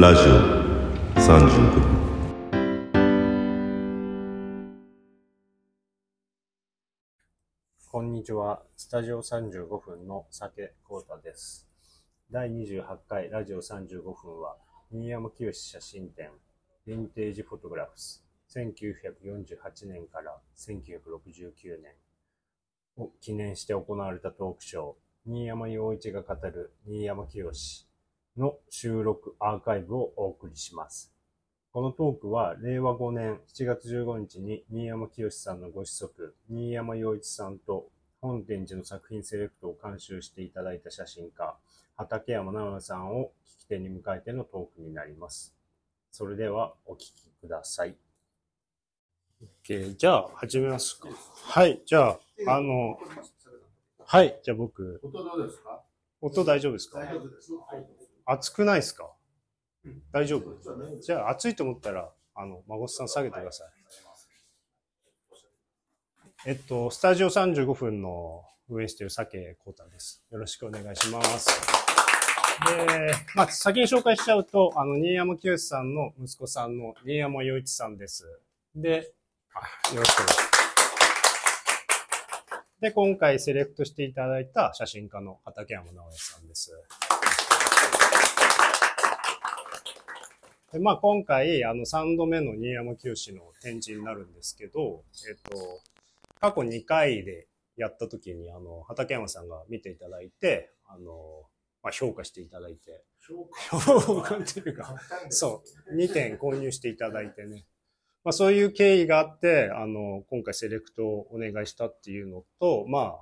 ラジオ35分。こんにちは。スタジオ35分の酒浩太です。第28回ラジオ35分は、新山清写真展、ヴィンテージフォトグラフス、1948年から1969年を記念して行われたトークショー、新山陽一が語る新山清の収録アーカイブをお送りします。このトークは令和5年7月15日に新山清さんのご子息、新山陽一さんと本展示の作品セレクトを監修していただいた写真家、畠山直也さんを聞き手に迎えてのトークになります。それではお聞きください。じゃあ始めますか。はい、じゃあ、はい、じゃあ僕。音どうですか？音大丈夫ですか？大丈夫です。熱くないですか？大丈夫。じゃあ暑いと思ったら孫さん下げてください。スタジオ35分の運営している酒浩太です。よろしくお願いします。で、まあ先に紹介しちゃうと新山清さんの息子さんの新山陽一さんです。で、よろしくお願いします。で、今回セレクトしていただいた写真家の畠山直也さんです。でまあ、今回、3度目の新山清の展示になるんですけど、過去2回でやった時に、畠山さんが見ていただいて、まあ、評価していただいて、評価っていうか、そう、2点購入していただいてね。まあ、そういう経緯があって、今回セレクトをお願いしたっていうのと、まあ、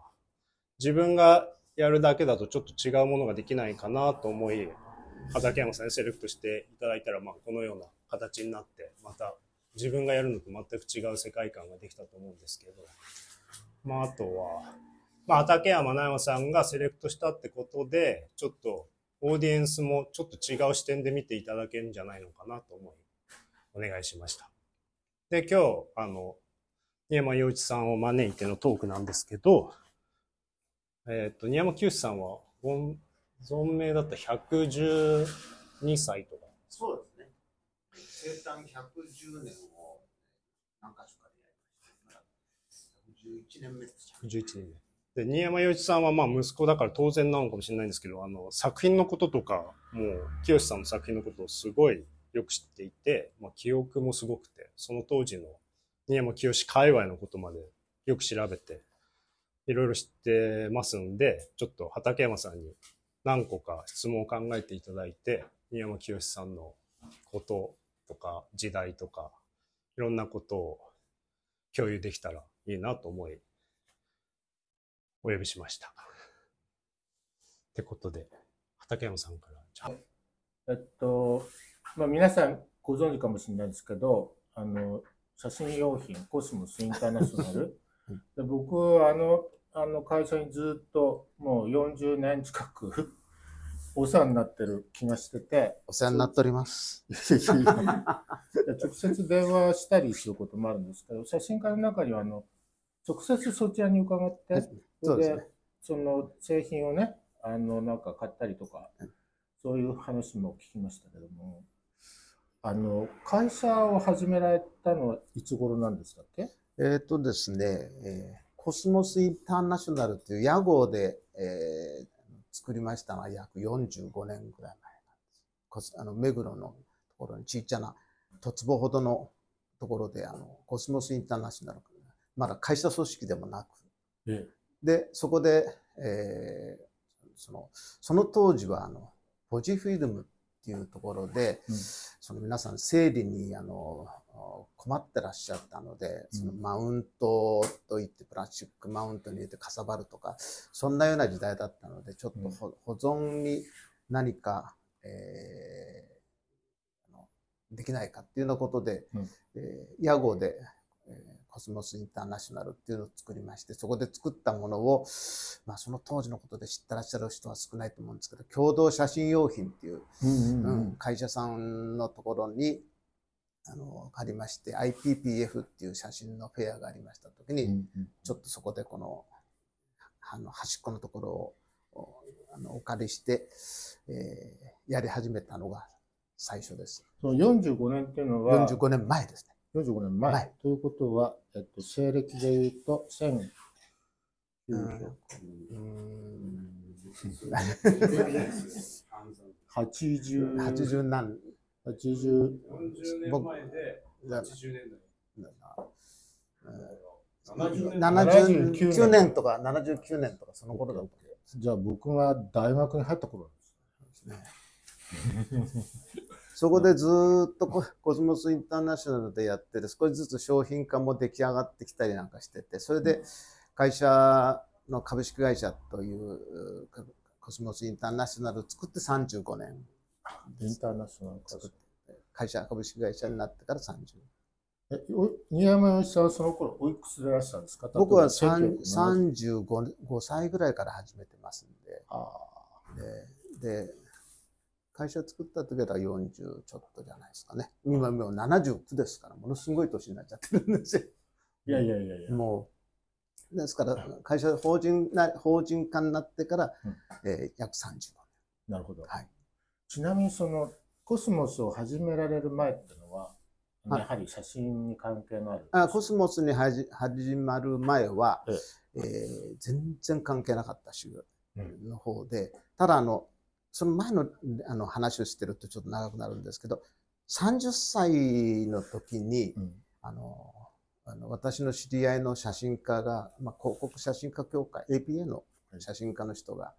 自分がやるだけだとちょっと違うものができないかなと思い、畠山さんにセレクトしていただいたら、まあ、このような形になって、また自分がやるのと全く違う世界観ができたと思うんですけど、まあ、あとは、まあ、畠山直也さんがセレクトしたってことで、ちょっとオーディエンスもちょっと違う視点で見ていただけるんじゃないのかなと思い、お願いしました。で、今日、新山陽一さんを招いてのトークなんですけど、新山清さんは、存命だった112歳とか。そうですね。生誕110年を何か所かでやりました。111年目です。111年目。で、新山陽一さんはまあ息子だから当然なのかもしれないんですけど、作品のこととか、もう清さんの作品のことをすごいよく知っていて、まあ、記憶もすごくて、その当時の新山清界隈のことまでよく調べて、いろいろ知ってますんで、ちょっと畠山さんに何個か質問を考えていただいて、新山清さんのこととか時代とかいろんなことを共有できたらいいなと思い、お呼びしました。ってことで、畠山さんからじゃあ。まあ、皆さんご存知かもしれないですけど、写真用品コスモスインターナショナルで僕あの会社にずっともう40年近くお世話になってる気がしてて。お世話になっております。直接電話したりすることもあるんですけど、写真家の中には直接そちらに伺って、それで、その製品をね、なんか買ったりとか、そういう話も聞きましたけども、会社を始められたのはいつ頃なんですかっけ？ですね、コスモスインターナショナルという屋号で、作りましたのは約45年ぐらい前なんです。目黒のところに小さな十坪ほどのところでコスモスインターナショナル、まだ会社組織でもなく、でそこで、その当時はポジフィルムっていうところで、その皆さん整理に困ってらっしゃったので、そのマウントといってプラスチックマウントに入れてかさばるとか、そんなような時代だったので、ちょっと保存に何か、できないかっていうようなことで、屋号で、コスモスインターナショナルっていうのを作りまして、そこで作ったものを、まあ、その当時のことで知ってらっしゃる人は少ないと思うんですけど、共同写真用品っていう、会社さんのところに借りまして IPPF っていう写真のフェアがありました時に、ちょっとそこでこの端っこのところをお借りして、やり始めたのが最初です。その45年っていうのは45年前ですね。45年前。はい、ということは、西暦でいうと1900。80何80僕79年とか79年とかその頃だった。じゃあ僕が大学に入った頃ですね。そこでずっとコスモスインターナショナルでやってて、少しずつ商品化も出来上がってきたりなんかしてて、それで会社の株式会社というコスモスインターナショナルを作って35年。インターナショナル作って会社株式会社になってから30年。新山洋一さんはその頃おいくつでいらっしゃるんですか？僕は35歳ぐらいから始めてますんで、で会社作った時は40ちょっとじゃないですかね。今もう79ですから、ものすごい年になっちゃってるんですよ。いやいやいやいや、もうですから会社法人化になってから、約35年。なるほど、はい、ちなみにそのコスモスを始められる前っていうのはやはり写真に関係のある。あ、コスモスに始まる前は、全然関係なかった週の方で、ただその前の話をしてるとちょっと長くなるんですけど、30歳の時に、私の知り合いの写真家が、広告写真家協会 APA の写真家の人が、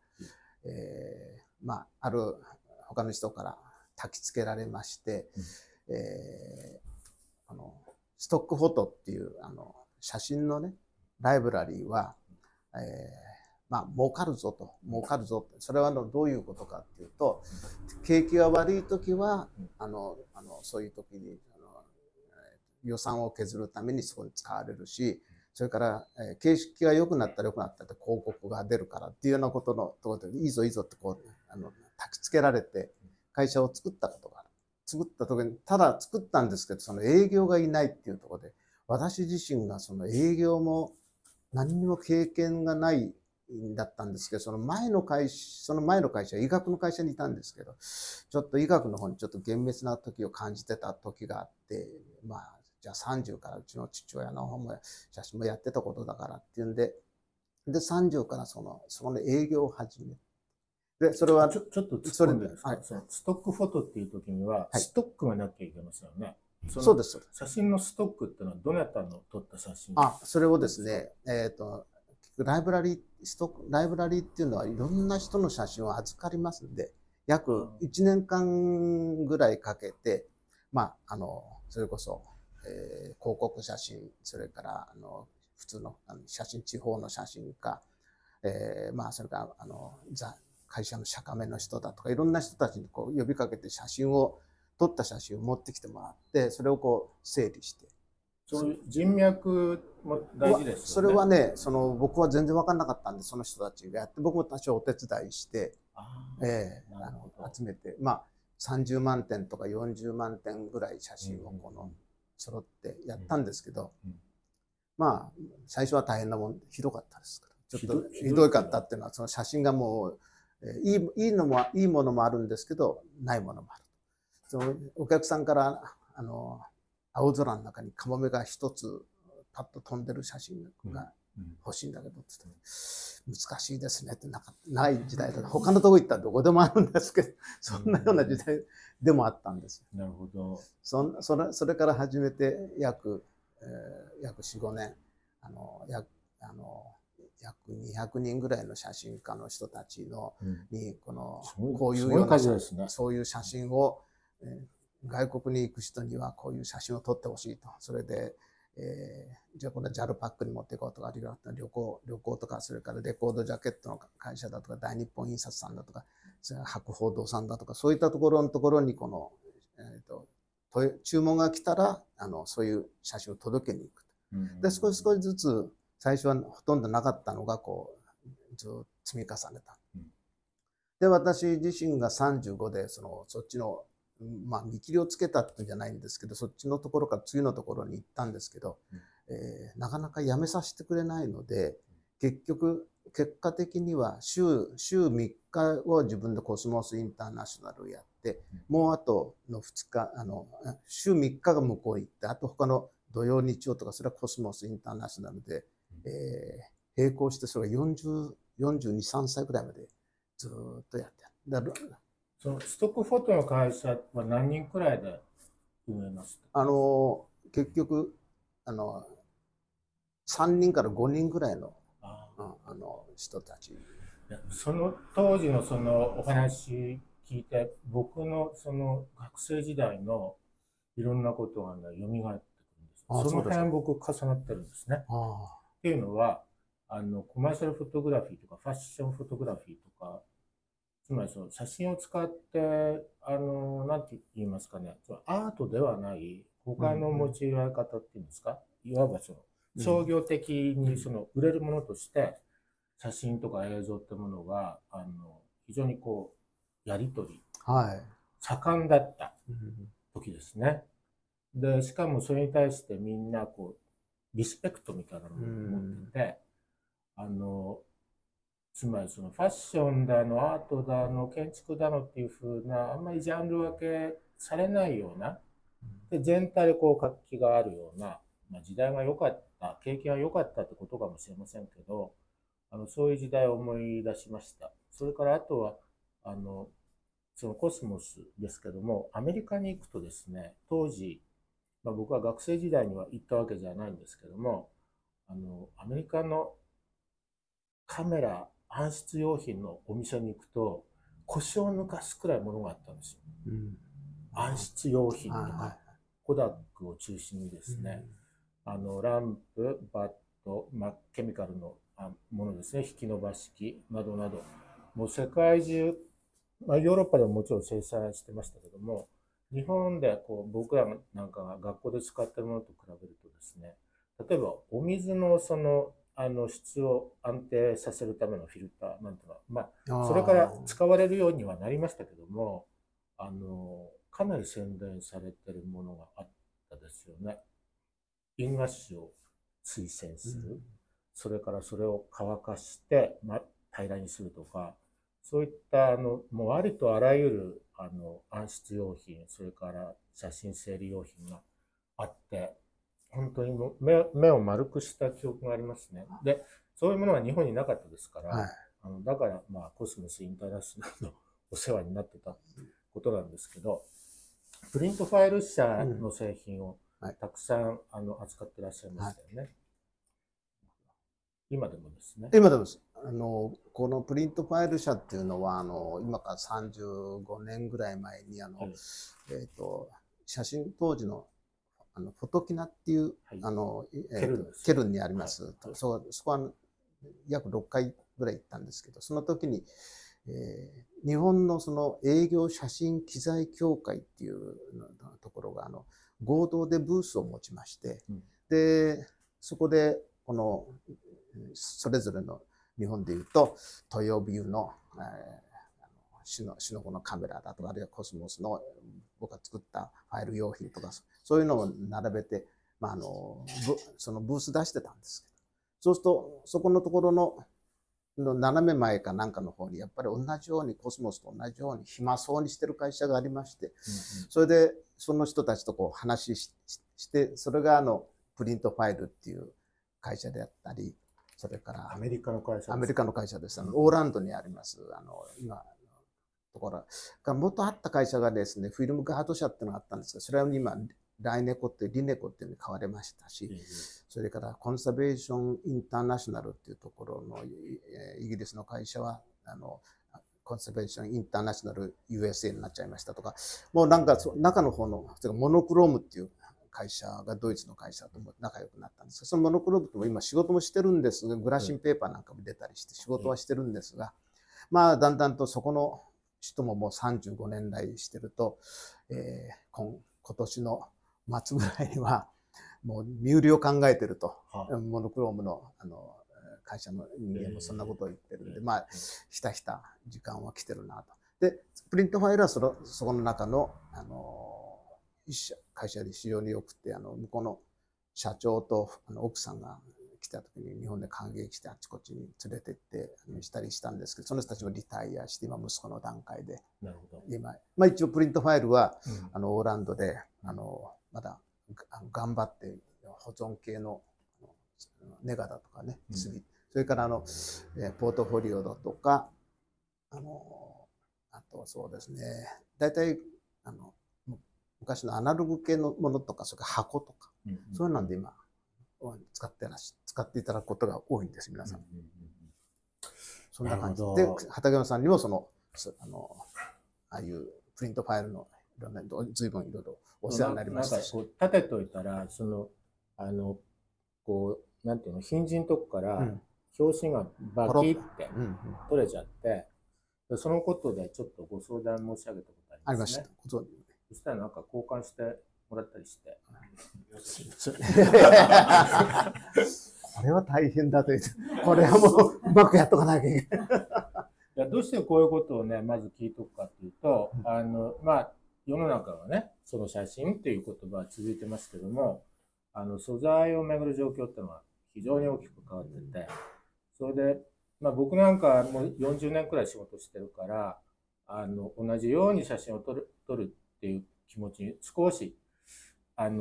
ある他の人から焚き付けられまして、ストックフォトっていう写真のねライブラリーは、儲かるぞと、儲かるぞって、それはどういうことかっていうと、景気が悪い時はそういう時に予算を削るためにそこに使われるし、それから景色が良くなったら良くなったって広告が出るからっていうようなことのところで、いいぞいいぞってこう焚きつけられて会社を作ったことがある。作った時に、ただ作ったんですけど、その営業がいないっていうところで、私自身がその営業も何にも経験がないんだったんですけど、その前の会社は医学の会社にいたんですけど、ちょっと医学の方にちょっと幻滅な時を感じてた時があって、じゃあ30からうちの父親の方も写真もやってたことだからっていうんで、30からそこの営業を始めて、で、それはちょっと突っ込んで、ストックフォトっていう時には、ストックがなきゃいけませんよね。そうです。写真のストックっていうのは、どなたの撮った写真？それをですね、ライブラリーっていうのは、いろんな人の写真を預かりますんで、約1年間ぐらいかけて、それこそ、広告写真、それから、普通の写真、地方の写真家、それから、会社の社会面の人だとか、いろんな人たちにこう呼びかけて、撮った写真を持ってきてもらって、それをこう整理して。人脈も大事ですよね。それはね、僕は全然分かんなかったんで、その人たちがやって、僕も多少お手伝いして集めて、30万点とか40万点ぐらい写真を揃ってやったんですけど、最初は大変なもんで、ひどかったですから。ちょっとひどいかったっていうのは、その写真がもういいものもあるんですけど、ないものもある。そのお客さんから青空の中にカモメが一つパッと飛んでる写真が欲しいんだけどって言って、難しいですねってない時代だから、他のとこ行ったらどこでもあるんですけど、そんなような時代でもあったんですよ。なるほど。それから始めて約4、5年約200人ぐらいの写真家の人たちにこういうような、そういう写真を、外国に行く人にはこういう写真を撮ってほしいと。それで、じゃあこれ JAL パックに持っていこうとか、旅行とか、それからレコードジャケットの会社だとか、大日本印刷さんだとか、博報堂さんだとか、そういったところに注文が来たらそういう写真を届けに行くと。で、少しずつ、最初はほとんどなかったのがずっと積み重ねた。で、私自身が35でそっちの見切りをつけたっていうんじゃないんですけど、そっちのところから次のところに行ったんですけど、なかなかやめさせてくれないので、結果的には週3日を自分でコスモスインターナショナルをやって、って、もうあとの2日、週3日が向こう行って、あと他の土曜、日曜とか、それはコスモスインターナショナルで、並行して、それが40、42、3歳ぐらいまでずっとやってる。そのストックフォトの会社は何人くらいで運営ますか？結局、3人から5人ぐらいの、人たち。その当時のそのお話聞いて、僕のその学生時代のいろんなことが蘇ってくるんです。その辺僕重なってるんですね。っていうのは、コマーシャルフォトグラフィーとかファッションフォトグラフィーとか、つまりその写真を使って、なんて言いますかね、アートではない誤解の用いられ方っていうんですか、いわばその商業的にその売れるものとして、写真とか映像ってものが、非常にこう、やりとり、盛んだった時ですね。で、しかもそれに対してみんなこう、リスペクトみたいなものを持ってて、つまりそのファッションだの、アートだの、建築だのっていう風な、あんまりジャンル分けされないような、で、全体でこう活気があるような、まあ時代が良かった、経験が良かったってことかもしれませんけど、そういう時代を思い出しました。それからあとは、そのコスモスですけども、アメリカに行くとですね、当時、まあ、僕は学生時代には行ったわけじゃないんですけども、アメリカのカメラ暗室用品のお店に行くと、腰を抜かすくらいものがあったんですよ。暗室用品とか、コダックを中心にですね、ランプ、バット、ケミカルのものですね、引き伸ばし機などなど、もう世界中、まあ、ヨーロッパでももちろん生産してましたけども、日本でこう僕らなんかが学校で使ってるものと比べるとですね、例えばお水のその質を安定させるためのフィルターなんていうのは、まあ、それから使われるようにはなりましたけども、かなり洗練されてるものがあったですよね。印画紙を推薦する。それからそれを乾かして、平らにするとか、そういった、もうありとあらゆる、暗室用品、それから写真整理用品があって、本当にもう目を丸くした記憶がありますね。で、そういうものは日本になかったですから、だから、まあ、コスモスインターナショナルのお世話になってたことなんですけど、プリントファイル社の製品をたくさん、扱ってらっしゃいましたよね。今でもですね。今でもです。このプリントファイル社っていうのは、今から35年ぐらい前に、写真当時の、フォトキナっていう、ケルンにあります。そこは、約6回ぐらい行ったんですけど、その時に、日本のその営業写真機材協会っていうところが、合同でブースを持ちまして、で、そこで、それぞれの日本でいうと豊ビューのシノコのカメラだとか、あるいはコスモスの僕が作ったファイル用品とか、そういうのを並べて、まあ、そのブース出してたんですけど、そうするとそこのところの斜め前かなんかの方にやっぱり同じようにコスモスと同じように暇そうにしてる会社がありまして、それでその人たちとこう話してそれがプリントファイルっていう会社であったり、それからアメリカの会社です。アメリカの会社です。オーランドにあります。今のところが元あった会社がですね、フィルムガード社っていうのがあったんですが、それは今ライネコってリネコっていうのに変われましたし、それからコンサベーションインターナショナルっていうところのイギリスの会社はコンサベーションインターナショナル USA になっちゃいましたとか、もうなんか中の方のモノクロームっていう会社がドイツの会社とも仲良くなったんですが、そのモノクロームとも今仕事もしてるんですが、グラシンペーパーなんかも出たりして仕事はしてるんですが、まあだんだんとそこの人ももう35年来してると、今年の末ぐらいにはもう身売りを考えてると、モノクロームの会社の人間もそんなことを言ってるんで、まあひたひた時間は来てるなと。でプリントファイルはそこの中の会社で非常によくて、向こうの社長と奥さんが来た時に日本で感激してあちこちに連れてってしたりしたんですけど、その人たちもリタイアして今息子の段階で、なるほど。今、まあ、一応プリントファイルは、うん、オーランドでまだ頑張って保存系のネガだとかね、うん、それからポートフォリオだとか、あとそうですね、大体昔のアナログ系のものとか、それから箱とか、うん、そういうので今使っていただくことが多いんです、皆さん。そんな感じで、畠山さんにもああいうプリントファイルのいろんな随分いろいろお世話になりましたし、なんかこう立てといたら、こうなんていうの、ヒンジのとこから表紙がバキって取れちゃって、そのことでちょっとご相談申し上げたことありますね。そしたらなんか交換してもらったりして。これは大変だという。これはもううまくやっとかなきゃいけない。いや、どうしてこういうことをね、まず聞いとくかというと、まあ、世の中はね、その写真という言葉は続いてますけども、素材をめぐる状況っていうのは非常に大きく変わってて、それで、まあ僕なんかもう40年くらい仕事してるから、同じように写真を撮るっていう気持ちに少し、なん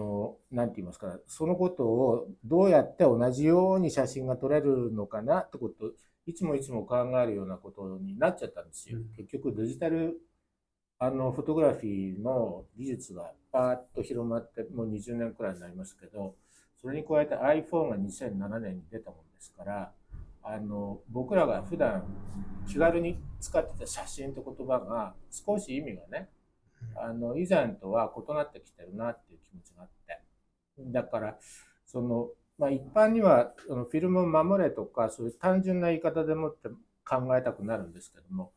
て言いますか、そのことをどうやって同じように写真が撮れるのかなってことをいつも考えるようなことになっちゃったんですよ。うん、結局デジタルフォトグラフィーの技術がパーッと広まってもう20年くらいになりますけど、それに加えて iPhone が2007年に出たもんですから、僕らが普段気軽に使ってた写真って言葉が少し意味がね、以前とは異なってきてるなっていう気持ちがあって、だからまあ、一般にはフィルムを守れとかそういう単純な言い方でもって考えたくなるんですけども、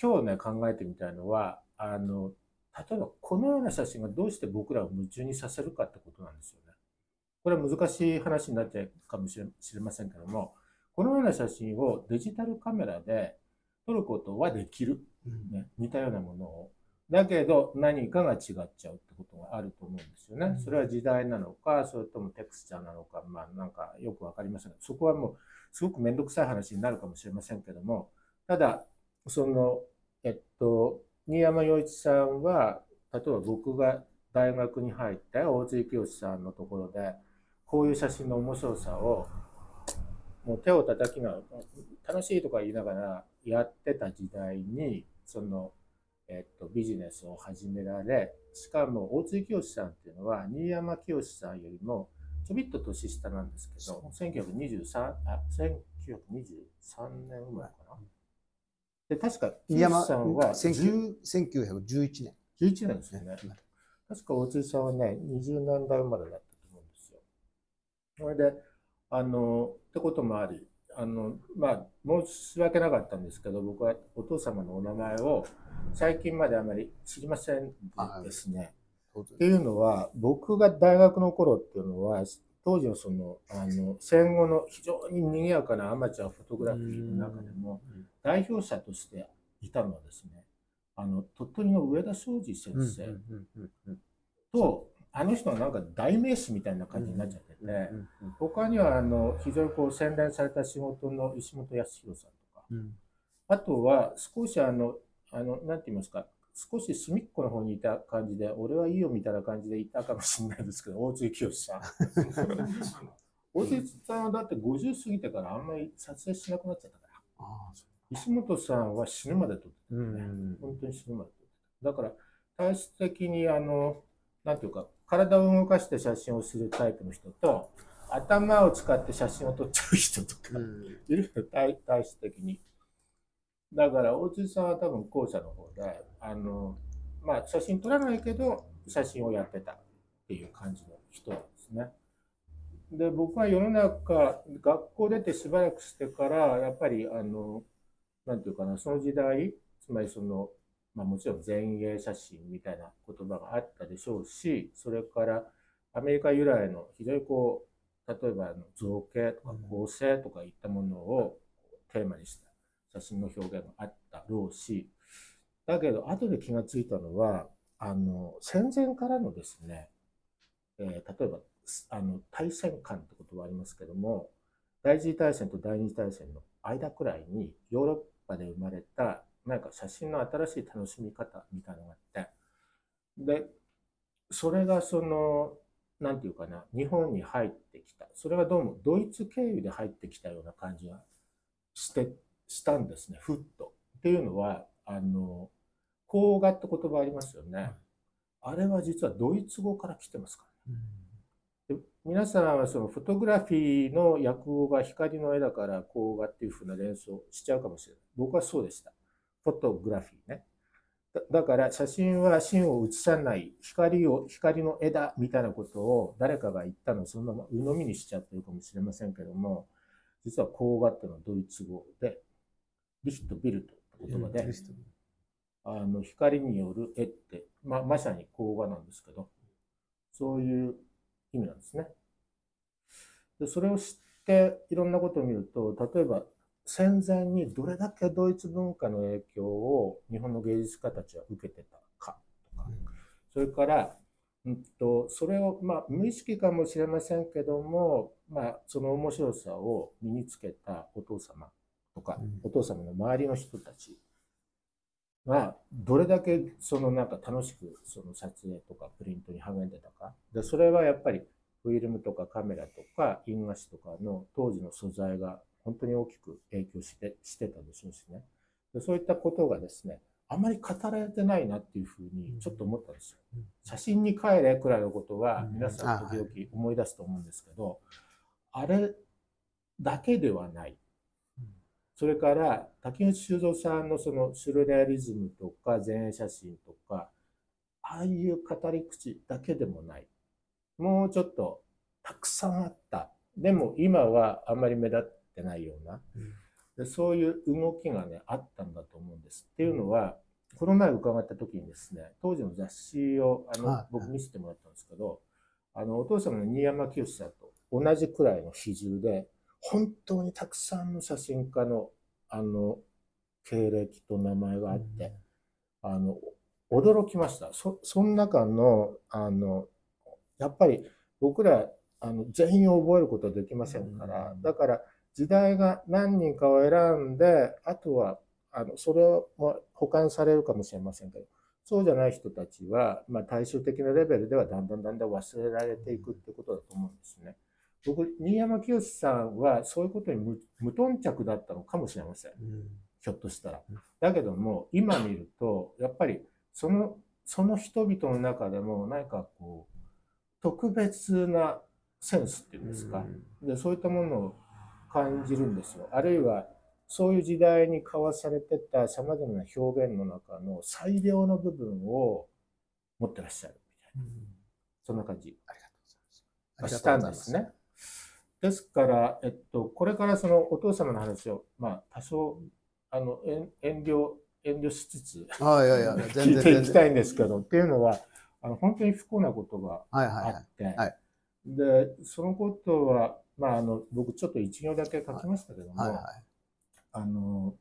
今日ね考えてみたいのは、例えばこのような写真がどうして僕らを夢中にさせるかってことなんですよね。これは難しい話になっちゃうかもしれませんけども、このような写真をデジタルカメラで撮ることはできる、ね、似たようなものを。だけど何かが違っちゃうってことがあると思うんですよね。それは時代なのか、それともテクスチャーなのか、まあなんかよく分かりませんが、そこはもうすごく面倒くさい話になるかもしれませんけども、ただ新山陽一さんは、例えば僕が大学に入って大津清さんのところでこういう写真の面白さをもう手を叩きながら楽しいとか言いながらやってた時代にビジネスを始められ、しかも大津清さんっていうのは新山清さんよりもちょびっと年下なんですけど、1923年生まれかな。で確か新山さんは1911年。11年ですよね。確か大津さんはね20年代生まれだったと思うんですよ。それでってこともあり、まあ申し訳なかったんですけど、僕はお父様のお名前を最近まであまり知りませんですね。っていうのは、僕が大学の頃っていうのは当時の戦後の非常に賑やかなアマチュアフォトグラフィーの中でも代表者としていたのはですね、鳥取の上田昌司先生と、あの人はなんか代名詞みたいな感じになっちゃってて、他には非常にこう洗練された仕事の石本康弘さんとか、あとは少しなんて言いますか、少し隅っこの方にいた感じで、俺はいいよみたいな感じでいたかもしれないですけど、大津清さん。大津さんはだって50過ぎてからあんまり撮影しなくなっちゃったから。石本さんは死ぬまで撮ってたね。本当に死ぬまで撮ってた。だから、体質的になんていうか、体を動かして写真をするタイプの人と、頭を使って写真を撮っちゃう人とか、いろいろ体質的に。だから大津さんは多分後者の方で、まあ写真撮らないけど写真をやってたっていう感じの人なんですね。で、僕は世の中学校出てしばらくしてから、やっぱりなんていうかな、その時代、つまりまあ、もちろん前衛写真みたいな言葉があったでしょうし、それからアメリカ由来の非常にこう、例えば造形とか構成とかいったものをテーマにした写真の表現があったろうし、だけど後で気がついたのは、戦前からのですね、例えば対戦観って言葉ありますけども、第一次大戦と第二次大戦の間くらいにヨーロッパで生まれたなんか写真の新しい楽しみ方みたいなのがあって、でそれがその何て言うかな、日本に入ってきた、それがどうもドイツ経由で入ってきたような感じがしたんですね、ふっと。っていうのは邦画って言葉ありますよね。あれは実はドイツ語から来てますからね。で皆さんはそのフォトグラフィーの訳語が光の絵だから邦画っていう風な連想しちゃうかもしれない。僕はそうでした。フォトグラフィーね。だから写真は芯を映さない、光の絵だみたいなことを誰かが言ったのをそのまま鵜呑みにしちゃってるかもしれませんけども、実は邦画っていうのはドイツ語で、リヒトビルトって言葉で、光による絵って、まさに邦画なんですけど、そういう意味なんですね。でそれを知っていろんなことを見ると、例えば戦前にどれだけドイツ文化の影響を日本の芸術家たちは受けてたかとか、それから、それを、無意識かもしれませんけども、その面白さを身につけたお父様とか、お父様の周りの人たちがどれだけそのなんか楽しくその撮影とかプリントに励んでたか。でそれはやっぱりフィルムとかカメラとか印画紙とかの当時の素材が本当に大きく影響してたでしょうしね。でそういったことがですね、あまり語られてないなっていうふうにちょっと思ったんですよ。写真に帰れくらいのことは皆さん時々思い出すと思うんですけど、あれだけではない。それから竹内修造さんのそのシュルレアリズムとか前衛写真とか、ああいう語り口だけでもない、もうちょっとたくさんあった、でも今はあんまり目立ってないような、でそういう動きがねあったんだと思うんです。っていうのはこの前伺った時にですね、当時の雑誌を僕見せてもらったんですけど、お父様の新山清さんと同じくらいの比重で、本当にたくさんの写真家の経歴と名前があって、驚きました。その中のやっぱり僕ら全員を覚えることはできませんから、だから時代が何人かを選んで、あとはそれを補完されるかもしれませんけど、そうじゃない人たちは、大衆的なレベルではだんだん忘れられていくってことだと思うんですね。僕、新山清さんはそういうことに無頓着だったのかもしれません。ひょっとしたら。だけども、今見ると、やっぱりその人々の中でも、何かこう、特別なセンスっていうんですか。で、そういったものを感じるんですよ。あるいは、そういう時代に交わされてた様々な表現の中の最良の部分を持ってらっしゃるみたいな。そんな感じ。したんですね。ですから、これからそのお父様の話を、多少遠慮しつつ聞いていきたいんですけど、っていうのは本当に不幸なことがあって、でそのことは、僕ちょっと一行だけ書きましたけども、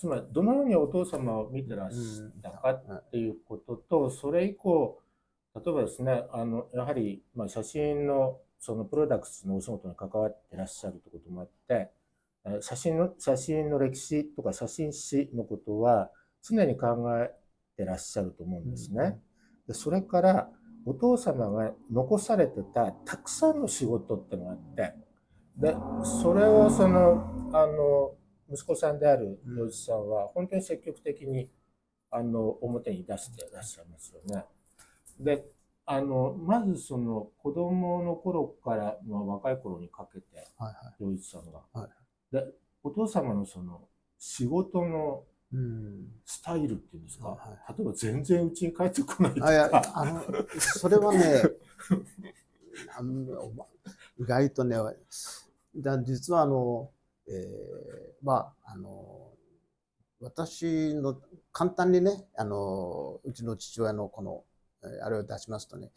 つまりどのようにお父様を見てらしたかっていうことと、それ以降例えばですね、やはり写真のそのプロダクツのお仕事に関わってらっしゃるということもあって、写真の歴史とか写真史のことは常に考えてらっしゃると思うんですね。でそれからお父様が残されてたたくさんの仕事ってのがあって、でそれをその息子さんである洋一さんは本当に積極的に表に出してらっしゃいますよね。でまずその子供の頃から、若い頃にかけて洋一さんが、でお父様のその仕事のスタイルっていうんですか、例えば全然うちに帰ってこないとか、それはね意外とね、実は私の簡単にね、うちの父親のこのあれを出しますとね、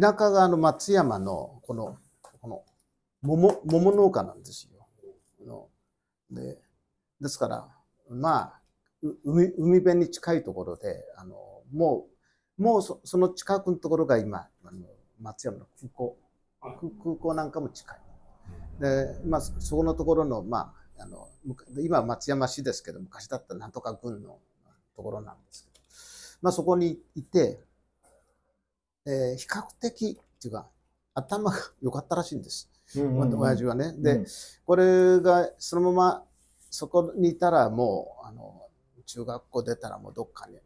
田舎側の松山のこの桃農家なんですよ。ですから海辺に近いところで、もうその近くのところが今松山の空港なんかも近い。で、まあ、そこのところの、まあ、今は松山市ですけど、昔だったなんとか郡のところなんですけど、まあ、そこにいて、比較的っていうか、頭が良かったらしいんです。親父はね。で、これがそのままそこにいたらもう、中学校出たらもうどっかに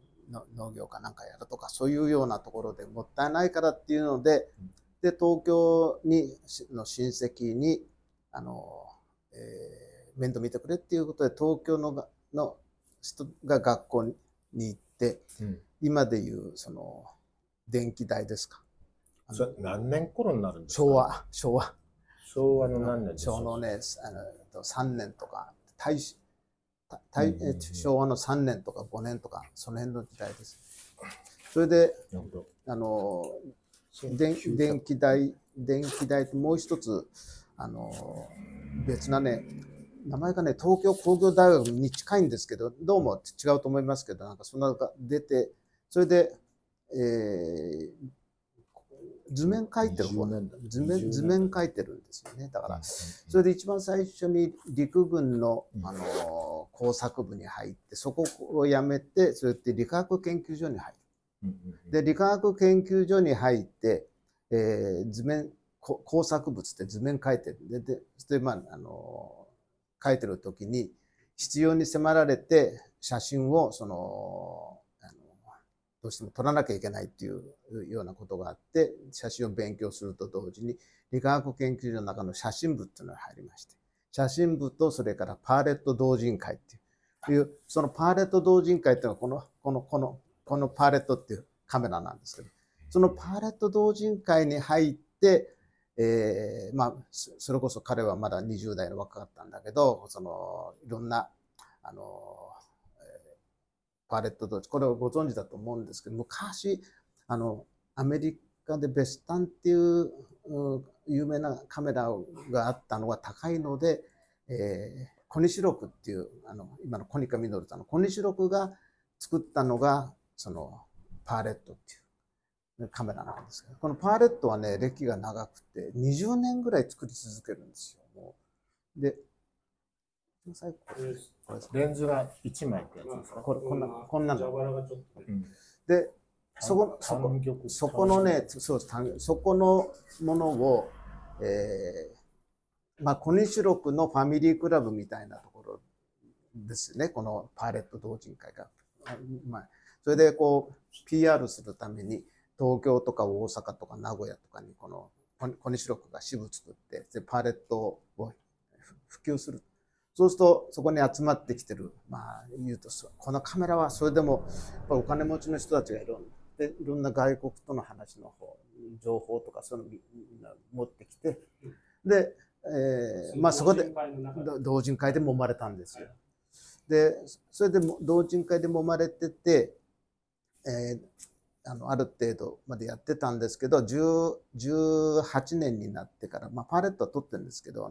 農業かなんかやるとか、そういうようなところでもったいないからっていうので、で、東京にの親戚に、面倒見てくれっていうことで、東京の人が学校に行って、今でいう、その、電気代ですか。それ何年頃になるんですか？昭和。昭和の何年ですか？昭和のね、3年とか、昭和の3年とか5年とか、その辺の時代です。それで、電気代ともう一つ、別なね、名前がね、東京工業大学に近いんですけど、どうも違うと思いますけど、なんかそんなのが出て、それで、図面描いてるんですよね。だから、それで一番最初に陸軍の、工作部に入って、そこを辞めて、それって理化学研究所に入る。で、理化学研究所に入って、工作物って図面描いてる。で、まあ、描いてる時に、必要に迫られて、写真を、どうしても撮らなきゃいけないっていうようなことがあって、写真を勉強すると同時に、理化学研究所の中の写真部っていうのが入りまして、写真部とそれからパーレット同人会っていう、そのパーレット同人会っていうのはこのパーレットっていうカメラなんですけど、そのパーレット同人会に入って、まあ、それこそ彼はまだ20代の若かったんだけど、いろんな、パーレット同人、これをご存知だと思うんですけど、昔、アメリカでベスタンっていう有名なカメラがあったのが高いので、小西六っていう、今のコニカミノルさんの小西六が作ったのが、そのパーレットっていうカメラなんですけど、このパーレットはね、歴が長くて、20年ぐらい作り続けるんですよ。もうでレンズが1枚ってやつですか？こんなの。で、そこのね、そこのものを、まあ、小西六のファミリークラブみたいなところですね、このパーレット同人会が。それで、こう、PR するために、東京とか大阪とか名古屋とかに、この小西六が支部作って、でパーレットを普及する。そうすると、そこに集まってきてる、まあ、言うと、このカメラはそれでも、お金持ちの人たちがいるんで、いろんな外国との話の方、情報とか、そういうのみんな持ってきて、で、まあ、そこで、同人会で揉まれたんですよ。で、それで同人会で揉まれてて、ある程度までやってたんですけど、18年になってから、まあ、パーレットは撮ってるんですけど、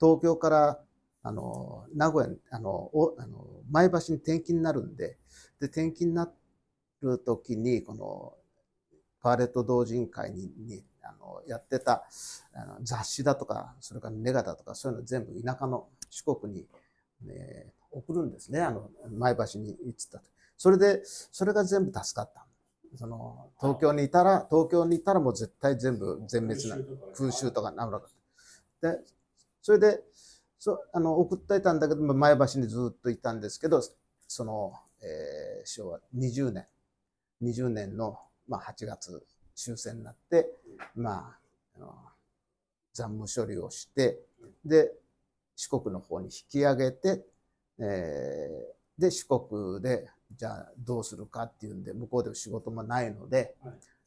東京から、名古屋に前橋に転勤になるんで、転勤になる時にこのパーレット同人会にやってた雑誌だとか、それからネガだとか、そういうの全部田舎の四国に、ね、送るんですね。前橋に行ってた。それでそれが全部助かった。東京にいたらもう絶対全部全滅な空襲とかなんだかで、それで送っていたんだけど、前橋にずっといたんですけど、昭和20年の、まあ、8月終戦になって、まあ、残務処理をして、で、四国の方に引き上げて、で、四国で、じゃあどうするかっていうんで、向こうで仕事もないので、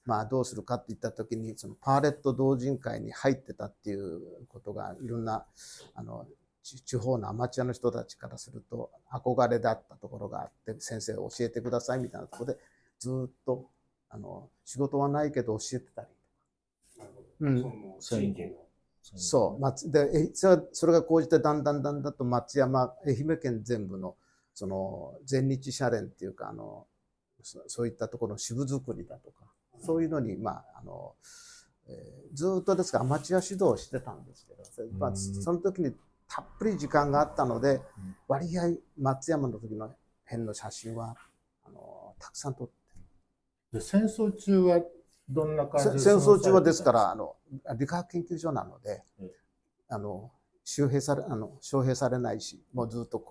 まあどうするかって言った時に、そのパーレット同人会に入ってたっていうことが、いろんな地方のアマチュアの人たちからすると憧れだったところがあって、先生教えてくださいみたいなところでずっと仕事はないけど教えてたりとか。そうで、それが高じてだんだんと松山、愛媛県全部のその全日社連っていうか、そういったところの支部作りだとか。そういうのに、まあ、ずっとですからアマチュア指導をしてたんですけど、その時にたっぷり時間があったので、割合松山の時の辺の写真はたくさん撮ってる。で、戦争中はどんな感じで？戦争中はですから理化学研究所なので、招聘されないし、もうずっと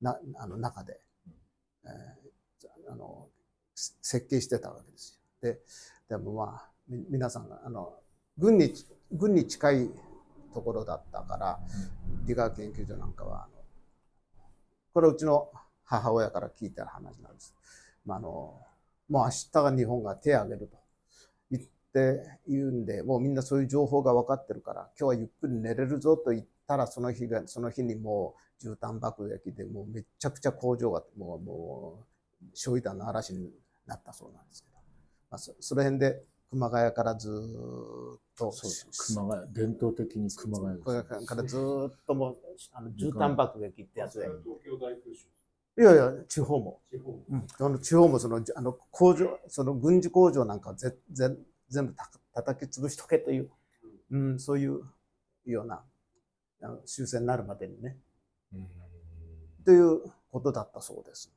中で、設計してたわけですよ。でもまあ皆さんが軍に近いところだったから、理化学研究所なんかはこれうちの母親から聞いた話なんです。もう明日が日本が手を挙げると言うんで、もうみんなそういう情報が分かってるから、今日はゆっくり寝れるぞと言ったら、その日にもう絨毯爆撃で、もうめちゃくちゃ工場がもう焼夷弾の嵐になったそうなんですけど、その辺で熊谷からずっと、熊谷、伝統的に熊谷からずっともう絨毯爆撃ってやつで、東京大空襲。いやいや、地方も、地方も工場、軍事工場なんかは全部叩き潰しとけという、そういうような終戦になるまでにね、ということだったそうです。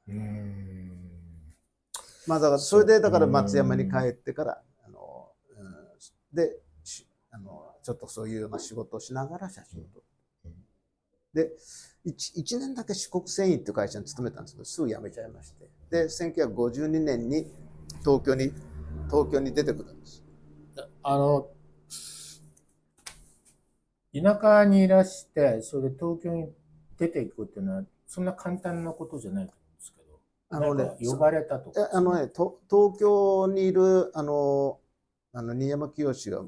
まあだからそれでだから松山に帰ってからでちょっとそういうような仕事をしながら写真を撮ってで 1年だけ四国繊維っていう会社に勤めたんですけど、すぐ辞めちゃいまして、で1952年に東京に出てくるんです。田舎にいらして、それで東京に出ていくっていうのは、そんな簡単なことじゃないと思うんですけど、呼ばれたとか。東京にいる、新山清が、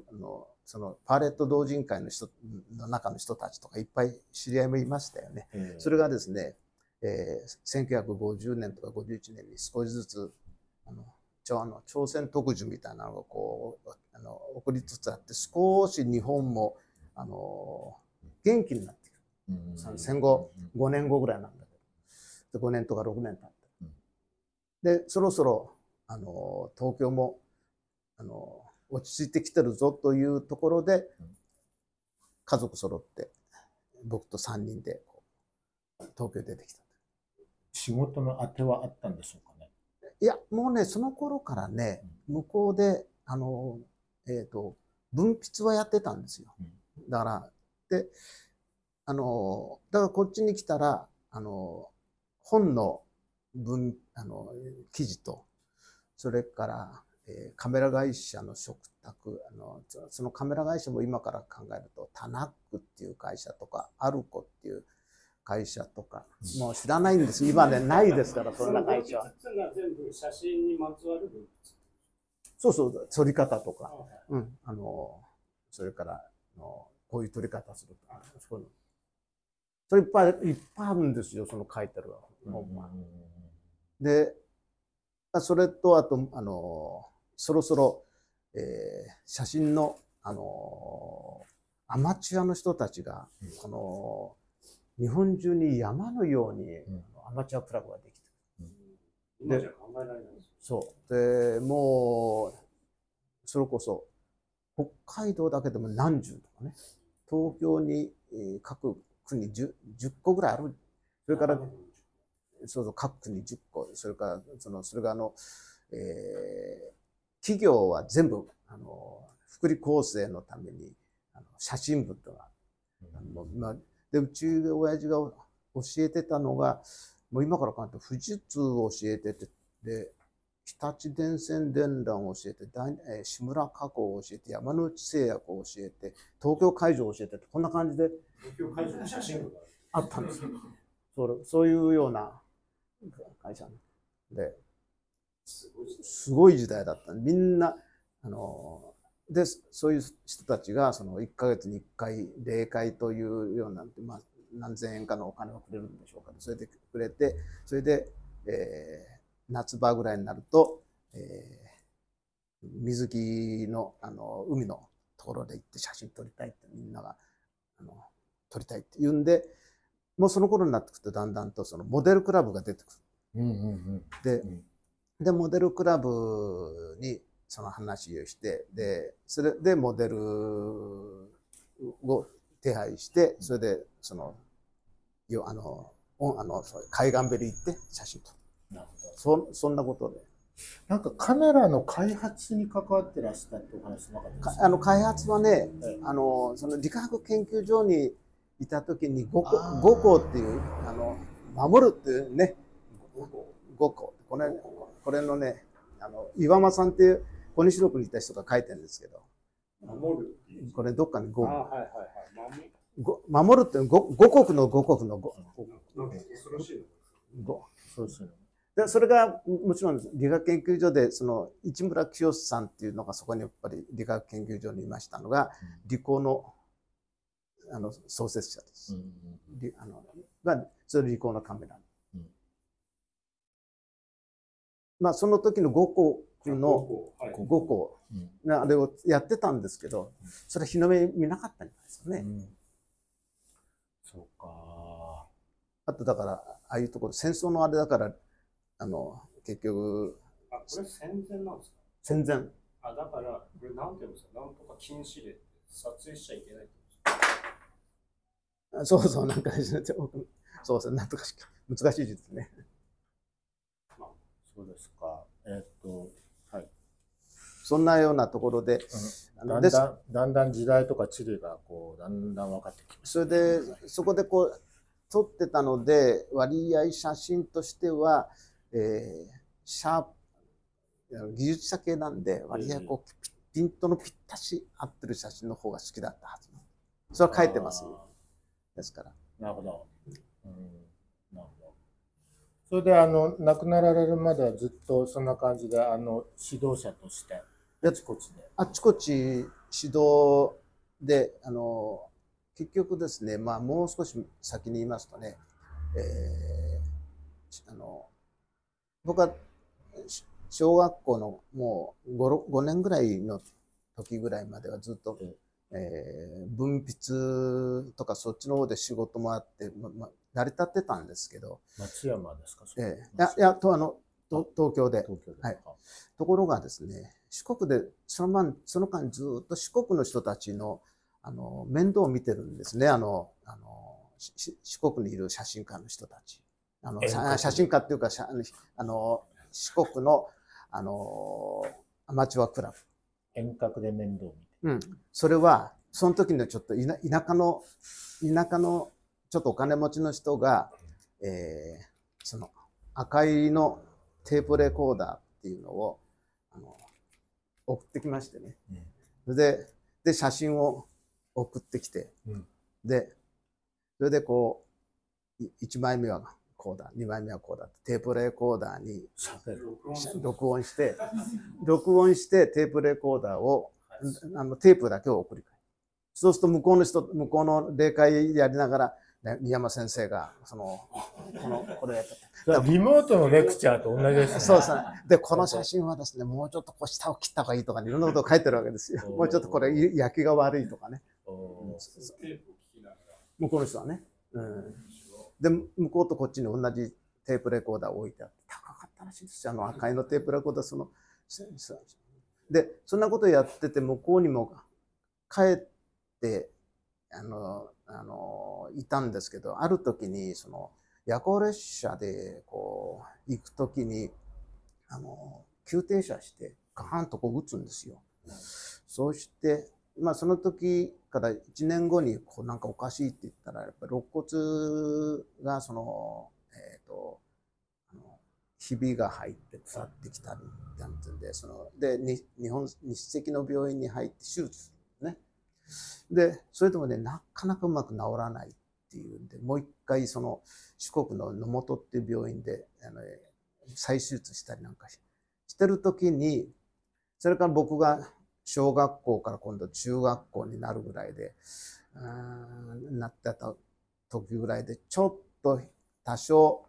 パーレット同人会の人の中の人たちとか、いっぱい知り合いもいましたよね。それがですね、1950年とか51年に少しずつ、朝鮮特需みたいなのがこう送りつつあって、少し日本も元気になってくる、戦後5年後ぐらいなんだけど、5年とか6年経って、でそろそろ東京も落ち着いてきてるぞというところで、家族揃って僕と3人で東京に出てきた。仕事の当てはあったんでしょうか？いや、もうね、その頃からね、向こうで文筆はやってたんですよ。だからだからこっちに来たら本の記事と、それから、カメラ会社の嘱託、そのカメラ会社も今から考えるとタナックっていう会社とかアルコっていう会社とか、もう知らないんです。今ね、ないですから、そんな会社は。そうそう、撮り方とか、それからこういう撮り方するとか、それいっぱいあるんですよ、その書いてある本は。で、それとあと、そろそろ写真のアマチュアの人たちが、日本中に山のようにアマチュアクラブができてる。で、そう。で、もう、それこそ、北海道だけでも何十とかね、東京に各区に 10個ぐらいある。それから、そうそう、各区に10個。それから、それが企業は全部、福利厚生のために、写真部とか、で、うちで親父が教えてたのが、もう今から考えると富士通を教えてて、で、日立電線電缆を教えて、志村加工を教えて、山之内製薬を教えて、東京海上を教えてって、こんな感じで。東京海上の写真があったんですよ。そういうような会社で、すごい時代だった。みんな、で、そういう人たちが、1ヶ月に1回、例会というような、何千円かのお金をくれるんでしょうか、ね。それでくれて、それで、夏場ぐらいになると、水着の、海のところで行って写真撮りたいって、みんなが、撮りたいって言うんで、もうその頃になってくると、だんだんと、モデルクラブが出てくる。で、モデルクラブに、その話をして、でそれでモデルを手配して、それでその海岸べり行って写真と。なるほど。そんなことで。なんかカメラの開発に関わってらしたってお話なかったですか？開発はね、その理化学研究所にいた時に5校っていう守るっていうね、5校これのね、岩間さんっていう小西六にいた人が書いてるんですけど、守るこれどっかに5校守るっていう五国の5。それがもちろん理学研究所で、その市村清さんっていうのがそこにやっぱり理学研究所にいましたのが、理工の創設者です。それ理工のカメラ。まあその時の5校あれをやってたんですけど、それは日の目見なかったんですよね。そうか。あとだからああいうところ戦争のあれだから、結局これ戦前なんですか？戦前。だからこれなんていうんですか、なんとか禁止令、撮影しちゃいけないってことですか？そうそう、なんかそうそう、なんとか難しいですね。まあそうですか。そんなようなところで、だんだん時代とか地理がこうだんだん分かってきます。それでそこでこう撮ってたので、割合写真としては、技術者系なんで、割合こうピントのぴったし合ってる写真の方が好きだったはず。それは書いてます。ですから。なるほど。なるほど。それで亡くなられるまではずっとそんな感じで指導者として。あちこち指導で、結局ですね、まあ、もう少し先に言いますとね、僕は小学校のもう 5年ぐらいの時ぐらいまではずっと、文筆とかそっちの方で仕事もあって、成り立ってたんですけど。松山ですか？東京で。はい。ところがですね、四国でその間ずっと四国の人たちの面倒を見てるんですね。四国にいる写真家の人たち。写真家っていうか、四国のアマチュアクラブ。遠隔で面倒を見て。うん。それはその時のちょっと田舎のちょっとお金持ちの人が、その赤いのテープレコーダーっていうのを送ってきましてね。で写真を送ってきて、それでこう1枚目はこうだ、2枚目はこうだってテープレコーダーに録音してテープレコーダーをテープだけを送り返す。そうすると向こうの霊界やりながら新山先生がこれやってリモートのレクチャーと同じですね。そうですね。でこの写真はですね、もうちょっとこう下を切った方がいいとか、ね、いろんなことを書いてるわけですよ。もうちょっとこれ焼きが悪いとかね。向こうの人はね、で向こうとこっちに同じテープレコーダーを置いてあって、高かったらしいですよ、赤いのテープレコーダー。そんなことをやってて、向こうにも帰っていたんですけど、ある時にその夜行列車でこう行く時に急停車してガーンとこう撃つんですよ。そうして、まあ、その時から1年後にこうなんかおかしいって言ったら、やっぱ肋骨がひびが入って腐ってきたりなんていうんで、日赤の病院に入って手術ね。でそれでもね、なかなかうまく治らないっていうんで、もう一回その四国の野本っていう病院で再手術したりなんかしてる時に、それから僕が小学校から今度中学校になるぐらいでなってた時ぐらいで、ちょっと多少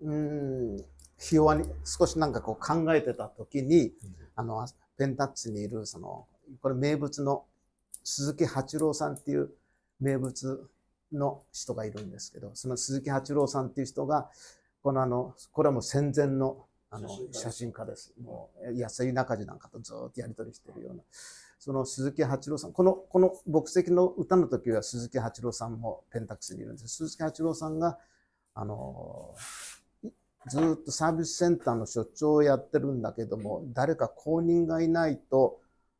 ひ弱に少しなんかこう考えてた時に、ペンタックスにいるこれ名物の鈴木八郎さんっていう名物の人がいるんですけど、その鈴木八郎さんっていう人がこれはもう戦前の写真家です。もう安井中地なんかとずっとやり取りしてるような。その鈴木八郎さん、この牧石の歌の時は鈴木八郎さんもペンタックスにいるんです。鈴木八郎さんがずっとサービスセンターの所長をやってるんだけども、誰か後任がいないと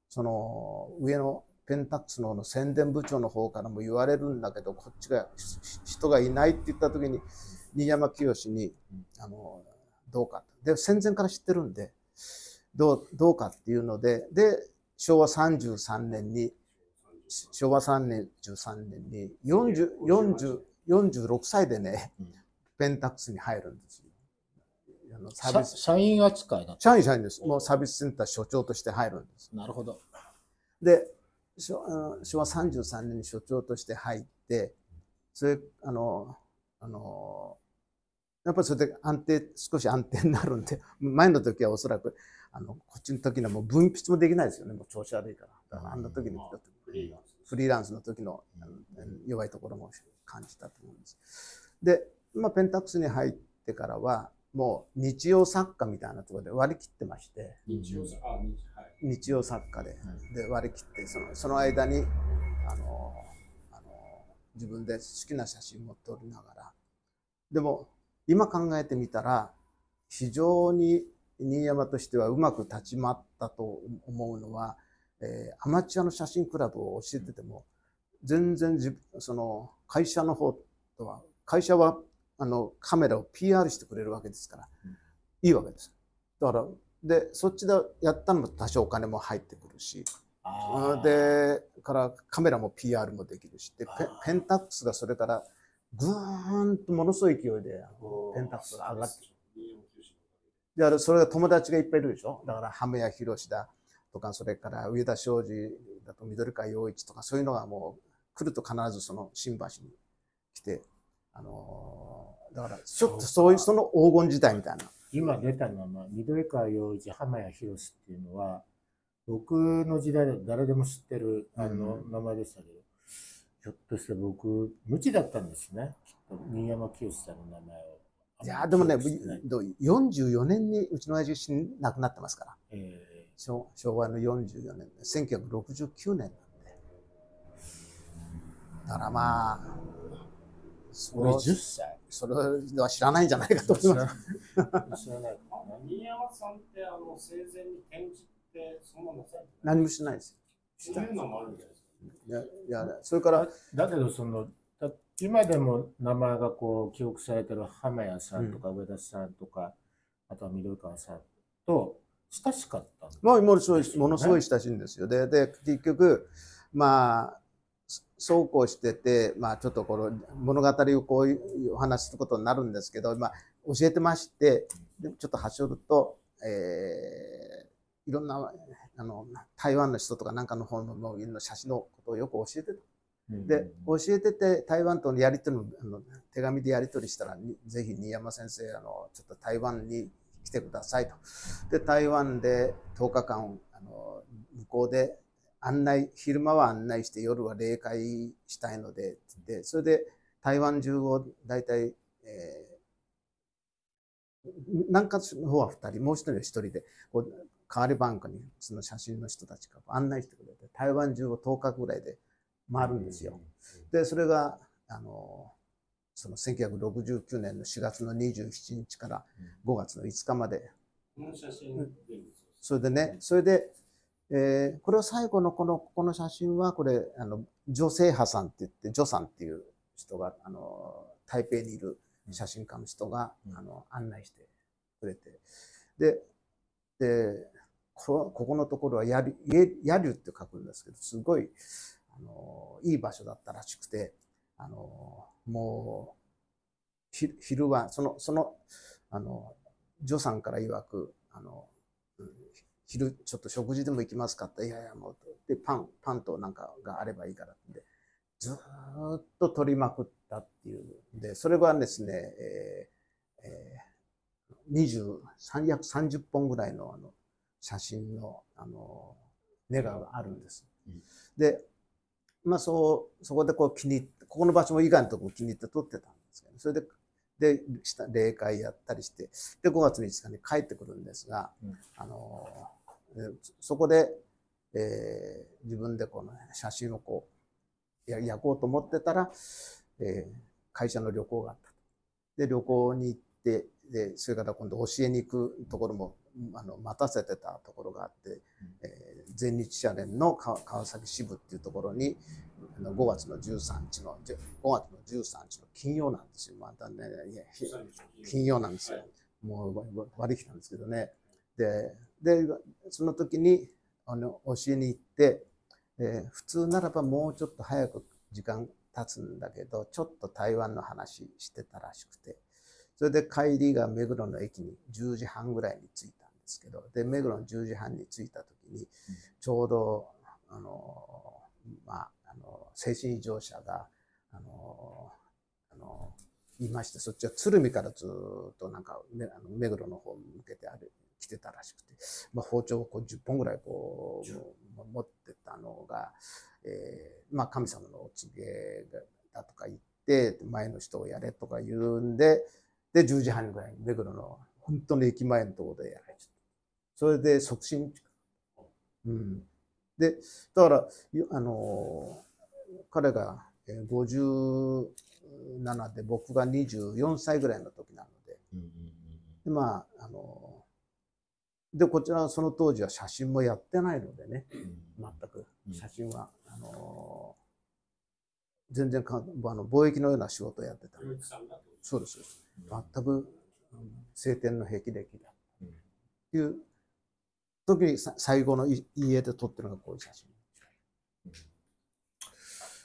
その上のペンタックスの方の宣伝部長の方からも言われるんだけど、こっちが人がいないって言った時に新山清にどうかで戦前から知ってるんでどうかっていうので、で昭和33年に46歳でね、ペンタックスに入るんですよ。社員扱いだった。社員です。もうサービスセンター所長として入るんです。なるほど。で、昭和33年に所長として入って、それやっぱりそれで少し安定になるんで、前の時はおそらくこっちの時のもう分泌もできないですよね。もう調子悪いから。あんな時に来た時、フリーランスの時の弱いところも感じたと思うんです。で、ペンタックスに入ってからはもう日曜作家みたいなところで割り切ってまして、日曜作家で割り切って、その間に自分で好きな写真も撮りながら、でも今考えてみたら非常に新山としてはうまく立ち回ったと思うのは、アマチュアの写真クラブを教えてても全然その会社の方とは、会社はカメラを PR してくれるわけですから、いいわけです。だからでそっちでやったのも多少お金も入ってくるし、でからカメラも PR もできるし、でペンタックスがそれからぐーんとものすごい勢いでペンタックスが上がってくる。それが友達がいっぱいいるでしょ。だから浜谷博だとか、それから上田昌司だと緑川陽一とか、そういうのがもう来ると必ずその新橋に来て。だからちょっとそういうその黄金時代みたいな。今出たのは緑川陽一、浜谷博っていうのは僕の時代で誰でも知ってる名前でしたけど、ひょっとして僕無知だったんですね、新山清さんの名前を。いやでもね、44年にうちの親父亡くなってますから、昭和の44年1969年なんで、だからまあ俺10歳、それは知らないんじゃないかと思います。知らない新山さんって生前に展示ってそんなの何もしないですよ。そういうのもあるんじゃないですか。いやそれからだけど今でも名前がこう記憶されてる浜谷さんとか上田さんとか、あとは緑川さんと親しかったんですよね。ものすごい親しいんですよ。で結局まあそうこうしてて、ちょっとこの物語をこういうお話することになるんですけど、教えてまして、でちょっと端折ると、いろんな台湾の人とかなんかの方の写真のことをよく教えてた。で教えてて、台湾とのやり取りも手紙でやり取りしたら、ぜひ新山先生ちょっと台湾に来てくださいと。で台湾で10日間向こうで昼間は案内して夜は礼会したいのでって、それで台湾中を大体、何かの方は2人、もう1人は1人で代わりバンクにその写真の人たちが案内してくれて、台湾中を10日ぐらいで回るんですよ。でそれがその1969年の4月の27日から5月の5日まで。それでね、それでこれは最後のこの写真は、これ徐正波さんっていって、徐さんっていう人が台北にいる写真家の人が案内してくれて、でここのところは柳生って書くんですけど、すごいいい場所だったらしくて、もう昼はその徐さんから曰く昼ちょっと食事でも行きますかって、いやいやもうでパンとなんかがあればいいからってずっと取りまくったっていう。でそれはですね、約30本ぐらいの写真のネガがあるんです。でそこでこう気に入って、ここの場所も以外のところ気に入って撮ってたんですけど、それでで、例会やったりして、で、5月3日に帰ってくるんですが、そこで、自分でこの写真をこう、焼こうと思ってたら、会社の旅行があった。で、旅行に行って、で、それから今度教えに行くところも、待たせてたところがあって、全日社連の川崎支部っていうところに、5月の13日の金曜なんですよ。またね、金曜なんですよ。もう割り切ったんですけどね。で、その時に、教えに行って、普通ならばもうちょっと早く時間経つんだけど、ちょっと台湾の話してたらしくて、それで帰りが目黒の駅に10時半ぐらいに着いたんですけど、で、目黒の10時半に着いた時に、ちょうど、精神異常者が、いまして、そっちは鶴見からずっとなんか、目黒の方に向けて来てたらしくて、包丁をこう10本ぐらいこう、持ってたのが、神様のお告げだとか言って、前の人をやれとか言うんで、で、10時半ぐらいに目黒の、本当に駅前のところでやられちゃった。それで促進。で、だから、彼が57で僕が24歳ぐらいの時なので、で、こちらはその当時は写真もやってないのでね、全く写真は、全然貿易のような仕事をやってたんです。そうです。全く青天の霹靂だっていう時に最後の家で撮ってるのがこういう写真。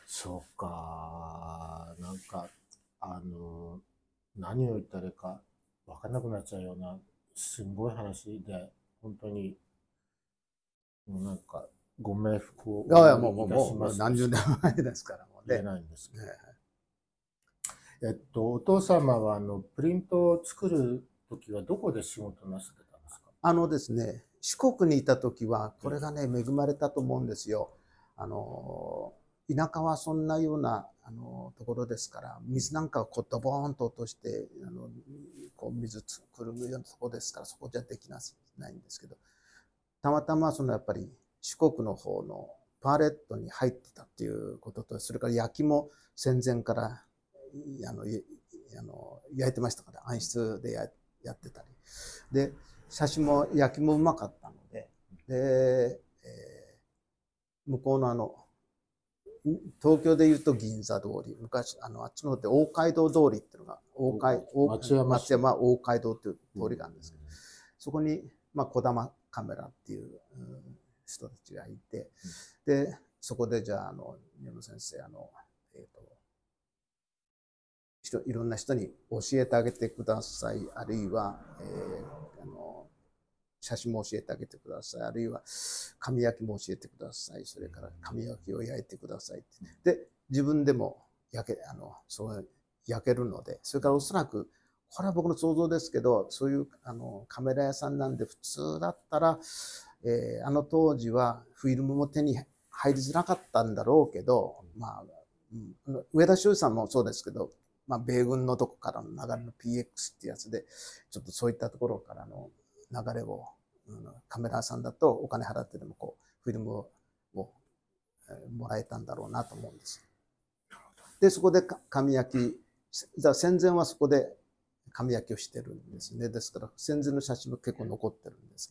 そうか、なんか何を言ったらいいか分かんなくなっちゃうようなすごい話で、本当にもうなんかご冥福をいたします。もう何十年前ですからもうね。言えないんですけど。お父様はプリントを作る時はどこで仕事なさってたんですか？ですね、四国にいた時はこれがね、恵まれたと思うんですよ。田舎はそんなようなところですから、水なんかをこうドボーンと落としてこう水くるむようなとこですから、そこじゃできないんですけど、たまたまそのやっぱり四国の方のパーレットに入ってたっていうことと、それから焼きも戦前から焼いてましたから、暗室でやってたりで、写真も焼きもうまかったので、向こうの東京でいうと銀座通り、昔あっちの方で大街道通りっていうのが、松山大街道っていう通りがあるんですけど、そこに児玉カメラっていう人たちがいて、でそこでじゃあ宮本先生いろんな人に教えてあげてください、あるいは、写真も教えてあげてください、あるいは紙焼きも教えてください、それから紙焼きを焼いてくださいって。で、自分でも焼けるので、それからおそらく、これは僕の想像ですけど、そういうカメラ屋さんなんで、普通だったら、当時はフィルムも手に入りづらかったんだろうけど、上田修さんもそうですけど、米軍のとこからの流れの PX ってやつで、ちょっとそういったところからの流れを、カメラさんだとお金払ってでもこう、フィルムをもらえたんだろうなと思うんです。で、そこで紙焼き、戦前はそこで紙焼きをしてるんですね。ですから、戦前の写真も結構残ってるんです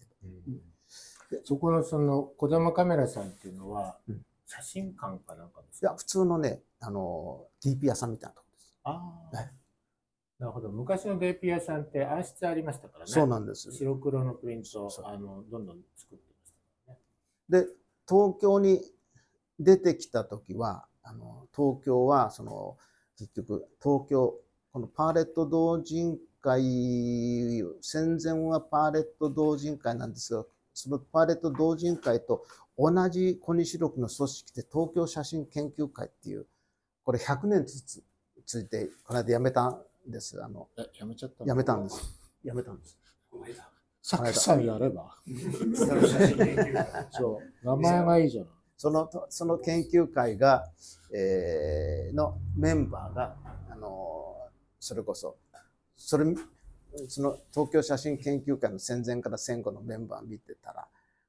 けど。そこの児玉カメラさんっていうのは、写真館かなんかですか？いや、普通のね、DP 屋さんみたいなとこ。なるほど。昔の DP 屋さんって暗室ありましたからね。そうなんです。白黒のプリントをどんどん作ってましたからね。で、東京に出てきた時は、東京は結局東京このパーレット同人会、戦前はパーレット同人会なんですが、そのパーレット同人会と同じ小西六の組織で東京写真研究会っていう、これ100年ずつついて、この間辞めたんです。辞めたんです。辞めたんです。さっきさえやれば。そう。名前がいいじゃない。その研究会のメンバーが、それこそ、その東京写真研究会の戦前から戦後のメンバー見てたら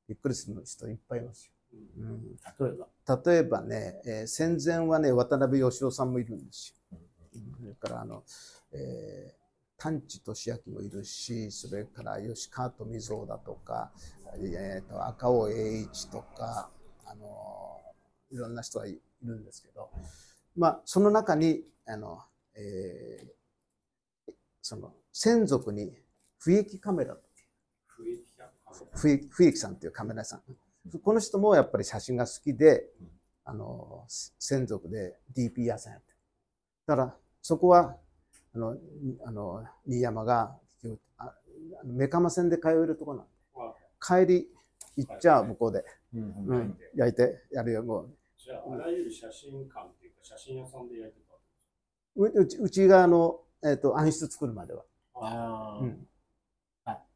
びっくりする人いっぱいいますよ。うん、例えばね、戦前はね渡辺芳雄さんもいるんですよ。それから丹地俊明もいるし、それから吉川富蔵だとか、赤尾栄一とか、いろんな人がいるんですけど、まあ、その中にその専属に笛木カメラと笛木さんというカメラさん。この人もやっぱり写真が好きで、専属で DP 屋さんやってる。だからそこは新山が目釜線で通えるところなんで、帰り行っちゃう向こうで焼いてやるよ。もうじゃああらゆる写真館っていうか写真屋さんで焼いてたわけですか？うちが暗室作るまでは。あ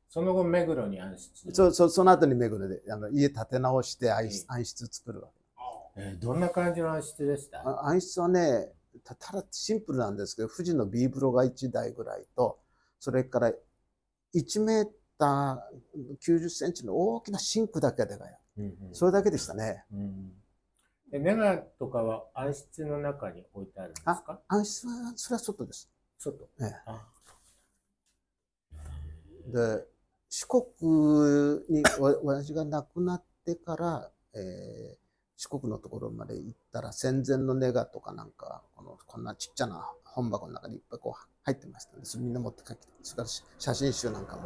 その後、目黒に暗室で。その後に目黒で家建て直して暗室作るわけ。どんな感じの暗室でした？暗室はね、ただシンプルなんですけど、富士の B 風呂が1台ぐらいと、それから1メーター90センチの大きなシンクだけでかい。それだけでしたね。ネガとかは暗室の中に置いてあるんですか？暗室は、それは外です。外。で四国に親父が亡くなってから、四国のところまで行ったら戦前のネガとかなんかこんなちっちゃな本箱の中にいっぱいこう入ってましたので、それみんな持って帰ってきて、それから写真集なんか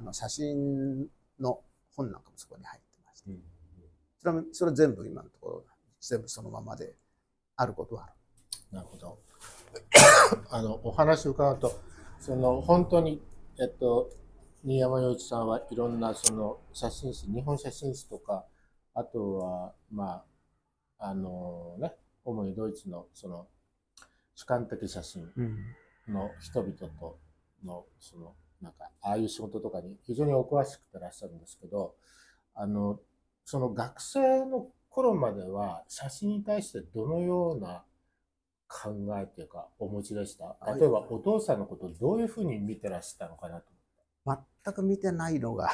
も写真の本なんかもそこに入ってました。それは全部今のところ全部そのままであることはある。なるほど。お話を伺うと本当に新山陽一さんはいろんな写真誌、日本写真誌とか、あとはまあ主にドイツの主観的写真の人々とのなんかああいう仕事とかに非常にお詳しくてらっしゃるんですけど、その学生の頃までは写真に対してどのような考えというかお持ちでした？例えばお父さんのことをどういうふうに見てらしたのかなと。全く見てないのが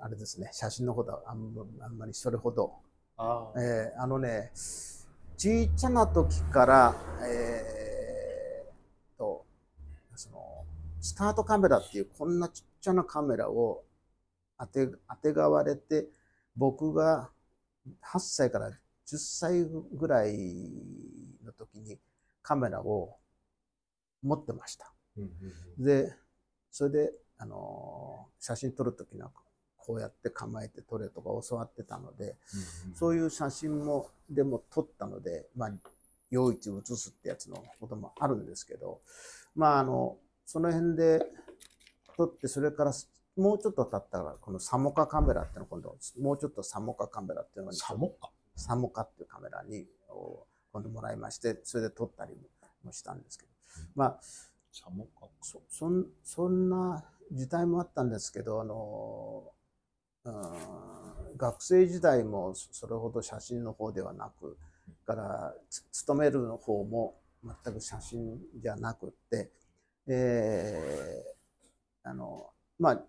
あれですね。写真のことはあんまりそれほどちっちゃな時からスタートカメラっていうこんなちっちゃなカメラをあてがわれて、僕が8歳から10歳ぐらいの時にカメラを持ってました。でそれで写真撮るときなんかこうやって構えて撮れとか教わってたので、そういう写真もでも撮ったので、まあ陽一写すってやつのこともあるんですけど、まあその辺で撮って、それからもうちょっと経ったらこのサモカカメラっての今度もうちょっとサモカカメラっていうのにサモカっていうカメラに今度もらいまして、それで撮ったりもしたんですけど、まあそんな時代もあったんですけど、学生時代もそれほど写真の方ではなく、から勤めるの方も全く写真じゃなくって、まあ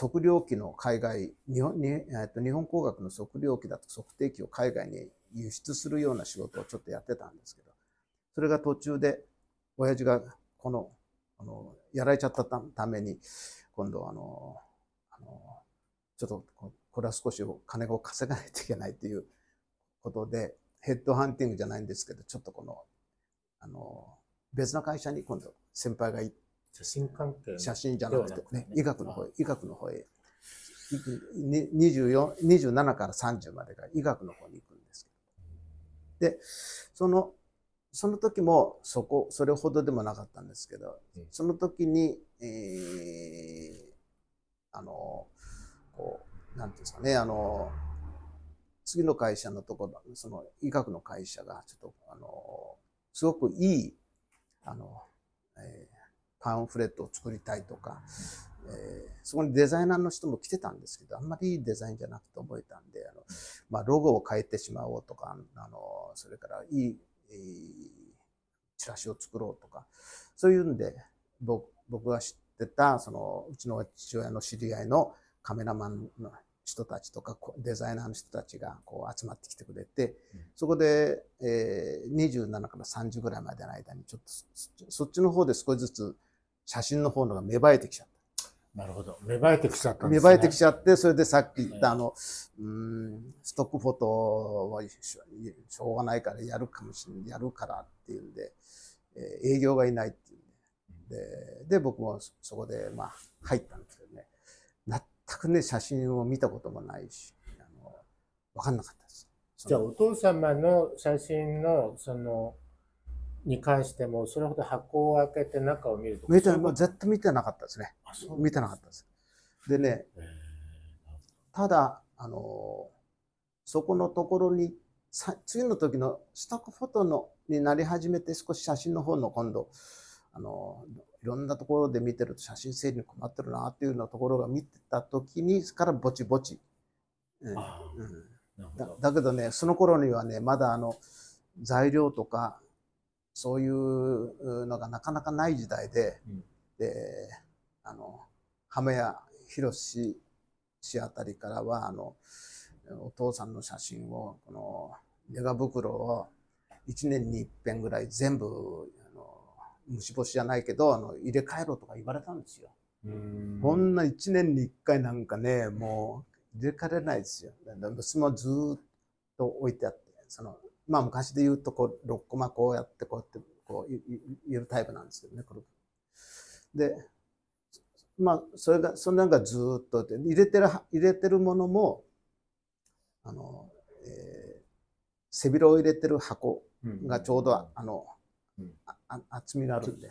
測量機の海外日本工学の測量機だと測定機を海外に輸出するような仕事をちょっとやってたんですけど、それが途中で親父がやられちゃったために、今度ちょっとこれは少し金を稼がないといけないということで、ヘッドハンティングじゃないんですけど、ちょっと別の会社に今度先輩が写真じゃなくてね、医学の方へ27から30までが医学の方に行くんですけど、でその時もそれほどでもなかったんですけど、その時になんていうんですかね、次の会社のところ、医学の会社がちょっとすごくいいパンフレットを作りたいとか、そこにデザイナーの人も来てたんですけど、あんまりいいデザインじゃなくて覚えたんで、まあ、ロゴを変えてしまおうとか、それからいいチラシを作ろうとか、そういうんで僕が知ってた、そのうちの父親の知り合いのカメラマンの人たちとかデザイナーの人たちがこう集まってきてくれて、そこで27から30ぐらいまでの間にちょっとそっちの方で少しずつ写真の方のが芽生えてきちゃった。なるほど。芽生えてきちゃったんですね。芽生えてきちゃって、それでさっき言ったストックフォトはしょうがないからやるからっていうんで、営業がいないっていうんで僕もそこでまあ入ったんですけどね。全くね、写真を見たこともないし、分かんなかったです。じゃあお父様の写真のに関しても、それほど箱を開けて中を見るとかもう絶対見てなかったですね。見てなかったです。でね、ただそこのところに次の時のストックフォトになり始めて、少し写真の方の今度いろんなところで見てると写真整理に困ってるなっていうようなところが見てた時にからぼちぼち、だけどね、その頃にはね、まだ材料とかそういうのがなかなかない時代で、浜谷博氏あたりからはお父さんの写真をこのメガ袋を1年に一遍ぐらい全部虫干しじゃないけど入れ替えろとか言われたんですよ。こんな1年に1回なんかね、もう入れ替えれないですよ。娘はずっと置いてあって、まあ昔で言うとこう6コマこうやってこういるタイプなんですけどね。これでまあそれなんかずっと入れてるものも背広を入れてる箱がちょうど厚みがあるんで、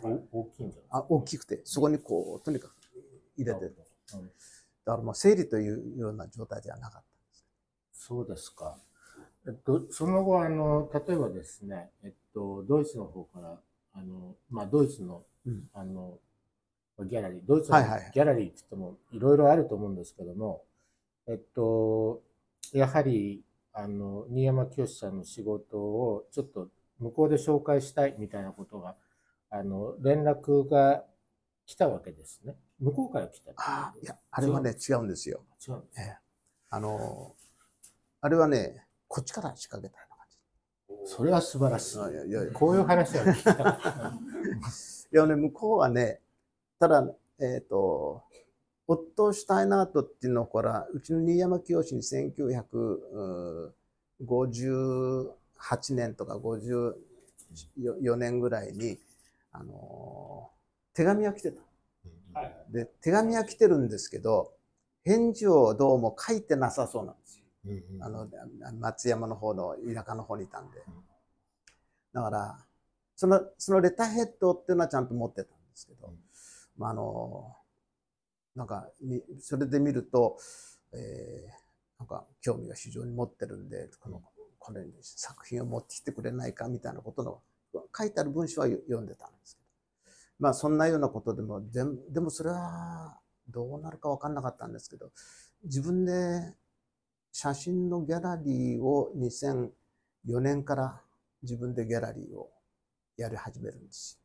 大きくて、そこにこうとにかく入れてる。だから整理というような状態ではなかったんです。そうですか。その後例えばですね、ドイツの方からまあドイツのギャラリー、ドイツのギャラリーって言ってもいろいろあると思うんですけども、やはり新山清さんの仕事をちょっと向こうで紹介したいみたいなことが連絡が来たわけですね。向こうから来た。いや、あれはね、違うんですよ。違うんです。あれはね、こっちから仕掛けたような感じ。それは素晴らしい。いやいや、こういう話は聞いた。いやね、向こうはね、ただ、オットー・シュタイナートっていうのから、うちの新山清に1958年とか54年ぐらいに、手紙が来てた。で、手紙が来てるんですけど、返事をどうも書いてなさそうなんですよ。松山の方の田舎の方にいたんで、だからそのレターヘッドっていうのはちゃんと持ってたんですけど、まあなんかそれで見ると、なんか興味が非常に持ってるんで、これに作品を持ってきてくれないかみたいなことの書いてある文章は読んでたんですけど、まあそんなようなことでもでもそれはどうなるか分かんなかったんですけど、自分で写真のギャラリーを2004年から自分でギャラリーをやり始めるんです。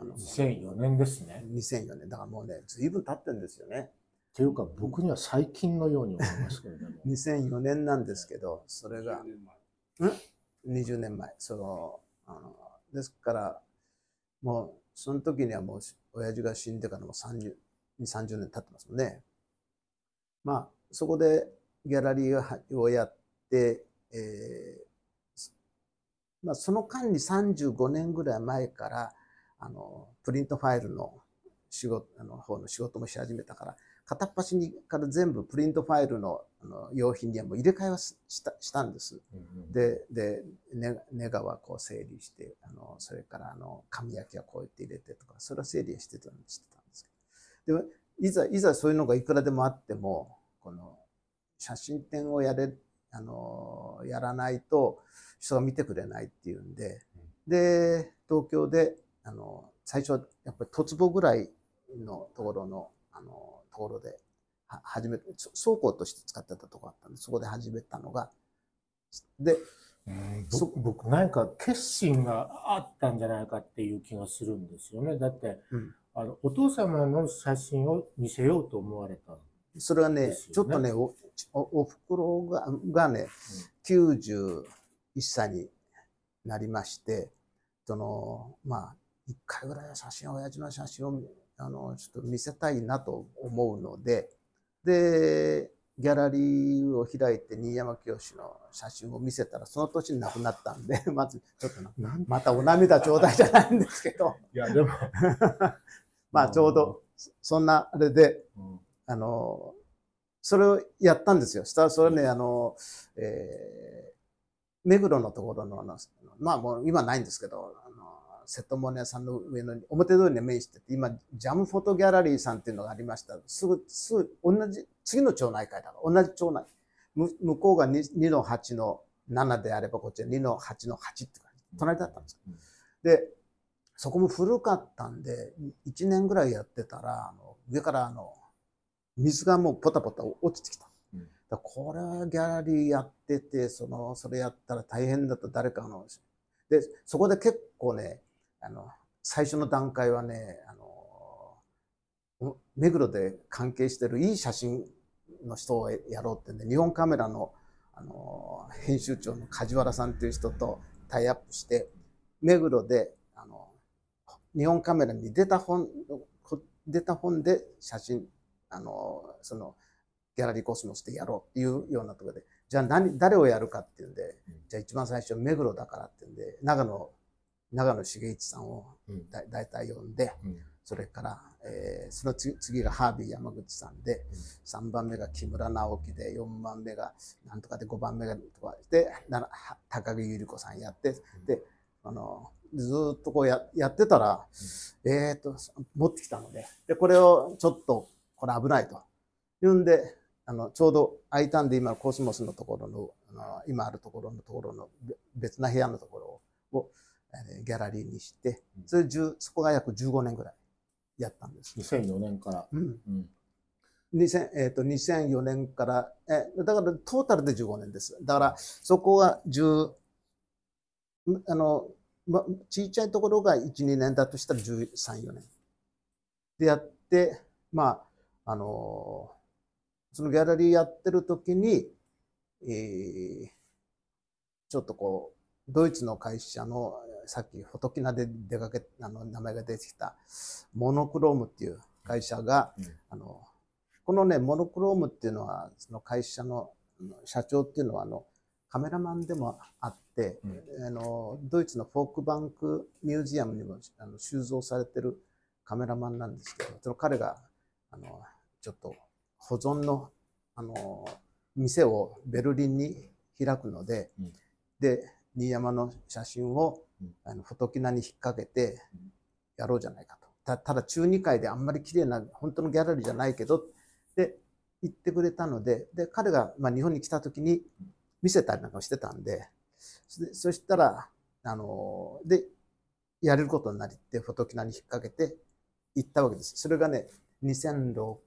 2004年ですね。2004年。だからもうね、随分経ってるんですよね。というか僕には最近のように思いますけれども。2004年なんですけど、それが20年前。ですから、もうその時にはもう親父が死んでからも30年経ってますもんね。まあそこでギャラリーをやって、まあ、その間に35年ぐらい前からプリントファイルの方の仕事もし始めたから、片っ端から全部プリントファイルの用品にはもう入れ替えはしたんです。で、ネガはこう整理して、それから紙焼きはこうやって入れてとか、それは整理してたんですけど。でもいざそういうのがいくらでもあっても、写真展をやらないと人が見てくれないっていうんで、で東京で最初やっぱり凸凹ぐらいのところのところで始め倉庫として使ってたところあったんで、そこで始めたのがで、僕なんか決心があったんじゃないかっていう気がするんですよね。だって、お父様の写真を見せようと思われたんですよね。それはね、ちょっとね、おふくろがね、91歳になりまして、まあ、1回ぐらいは写真、親父の写真をちょっと見せたいなと思うので、で、ギャラリーを開いて新山清志の写真を見せたら、その年に亡くなったんで、まずちょっとまたお涙頂戴じゃないんですけど、いやでもまあちょうどそんなあれで、それをやったんですよ。したらそれね、目黒のところのまあもう今ないんですけど、瀬戸物屋さんの上の表通りに面してて、今ジャムフォトギャラリーさんっていうのがありました。すぐ同じ次の町内会だから同じ町内、向こうが 2-8 の7であれば、こっちは 2-8 の8って感じ、隣だったんですよ。でそこも古かったんで、1年ぐらいやってたら、上から水がもうポタポタ落ちてきた。だこれはギャラリーやってて、それやったら大変だと、誰かでそこで結構ね、最初の段階はね、目黒で関係してるいい写真の人をやろうってね、日本カメラの、編集長の梶原さんという人とタイアップして、目黒で日本カメラに出た本で写真、そのギャラリーコスモスでやろうっていうようなところで、じゃあ誰をやるかっていうんで、じゃあ一番最初目黒だからっていうんで、長野茂一さんを大体呼んで、それから、その次がハービー山口さんで、3番目が木村直樹で、4番目がなんとかで、5番目がとかで、高木百合子さんやって、でずっとこうやってたら、持ってきたので、これをちょっとこれ危ないと言うんで、ちょうど空いたんで、今コスモスのところの、今あるところの別な部屋のところをギャラリーにして、そこが約15年ぐらいやったんです。2004年から、2004年からだからトータルで15年です。だからそこが小さいところが 1,2 年だとしたら13、4年でやって、まあそのギャラリーやってる時に、ちょっとこうドイツの会社の、さっきフォトキナで名前が出てきたモノクロームっていう会社が、このねモノクロームっていうのは、その会社の社長っていうのはカメラマンでもあって、ドイツのフォークバンクミュージアムにも収蔵されてるカメラマンなんですけど、その彼がちょっと保存の店をベルリンに開くので、新山の写真をフォトキナに引っ掛けてやろうじゃないかと。ただ中2階であんまり綺麗な本当のギャラリーじゃないけどで言ってくれたので、彼が日本に来た時に見せたりなんかしてたんで、そしたらやれることになりってフォトキナに引っ掛けて行ったわけです。それがね2007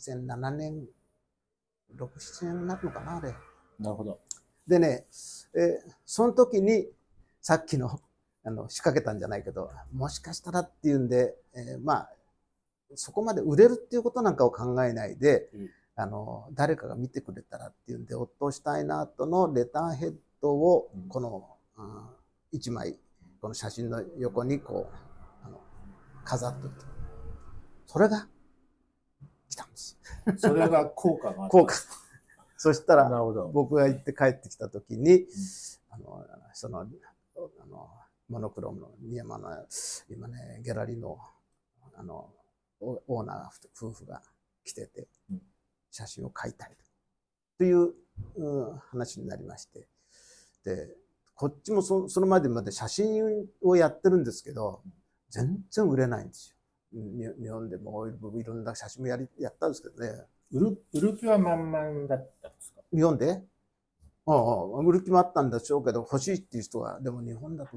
年6、7年になるのかな、あれ。なるほど。でね、その時にさっきの仕掛けたんじゃないけど、もしかしたらっていうんで、まあそこまで売れるっていうことなんかを考えないで、誰かが見てくれたらっていうんで、オットー・シュタイナートのレターヘッドをこの、1枚この写真の横にこう飾っといて、それが来たんです。それが効果があった。そしたら僕が行って帰ってきた時に、モノクロームの新山の今ねギャラリーのオーナー夫婦が来てて、写真を買いたいという、話になりまして、でこっちもその前でまで写真をやってるんですけど、全然売れないんですよ。日本でもいろんな写真もやったんですけどね。売る気は満々だったんですか、日本で。売る気もあったんでしょうけど、欲しいっていう人は、でも日本だと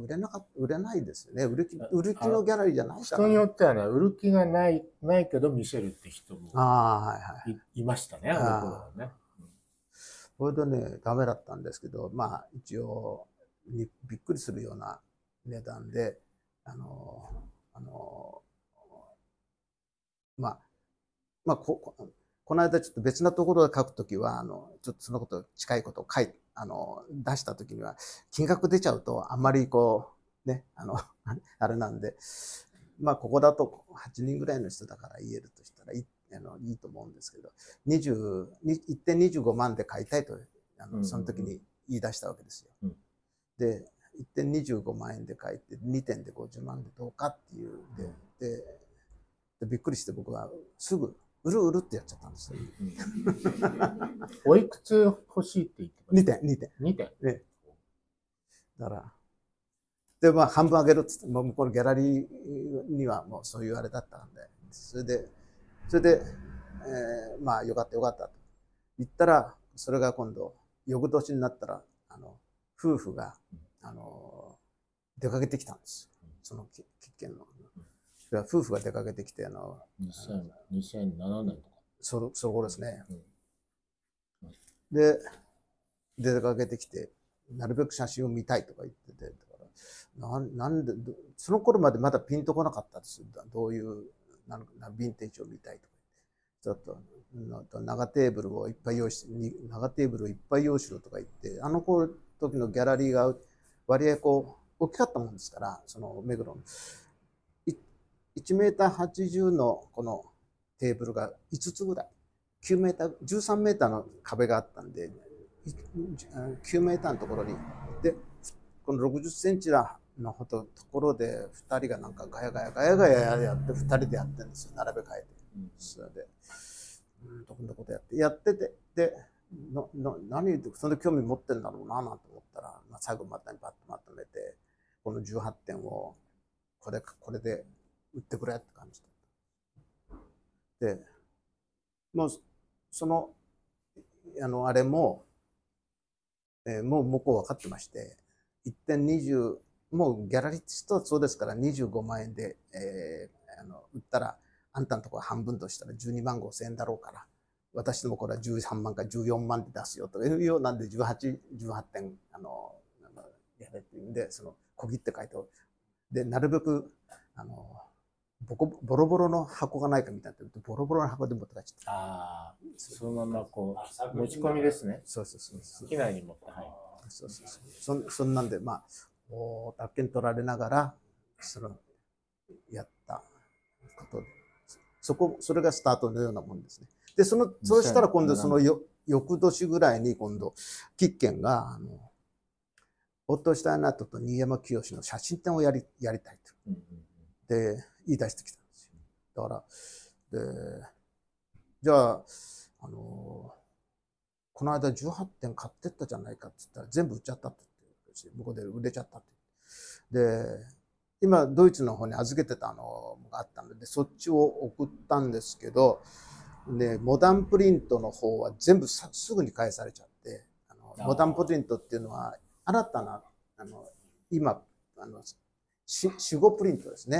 売れないですよね。売る気のギャラリーじゃないから、ね、人によってはね、売る気がないけど見せるって人もいましたね、あの頃はね。これでね、ダメだったんですけど、まあ一応びっくりするような値段でこの間ちょっと別なところで書くときは、ちょっとそのこと近いことを出したときには、金額出ちゃうとあんまりこう、ね、あれなんで、ここだと8人ぐらいの人だから言えるとしたらいいと思うんですけど、1点25万で買いたいと、その時に言い出したわけですよ。で、1点25万円で買いて、2点で50万でどうかっていう。で、びっくりして僕はすぐ、うるってやっちゃったんですよ。おいくつ欲しいって言ってた？ 2点。ね。だから、で、半分あげるっつって、もう向こうのギャラリーにはもうそういうあれだったんで、それで、よかったよかったと言ったら、それが今度、翌年になったら、夫婦が、出かけてきたんですよ。その件の。夫婦が出かけてきて、2007年とか。そこですね。で、出かけてきて、なるべく写真を見たいとか言ってて、だからなんで、その頃までまだピンとこなかったです。どういう、ヴィンテージを見たいとか。ちょっと、長テーブルをいっぱい用意しろとか言って、時のギャラリーが割合大きかったもんですから、その目黒の。1メーター80のこのテーブルが5つぐらい。13メーターの壁があったんで、9メーターのところに。で、この60センチのところで2人がガヤガヤやって2人でやってるんですよ。並べ替えて。それで、こんなことやってて、で、何でその興味持ってるんだろうななんて思ったら、最後またパッとまとめて、この18点をこれで売ってくれって感じで、もうそのあれも、もうこう分かってまして、1点20、もうギャラリストはそうですから、25万円で、売ったら、あんたのところ半分としたら12万5千円だろうから、私どもこれは13万から14万で出すよというようなんで、18点やれっていうんで、その小切って書いて、でなるべくボロボロの箱がないかみたいなって、ボロボロの箱で持って帰っちゃった。ああ、そのまま持ち込みですね。そう。機内に持って、はい。そう。そんなんで、宅建取られながら、やったことで、それがスタートのようなもんですね。で、そうしたら今度、翌年ぐらいに、今度、キッケンが、オットー・シュタイナートと新山清の写真展をやりたいと。で、言い出してきたんですよ。だから、じゃあ、この間18点買ってったじゃないかって言ったら、全部売っちゃったって言って、向こうで売れちゃったって。で、今、ドイツの方に預けてたのがあったので、そっちを送ったんですけど、で、モダンプリントの方は全部すぐに返されちゃって、モダンプリントっていうのは、新たな、今、死後プリントですね。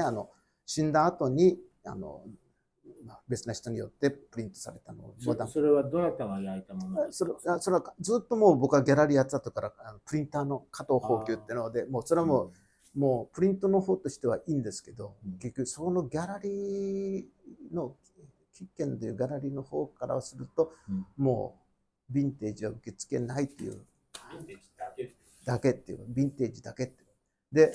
死んだ後に、別な人によってプリントされたのを。それはどなたが焼いたものですか？それはずっともう僕はギャラリーやってたとから、プリンターの加藤宝久っていうので、もうそれはもうプリントの方としてはいいんですけど、結局そのギャラリーの、キッケンというギャラリーの方からすると、もうヴィンテージは受け付けないっていう。ヴィンテージだけって。で、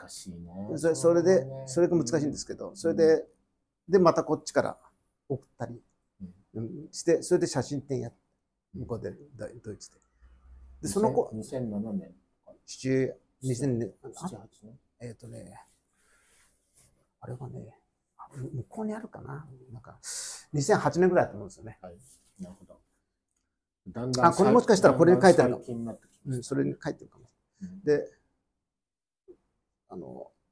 難しいね。それが難しいんですけど、それで、またこっちから送ったりして、それで写真展やって、向こうで、ドイツで。で、その後、2007年とか。2008年。あれはね、向こうにあるかな。2008年ぐらいだと思うんですよね。はい。なるほど。あ、これもしかしたらこれに書いてあるの。それに書いてるかも。で、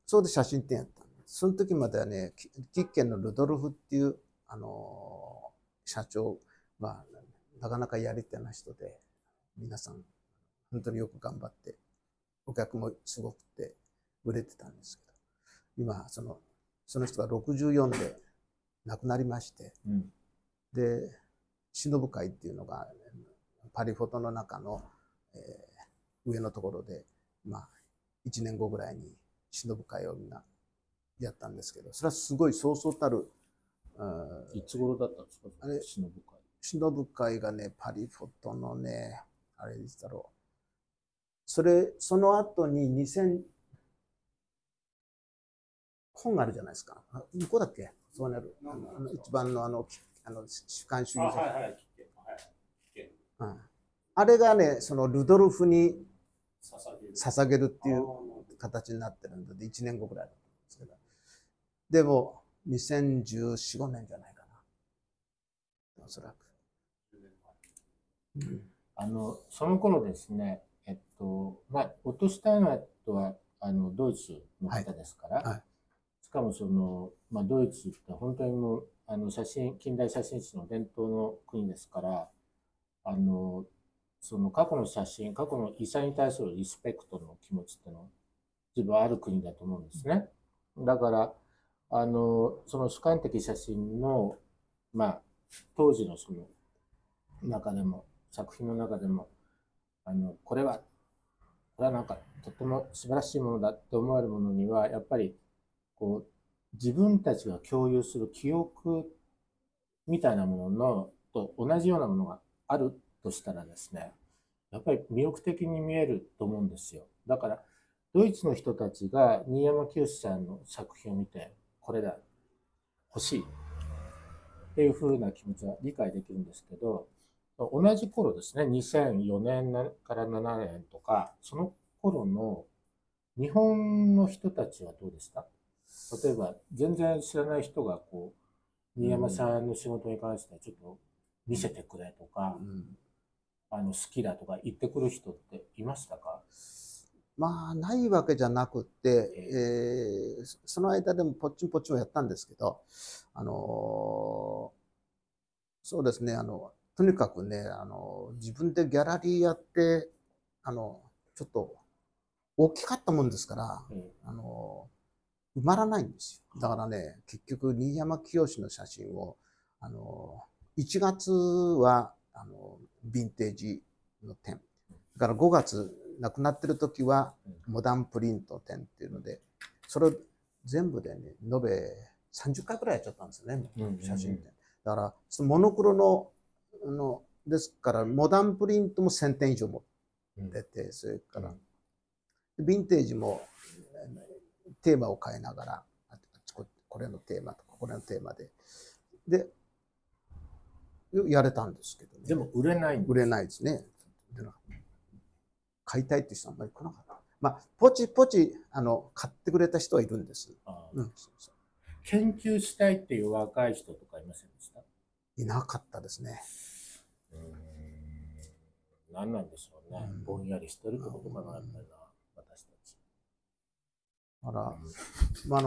それで写真展やった。その時まではね、キッケンのルドルフっていう、社長は、なかなかやり手な人で、皆さん、本当によく頑張って、お客もすごくて、売れてたんですけど、今、その人が64で亡くなりまして、で、忍ぶ会っていうのが、パリフォトの中の、上のところで、1年後ぐらいに忍ぶ会をみんなやったんですけど、それはすごいそうそうたる。いつ頃だったんですか、あれ、忍ぶ会。忍ぶ会がね、パリフォトのね、あれでしたろう。その後に本があるじゃないですか。どこだっけ、そうなる。一番の主観主義者。あれがね、そのルドルフに捧げるっていう形になってるんで、1年後ぐらいだったんですけど。でも、2014、5年じゃないかな。おそらく。その頃ですね、オット・シュタイナーとはドイツの方ですから、はいはい、しかもドイツって本当にもう近代写真史の伝統の国ですから、その過去の写真、過去の遺産に対するリスペクトの気持ちっての自分はある国だと思うんですね。だからその主観的写真の、当時のその中でも作品の中でも。これはなんかとっても素晴らしいものだって思えるものにはやっぱりこう自分たちが共有する記憶みたいなものと同じようなものがあるとしたらですね、やっぱり魅力的に見えると思うんですよ。だからドイツの人たちが新山清さんの作品を見てこれだ欲しいっていうふうな気持ちは理解できるんですけど。同じ頃ですね、2004年から7年とか、その頃の日本の人たちはどうでした？例えば、全然知らない人が、新山さんの仕事に関しては、ちょっと見せてくれとか、好きだとか言ってくる人っていましたか？ないわけじゃなくて、その間でもぽっちんぽっちんをやったんですけど、そうですね、とにかくね、自分でギャラリーやって、ちょっと大きかったもんですから、埋まらないんですよ。だからね、結局、新山清の写真を、1月は、ヴィンテージの展。だから5月亡くなってる時は、モダンプリント展っていうので、それを全部でね、延べ30回くらいやっちゃったんですよね、写真展。だから、そのモノクロの、ですからモダンプリントも1000点以上も出て、それからヴィンテージもテーマを変えながら、これのテーマとかこれのテーマでやれたんですけどね。でも売れないですね。買いたいって人はあんまり来なかった。ポチポチ買ってくれた人はいるんです。研究したいっていう若い人とかいませんでした？いなかったですね。何なんでしょうね。ぼんやりしてるってことかな、やっぱりな、私たち。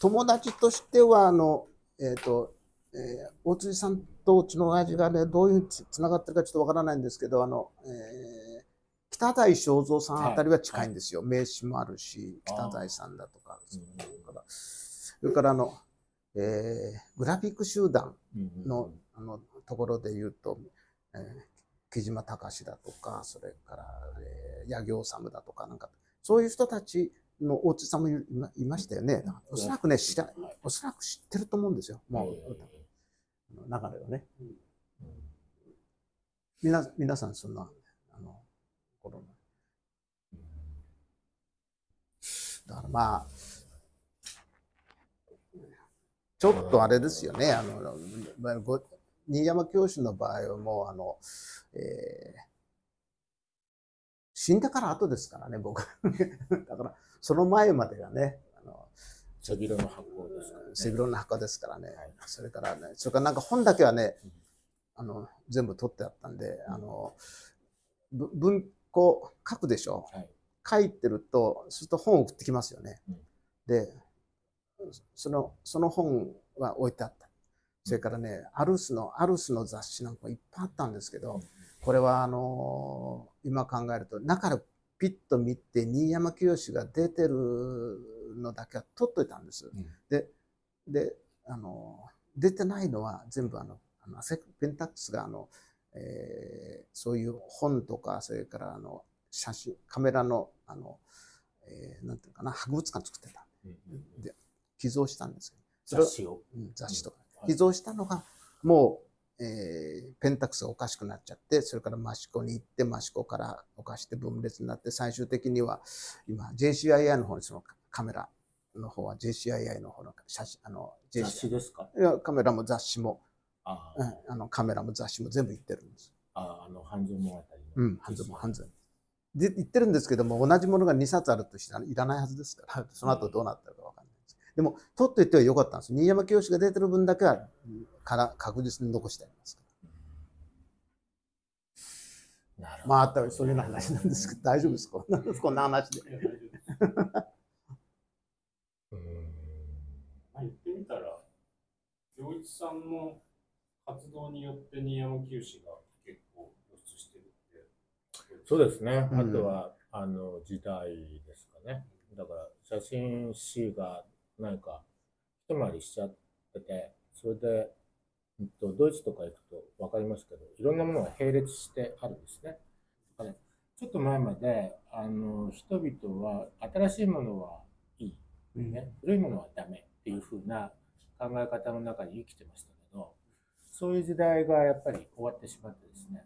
友達としては、大辻さんとうちの親父がね、どういうつながってるかちょっとわからないんですけど、北台正三さんあたりは近いんですよ。名刺もあるし、北台さんだとか、それからグラフィック集団のところで言うと、木島隆だとか、それから八木治だとか、なんかそういう人たちの大津さんもいましたよね。おそらくね、おそらく知ってると思うんですよ、もう中ではね。皆さんそんな頃の。だからちょっとあれですよね、新山清の場合はもう死んだから後ですからね、僕。だから、その前までがね、背広の箱ですからね。背広の箱ですからね。それからね、それからなんか本だけはね、全部取ってあったんで、文庫書くでしょ。書いてると、すると本を送ってきますよね。でその本は置いてあった。それからね、アルスの雑誌なんかいっぱいあったんですけど、これは今考えると、中からピッと見て、新山清が出てるのだけは取っといたんです。で、出てないのは全部ペンタックスがそういう本とか、それから写真、カメラの、なんていうかな、博物館作ってたで寄贈したんですけど、雑誌を、雑誌とか寄贈したのがもう、ペンタックスがおかしくなっちゃって、それから益子に行って、益子からおかして分裂になって、最終的には今 JCII の方に、そのカメラの方は JCII の方の写真、雑誌ですか？いや、カメラも雑誌も、カメラも雑誌も全部行ってるんです。半蔵門あたりの。うん、半蔵門。で、行ってるんですけども、同じものが2冊あるとしたらいらないはずですから、その後どうなったかわかんないです。でも、取っておいてはよかったんです。新山清が出てる分だけはから確実に残してありますから。なるほど。まあ、あったらそういう話なんですけど、大丈夫ですか？こんな話で。言ってみたら、良一さんの活動によって新山清が結構露出してるって。そうですね。あとは、時代ですかね。だから、写真誌がなんか一回りしちゃってて、それで、ドイツとか行くと分かりますけど、いろんなものが並列してあるんですね。だから、ちょっと前まで、人々は、新しいものはいい、ね、古いものはダメ。っていう風な考え方の中に生きてましたけど、そういう時代がやっぱり終わってしまってですね、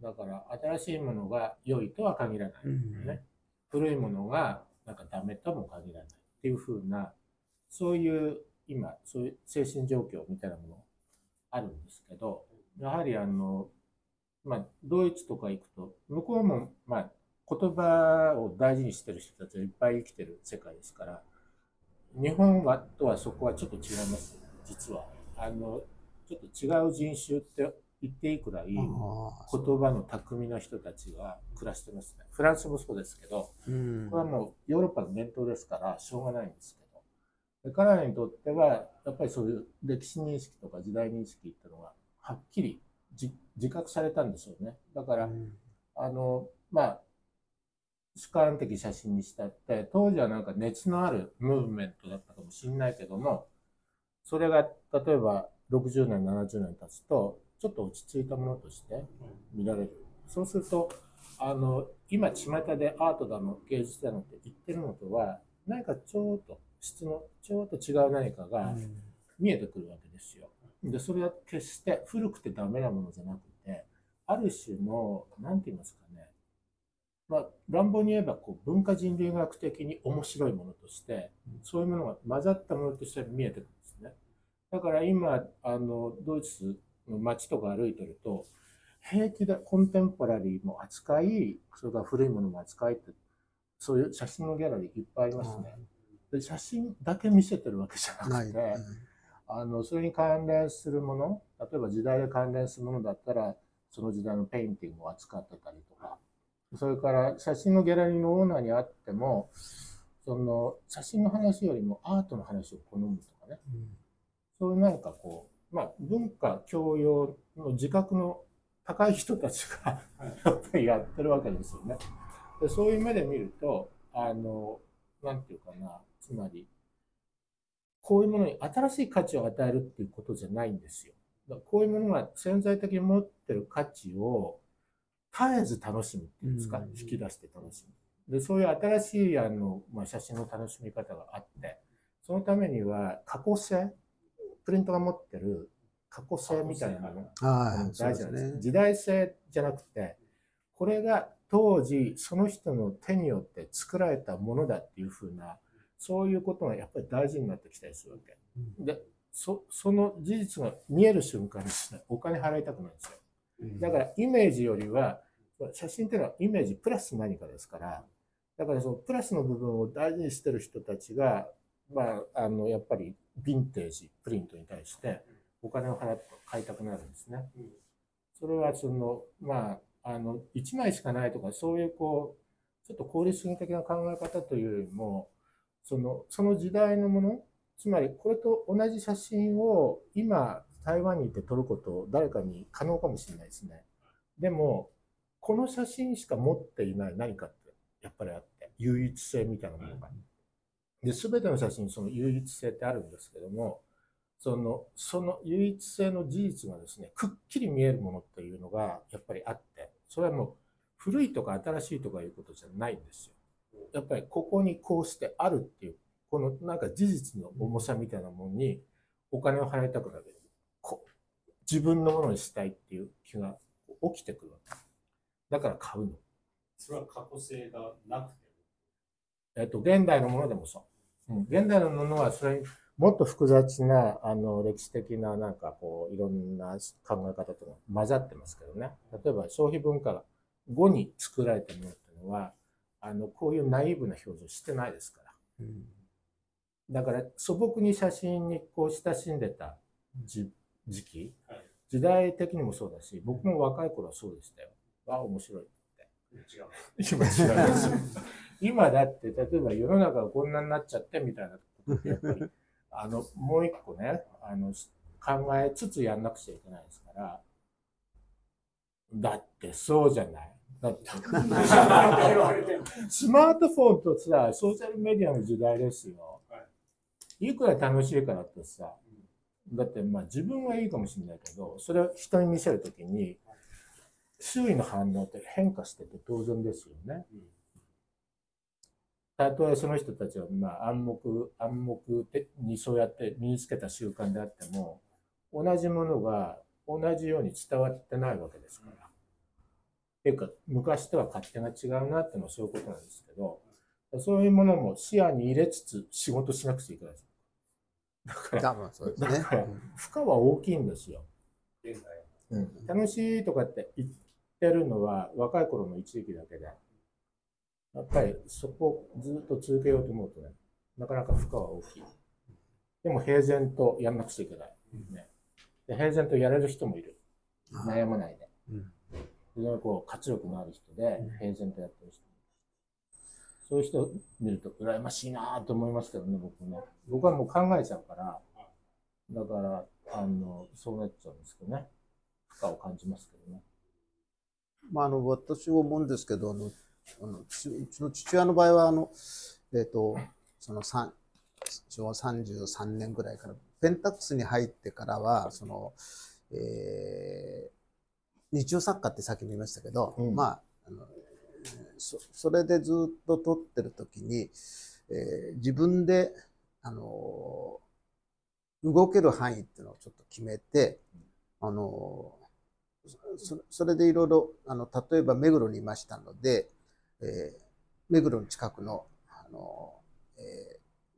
だから新しいものが良いとは限らない、ね、古いものがなんかダメとも限らないっていう風な、そういう今そういう精神状況みたいなものあるんですけど、やはりまあ、ドイツとか行くと向こうも、まあ、言葉を大事にしてる人たちがいっぱい生きてる世界ですから、日本はとはそこはちょっと違います、ね、実はちょっと違う人種って言っていいくらい言葉の巧みな人たちが暮らしてますね。フランスもそうですけど、これはもうヨーロッパの伝統ですからしょうがないんですけど、彼らにとってはやっぱりそういう歴史認識とか時代認識っていうのがはっきり自覚されたんでしょうね。だから、まあ主観的写真にしたって、当時はなんか熱のあるムーブメントだったかもしれないけども、それが例えば60年70年経つとちょっと落ち着いたものとして見られる。そうすると今巷でアートだの芸術だのって言ってるのとは何かちょっと質のちょっと違う何かが見えてくるわけですよ。でそれは決して古くてダメなものじゃなくて、ある種の何て言いますかね、まあ、乱暴に言えばこう文化人類学的に面白いものとして、そういうものが混ざったものとして見えてくるんですね。だから今ドイツの街とか歩いてると、平気でコンテンポラリーも扱い、それから古いものも扱いって、そういう写真のギャラリーいっぱいありますね。で写真だけ見せてるわけじゃなくて、それに関連するもの、例えば時代で関連するものだったらその時代のペインティングを扱ってたりとか。それから写真のギャラリーのオーナーに会っても、その写真の話よりもアートの話を好むとかね、そういうなんかこう、まあ、文化教養の自覚の高い人たちがやっぱりやってるわけですよね。でそういう目で見ると、なんていうかな、つまりこういうものに新しい価値を与えるっていうことじゃないんですよ。だからこういうものが潜在的に持ってる価値を絶えず楽しむっていうんですか、引き出して楽しむ。で、そういう新しいまあ、写真の楽しみ方があって、そのためには過去性、プリントが持ってる過去性みたいなのが大事なんです。時代性じゃなくて、これが当時その人の手によって作られたものだっていうふうな、そういうことがやっぱり大事になってきたりするわけ。で、その事実が見える瞬間ですね、お金払いたくないんですよ。だからイメージよりは、写真っていうのはイメージプラス何かですから、だからそのプラスの部分を大事にしてる人たちが、まあ、やっぱりヴィンテージプリントに対してお金を払って買いたくなるんですね。それはその、まあ、1枚しかないとか、そういうこうちょっと効率主義的な考え方というよりも、その時代のもの、つまりこれと同じ写真を今台湾に行って撮ることを誰かに可能かもしれないですね。でもこの写真しか持っていない何かってやっぱりあって、唯一性みたいなものが、で全ての写真にその唯一性ってあるんですけども、その唯一性の事実がですね、くっきり見えるものっていうのがやっぱりあって、それはもう古いとか新しいとかいうことじゃないんですよ。やっぱりここにこうしてあるっていう、このなんか事実の重さみたいなものにお金を払いたくなる。自分のものにしたいっていう気が起きてくるわけ。だから買うの。それは過去性がなくても。現代のものでもそう。うん、現代のものはそれにもっと複雑な歴史的ななんかこういろんな考え方とか混ざってますけどね。例えば消費文化後に作られたものっていうのはこういうナイーブな表情してないですから。うん、だから素朴に写真にこう親しんでた時期、はい、時代的にもそうだし、僕も若い頃はそうでしたよ。あ、面白いって。違う。今違います。今だって、例えば世の中がこんなになっちゃってみたいなことって、やっぱり、もう一個ね、考えつつやんなくちゃいけないですから、だってそうじゃない。だって、スマートフォンとさ、ソーシャルメディアの時代ですよ。いくら楽しいからってさ、だってまあ自分はいいかもしれないけど、それを人に見せるときに、周囲の反応って変化してて当然ですよね。たとえその人たちはまあ暗黙にそうやって身につけた習慣であっても、同じものが同じように伝わってないわけですから。っていうか、昔とは勝手が違うなっていうのはそういうことなんですけど、そういうものも視野に入れつつ仕事しなくちゃいけないです。だから、負荷は大きいんですよ。うん、楽しいとかって言ってるのは若い頃の一時期だけで、やっぱりそこをずっと続けようと思うとね、なかなか負荷は大きい。でも平然とやんなくちゃいけない。ね、で平然とやれる人もいる。悩まないで。非常にこう活力のある人で平然とやってる人。そういう人を見ると羨ましいなと思いますけどね、僕ね。僕はもう考えちゃうから、だから、そうなっちゃうんですけどね。負荷を感じますけどね。まあ、私は思うんですけど、うちの父親の場合は、昭和33年ぐらいから、ペンタックスに入ってからは、日常作家ってさっきも言いましたけど、うん、まあ、それでずっと撮ってる時に、自分で、動ける範囲っていうのをちょっと決めて、それでいろいろ、例えば目黒にいましたので、目黒の近くの、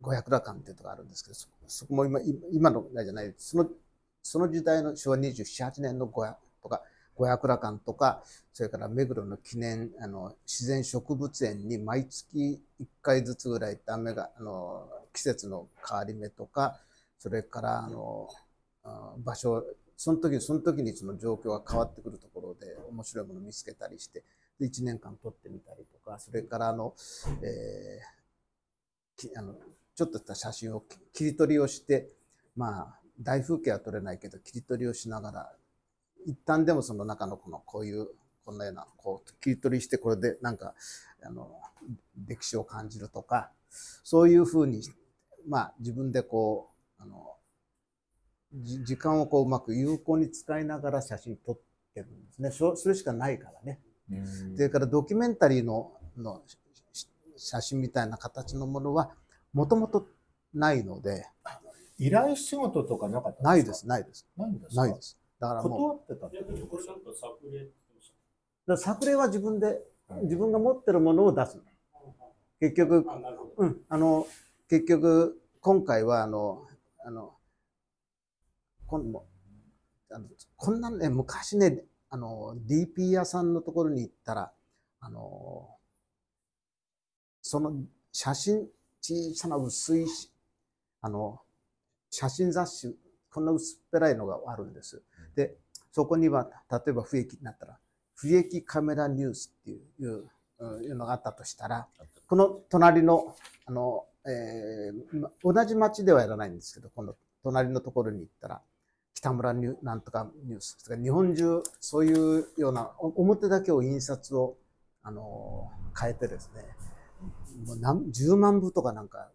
五百羅漢っていうところがあるんですけど、そこも今のじゃない、その時代の昭和27、8年の五百羅漢とか、それから目黒の記念、自然植物園に毎月1回ずつぐらい雨が、季節の変わり目とか、それから、場所、その時にその状況が変わってくるところで面白いものを見つけたりして、で1年間撮ってみたりとか、それからちょっとした写真を切り取りをして、まあ、大風景は撮れないけど、切り取りをしながら、一旦でもその中のこんなような、こう、切り取りして、これでなんか、歴史を感じるとか、そういうふうに、まあ、自分でこう、時間をこう、うまく有効に使いながら写真撮ってるんですね。それしかないからね。それからドキュメンタリーの写真みたいな形のものは、もともとないので。依頼仕事とかなかったんですか？ないです、ないです。ないです。だから断ってたってこれだと作例って言うんですか？作例は自分が持ってるものを出す。結局、今回はこんなね、昔ね、DP 屋さんのところに行ったら、その写真、小さな薄い、写真雑誌、こんな薄っぺらいのがあるんです。で、そこには、例えば不益になったら、不益カメラニュースっていうのがあったとしたら、この隣の、同じ町ではやらないんですけど、この隣のところに行ったら、北村なんとかニュースとか、日本中、そういうような、表だけを印刷を、変えてですね、もう10万部とかなんか、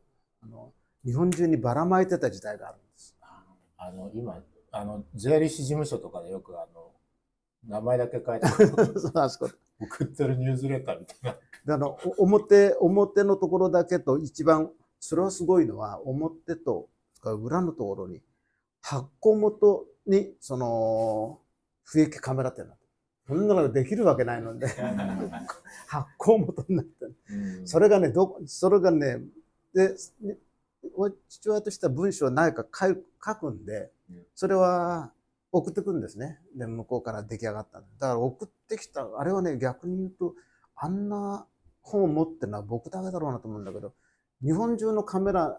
日本中にばらまいてた時代があるんです。今税理士事務所とかでよく名前だけ書いて送ってるニュースレターみたいな。表のところだけと、一番それはすごいのは、表と裏のところに発行元にその不益カメラってなって、そんなのできるわけないので発行元になってる、それがね、それがね、で父親としては文章を何か書くんで、それは送ってくるんですね。で、向こうから出来上がったんで、だから送ってきたあれはね、逆に言うと、あんな本を持ってるのは僕だけだろうなと思うんだけど、日本中のカメラ、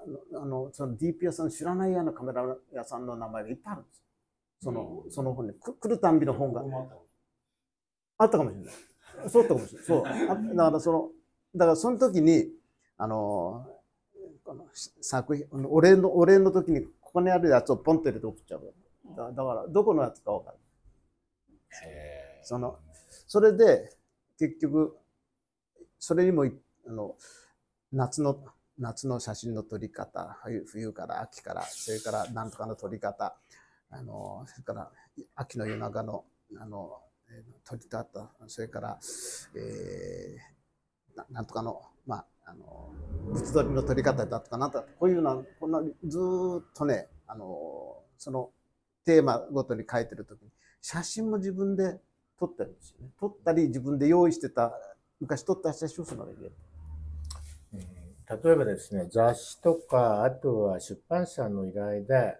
その DP 屋さん、知らないようなカメラ屋さんの名前がいっぱいあるんですよ。その本に、来るたんびの本があったかもしれない。そうだったかもしれない。そう。だからその時に、作品、お礼の時に、ここにあるやつをポンと入れて送っちゃう。だから、どこのやつか分かる。それで、結局、それにも、夏の写真の撮り方、冬から秋から、それから何とかの撮り方、それから秋の夜中の、撮り方、それから、何とかの、まあ、物撮りの撮り方だとか、なんとか、こういうのは、こんなずーっとね、そのテーマごとに書いてるときに、写真も自分で撮ってるんですよね。撮ったり、自分で用意してた、昔撮った写真をするのがいい。例えばですね、雑誌とか、あとは出版社の依頼で、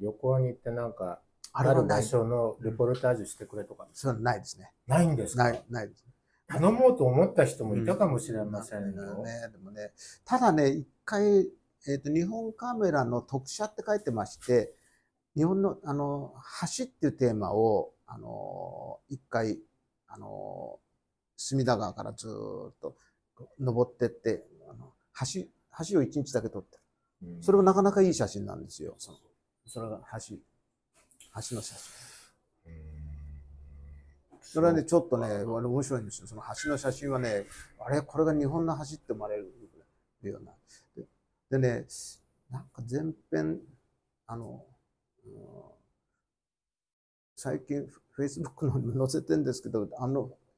旅行に行ってなんか、ある場所のレポルタージュしてくれとか。そういうのないですね。ないんですか？ないです。頼もうと思った人もいたかもしれませんよね。でもね、ただね、一回、日本カメラの特写って書いてまして、日本の、橋っていうテーマを、一回、隅田川からずーっと登ってって、橋を一日だけ撮ってる。それもなかなかいい写真なんですよ。それが橋の写真。それはね、ちょっとね、面白いんですよ。その橋の写真はね、あれ、これが日本の橋って思われるような。でね、なんか全編、最近、Facebook のに載せてるんですけど、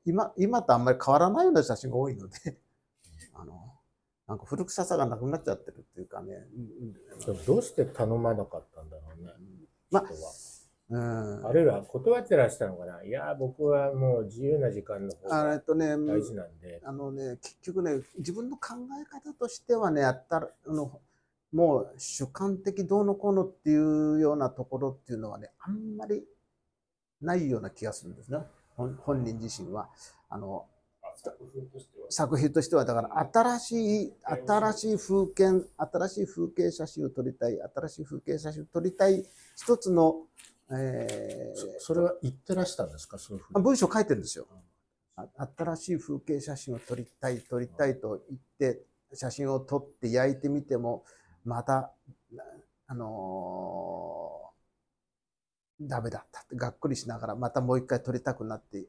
今とあんまり変わらないような写真が多いので、なんか古臭さがなくなっちゃってるっていうかね。どうして頼まなかったんだろうね。まあ、あるいは断ってらっしゃるのかな。いや、僕はもう自由な時間の方が大事なんで。結局ね、自分の考え方としてはね、もう主観的どうのこうのっていうようなところっていうのはね、あんまりないような気がするんですね。本人自身は。作品としては、だから新しい風景写真を撮りたい、新しい風景写真を撮りたい、一つの、それは言ってらしたんですか、そういうふうに。文章書いてるんですよ。新しい風景写真を撮りたいと言って、写真を撮って焼いてみても、また、ダメだったって、がっくりしながら、またもう一回撮りたくなって、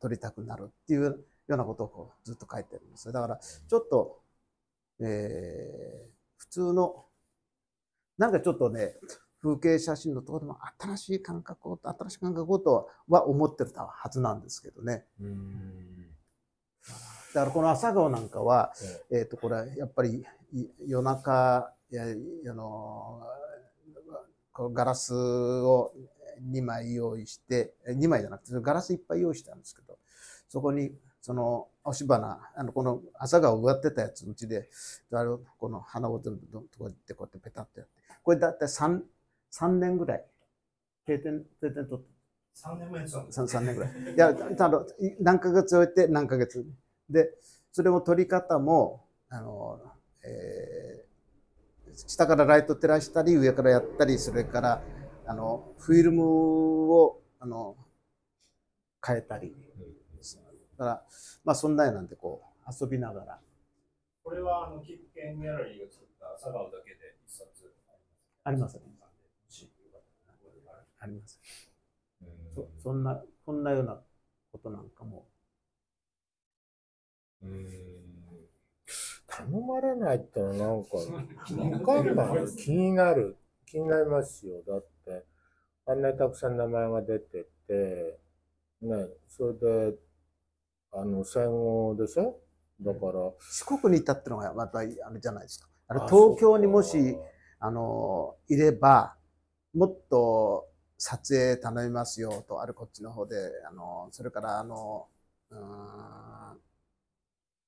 撮りたくなるっていうようなことをこうずっと書いてるんですよ。だからちょっと、普通のなんかちょっとね、風景写真のところでも新しい感覚をとは思ってたはずなんですけどね。だからこの朝顔なんかは、これはやっぱり夜中、ガラスを2枚用意して、2枚じゃなくて、ガラスいっぱい用意したんですけど、そこに、その、押し花、この朝顔植わってたやつのうちで、この花を全部、こうやってペタッとやって、これだって3年ぐらい、定点取って。3年ぐらい。いや、何ヶ月置いて、何ヶ月。で、それも撮り方も、下からライト照らしたり、上からやったり、それから、フィルムを変えたり、だからまあそんな絵なんでこう遊びながら。これはキックケンギャラリーが作った朝顔だけで一冊あります。あります。そんなようなことなんかも。頼まれないってのはなんか分かんない。気になりますよ。だってあんなにたくさん名前が出てて、ね、それで、戦後でしょ、だから、うん。四国にいたってのがまたあれじゃないですか。あれ東京にもし、いれば、もっと撮影頼みますよと、あれこっちの方で、それから、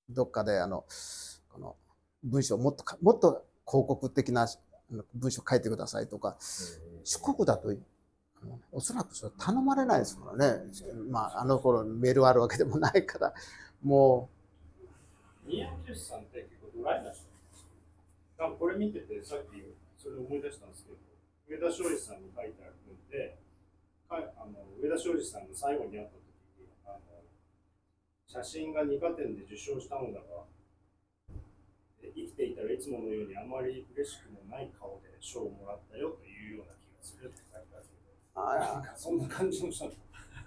どっかで、この文章をもっと広告的な文章を書いてくださいとか、四国だと、おそらくそれ頼まれないですからね。まあ、あの頃メールあるわけでもないから、もう。宮内さんって結構ドライな人ですか？これ見てて、さっきそれを思い出したんですけど、上田昌司さんに書いてある文で、上田昌司さんの最後に会った時に、写真が二課展で受賞したのだが、生きていたらいつものようにあまり嬉しくもない顔で賞をもらったよというような気がするって書いてあるけど、なんかそんな感じもし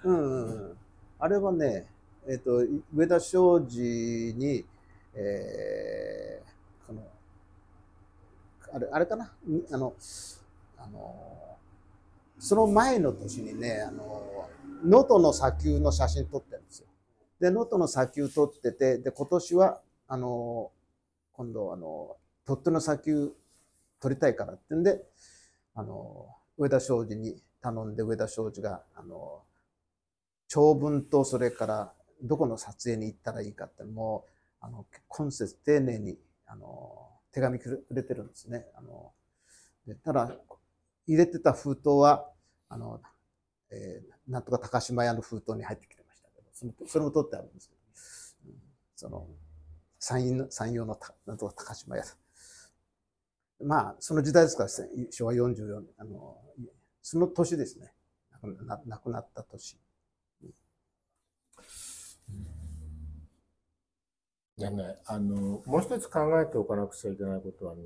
たの。あれはね、上田昌司に、あれかな、その前の年にね、能登の砂丘の写真撮ってるんですよ。で、能登の砂丘撮ってて、で、今年は、今度、鳥取の砂丘撮りたいからってんで、上田昌司に頼んで、上田昌司が、長文と、それから、どこの撮影に行ったらいいかって、もう、今節丁寧に、手紙くれてるんですね。で、ただ、入れてた封筒は、なんとか高島屋の封筒に入ってきてましたけど、それも取ってあるんですけど、山陽のなんとか高島屋さん。まあ、その時代ですから、昭和44年、その年ですね。亡くなった年。いやね、もう一つ考えておかなくちゃいけないことはね、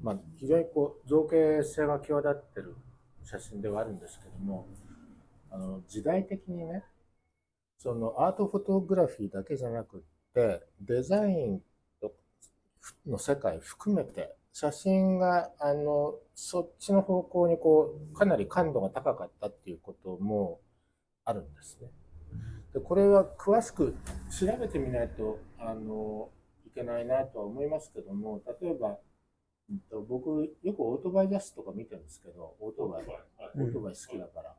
まあ、非常にこう、造形性が際立ってる写真ではあるんですけども、時代的にね、アートフォトグラフィーだけじゃなくって、デザインの世界含めて、写真が、そっちの方向にこう、かなり感度が高かったっていうこともあるんですね。で、これは詳しく調べてみないと、いけないなとは思いますけども、例えば、僕、よくオートバイジャスとか見てるんですけど、オートバイ好きだから、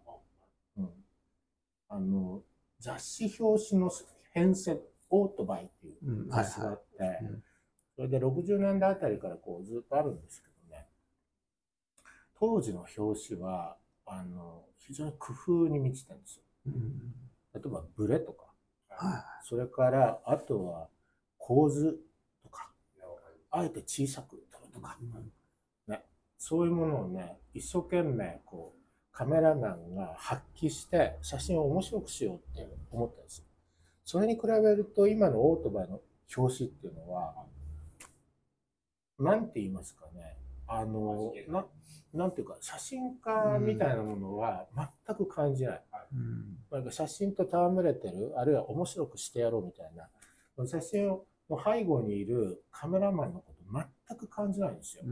雑誌表紙の編成、オートバイっていう雑誌があって、それで60年代あたりからこうずっとあるんですけどね、当時の表紙は、非常に工夫に満ちてるんですよ。例えば、ブレとか、それから、あとは、構図とか、あえて小さく、とかね、そういうものをね、一生懸命こうカメラマンが発揮して写真を面白くしようって思ったんですよ。それに比べると今のオートバイの表紙っていうのは何て言いますかね、なんていうか写真家みたいなものは全く感じない。なんか写真と戯れてる、あるいは面白くしてやろうみたいな、写真の背後にいるカメラマンのこと全く感じないんですよ。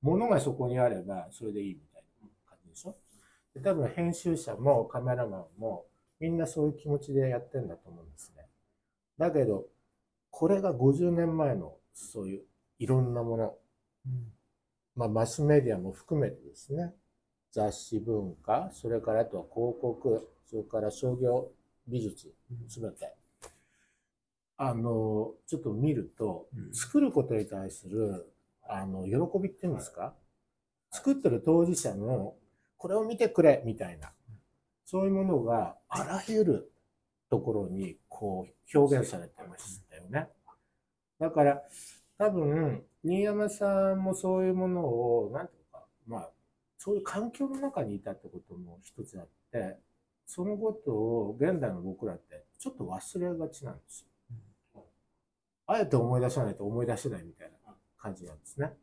物がそこにあればそれでいいみたいな感じでしょ。で、多分編集者もカメラマンもみんなそういう気持ちでやってんだと思うんですね。だけどこれが50年前のそういういろんなもの、まあ、マスメディアも含めてですね、雑誌文化、それからあとは広告、それから商業美術、全て。ちょっと見ると、作ることに対する、喜びって言うんですか、作ってる当事者の、これを見てくれ、みたいな。そういうものが、あらゆるところに、こう、表現されてましたよね。だから、多分、新山さんもそういうものを、なんていうか、まあ、そういう環境の中にいたってことも一つあって、そのことを、現代の僕らって、ちょっと忘れがちなんですよ。あえて思い出さないと思い出せないみたいな感じなんですね。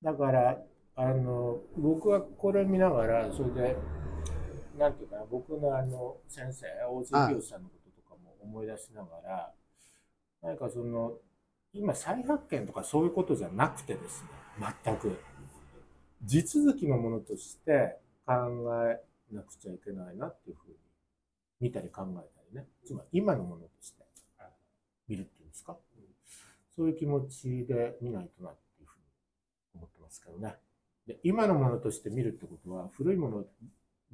だから、僕はこれ見ながら、それで、なんていうかな、僕の先生、大津清さんのこととかも思い出しながら、何か今再発見とかそういうことじゃなくてですね、全く。地続きのものとして考えなくちゃいけないなっていうふうに見たり考えたりね、つまり今のものとして見るっていうんですか、そういう気持ちで見ないとなっていうふうに思ってますけどね。で、今のものとして見るってことは古いもの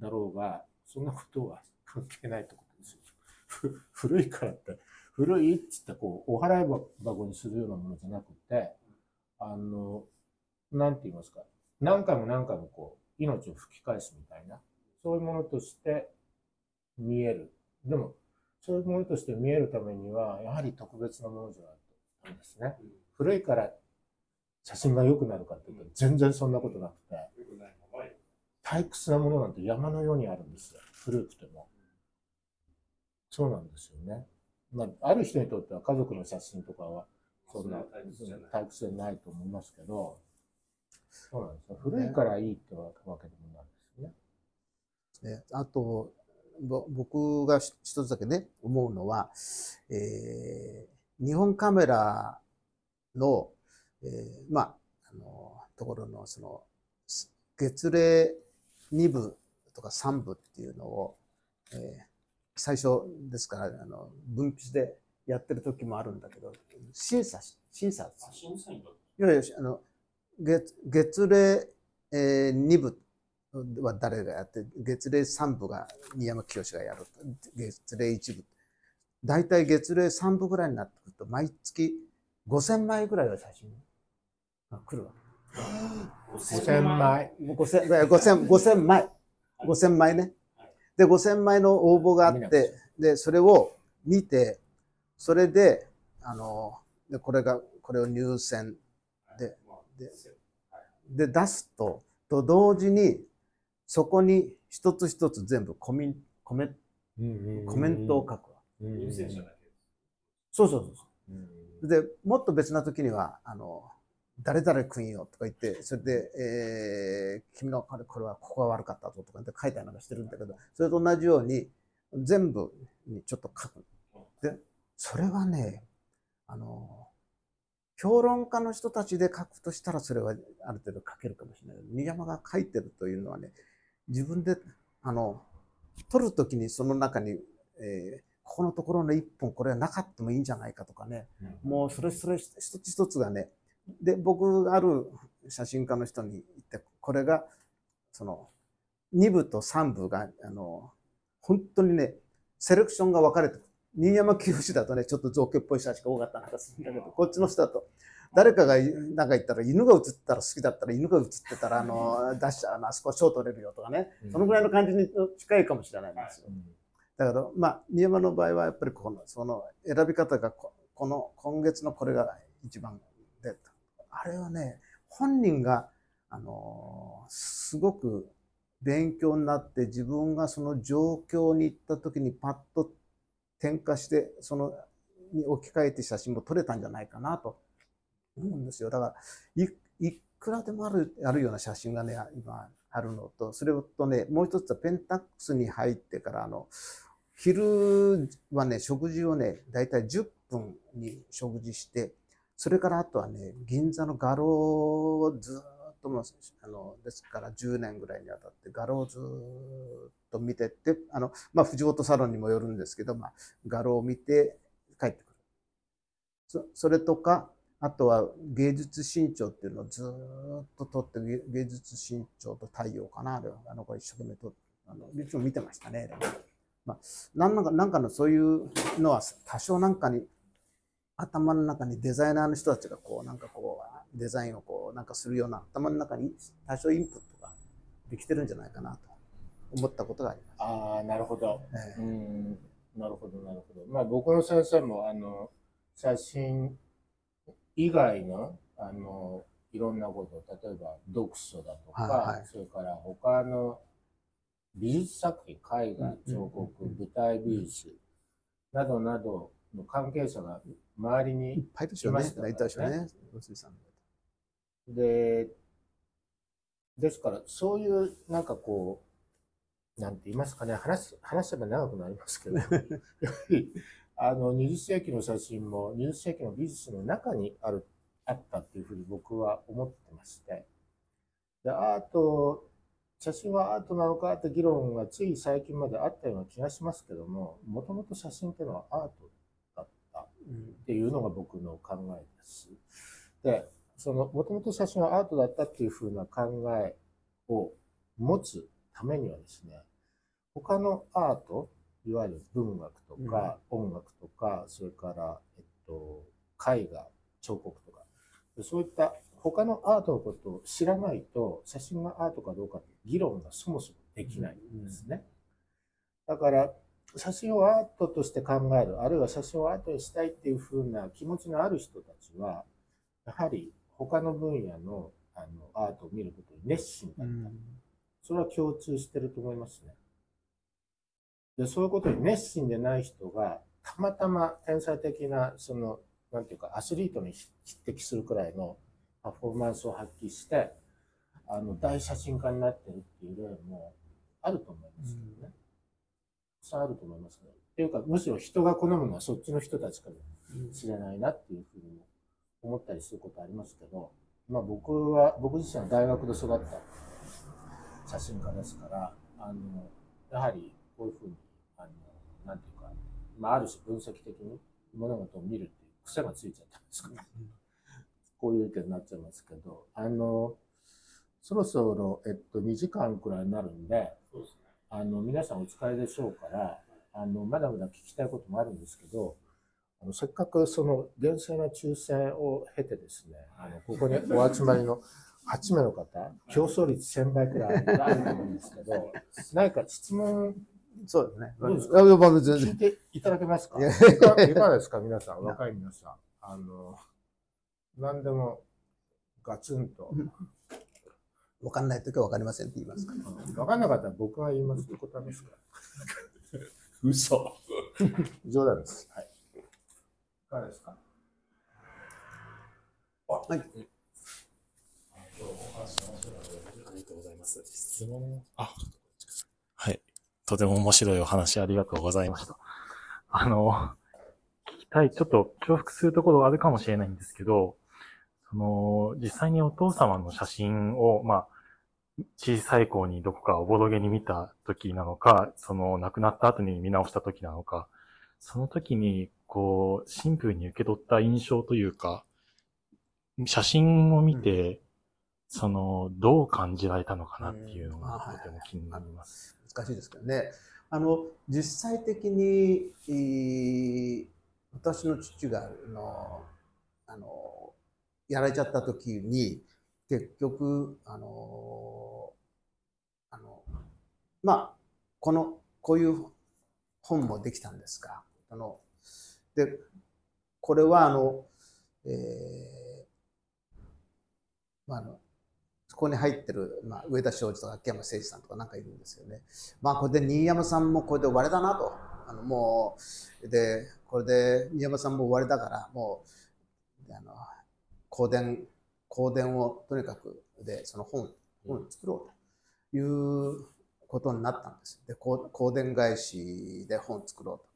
だろうがそんなことは関係ないってことですよ。古いからって古いっつってこうお払い箱にするようなものじゃなくて、なんて言いますか、何回も何回もこう命を吹き返すみたいな、そういうものとして見える。でもそういうものとして見えるためにはやはり特別なものじゃないとダメですね。古いから写真が良くなるかっていうと全然そんなことなくて、退屈なものなんて山のようにあるんですよ、古くても。そうなんですよね。まあ、ある人にとっては家族の写真とかはそんな退屈じゃないと思いますけど、そうなんですよ、古いからいいってわけでもないですね。あと僕が一つだけね思うのは、日本カメラの、ところのその月例2部とか3部っていうのを、最初ですから分泌でやってる時もあるんだけど、審査いわゆる月例2部は誰がやって、月例3部が新山清がやる、月例1部、大体月例3部ぐらいになってくると毎月5000枚ぐらいの写真が来るわけ。5000枚ね。で、5000枚の応募があって、で、それを見て、それで、これを入選で出すと同時に、そこに一つ一つ全部コメントを書くわ。入選者だけ。そう。で、もっと別な時には、誰々君よとか言って、それで、君のこれはここが悪かったぞとかって書いたりなんかしてるんだけど、それと同じように全部にちょっと書く。で、それはね、評論家の人たちで書くとしたらそれはある程度書けるかもしれないけど、新山が書いてるというのはね、自分で、撮るときにその中に、ここのところの一本これはなかったもいいんじゃないかとかね、もうそれ一つ一つがね、で、僕、ある写真家の人に言って、これが、2部と3部が、本当にね、セレクションが分かれてる。新山清だとね、ちょっと造形っぽい写真が多かったなんかするんだけど、こっちの人だと、誰かがなんか言ったら、犬が写ってたら好きだったら、犬が写ってたら、出したら、あそこ賞取れるよとかね、そのぐらいの感じに近いかもしれないんですよ。だけど、新山の場合は、やっぱり選び方が、今月のこれが一番、であれはね、本人がすごく勉強になって、自分がその状況に行った時にパッと転化してに置き換えて写真も撮れたんじゃないかなと思うんですよ。だから いくらでもあるような写真がね今あるのと、それとねもう一つはペンタックスに入ってから昼はね食事をねだいたい10分に食事して、それからあとはね、銀座の画廊をずっとですから10年ぐらいにわたって画廊をずっと見てって、藤本サロンにもよるんですけど、画廊を見て帰ってくる。それとか、あとは芸術新潮っていうのをずっと撮って、芸術新潮と太陽かな、あれは、これ一生懸命撮って、いつも見てましたね。なんかのそういうのは多少なんかに、頭の中にデザイナーの人たちがデザインをするような頭の中に多少インプットができてるんじゃないかなと思ったことがあります。ああ、なるほど。まあ僕の先生も写真以外のいろんなこと、例えば読書だとか、それから他の美術作品、絵画、彫刻、舞台美術などなどの関係者が周りにいっぱいいましたからね。ですからそういうなんかなんて言いますかね、話せば長くなりますけど、やはり20世紀の写真も20世紀の美術の中にあったっていうふうに僕は思ってまして、で、アート、写真はアートなのかって議論がつい最近まであったような気がしますけども、もともと写真っていうのはアートだったっていうのが僕の考えです。で、そのもともと写真はアートだったっていうふうな考えを持つためにはですね、他のアート、いわゆる文学とか音楽とか、それから、絵画、彫刻とか、そういった他のアートのことを知らないと、写真がアートかどうかって議論がそもそもできないんですね。だから、写真をアートとして考える、あるいは写真をアートにしたいっていうふうな気持ちのある人たちは、やはり他の分野のアートを見ることに熱心だった。それは共通してると思いますね。で、そういうことに熱心でない人が、たまたま天才的な、その、なんていうか、アスリートに匹敵するくらいのパフォーマンスを発揮して、大写真家になってるっていう例もあると思いますけどね。たくさんあると思いますね。っていうか、むしろ人が好むのはそっちの人たちかもしれないなっていうふうに思ったりすることありますけど、まあ僕自身は大学で育った写真家ですから、やはりこういうふうに、なんていうか、まあある種分析的に物事を見るっていう癖がついちゃったんですから、こういう意見になっちゃいますけど、そろそろ、2時間くらいになるんで、皆さんお疲れでしょうから、まだまだ聞きたいこともあるんですけど、せっかくその厳正な抽選を経てですね、ここにお集まりの8名の方、競争率1000倍くらいあると思うんですけど、何か質問、そうですね。聞いていただけますか？いかがですか？皆さん、若い皆さん。何でもガツンと。わかんないときはわかりませんって言いますから。わかんなかったら僕が言います。どこためですか？嘘。冗談です。はい。いかがですか？はい。ありがとうございます。質問。はい。とても面白いお話ありがとうございました。聞きたい、ちょっと重複するところがあるかもしれないんですけど、実際にお父様の写真を、まあ、小さい頃にどこかおぼろげに見た時なのか、亡くなった後に見直した時なのか、その時に、こう、シンプルに受け取った印象というか、写真を見て、どう感じられたのかなっていうのが、とても気になります。難しいですけどね。実際的に、私の父がやられちゃった時に、結局まあこういう本もできたんですが、でこれはそこに入ってる、まあ、上田昌司とか秋山誠二さんとかなんかいるんですよね。まあこれで新山さんもこれで終わりだなと。もうでこれで新山さんも終わりだからもう香典をとにかくでその本を作ろうということになったんです。で香典返しで本を作ろうと。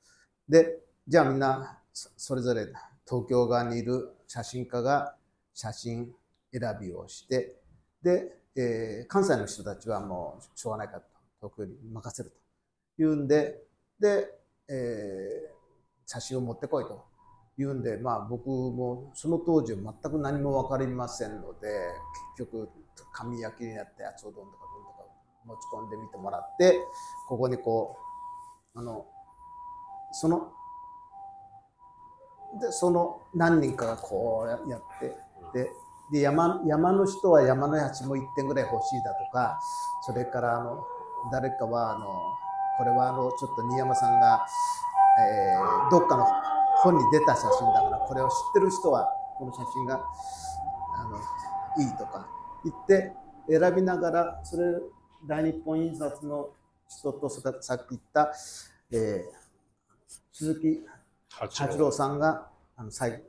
でじゃあみんなそれぞれ東京側にいる写真家が写真選びをして。で、関西の人たちはもうしょうがないからと東京に任せるというんで、写真を持ってこいというんで、まあ僕もその当時全く何も分かりませんので、結局紙焼きになって厚うどんとか持ち込んでみてもらって、ここにこうその何人かがこうやってで山の人は山の鉢も1点ぐらい欲しいだとか、それから誰かはこれはちょっと新山さんが、どっかの本に出た写真だから、これを知ってる人はこの写真がいいとか言って選びながら、それ大日本印刷の人とさっき言った、鈴木八郎さんが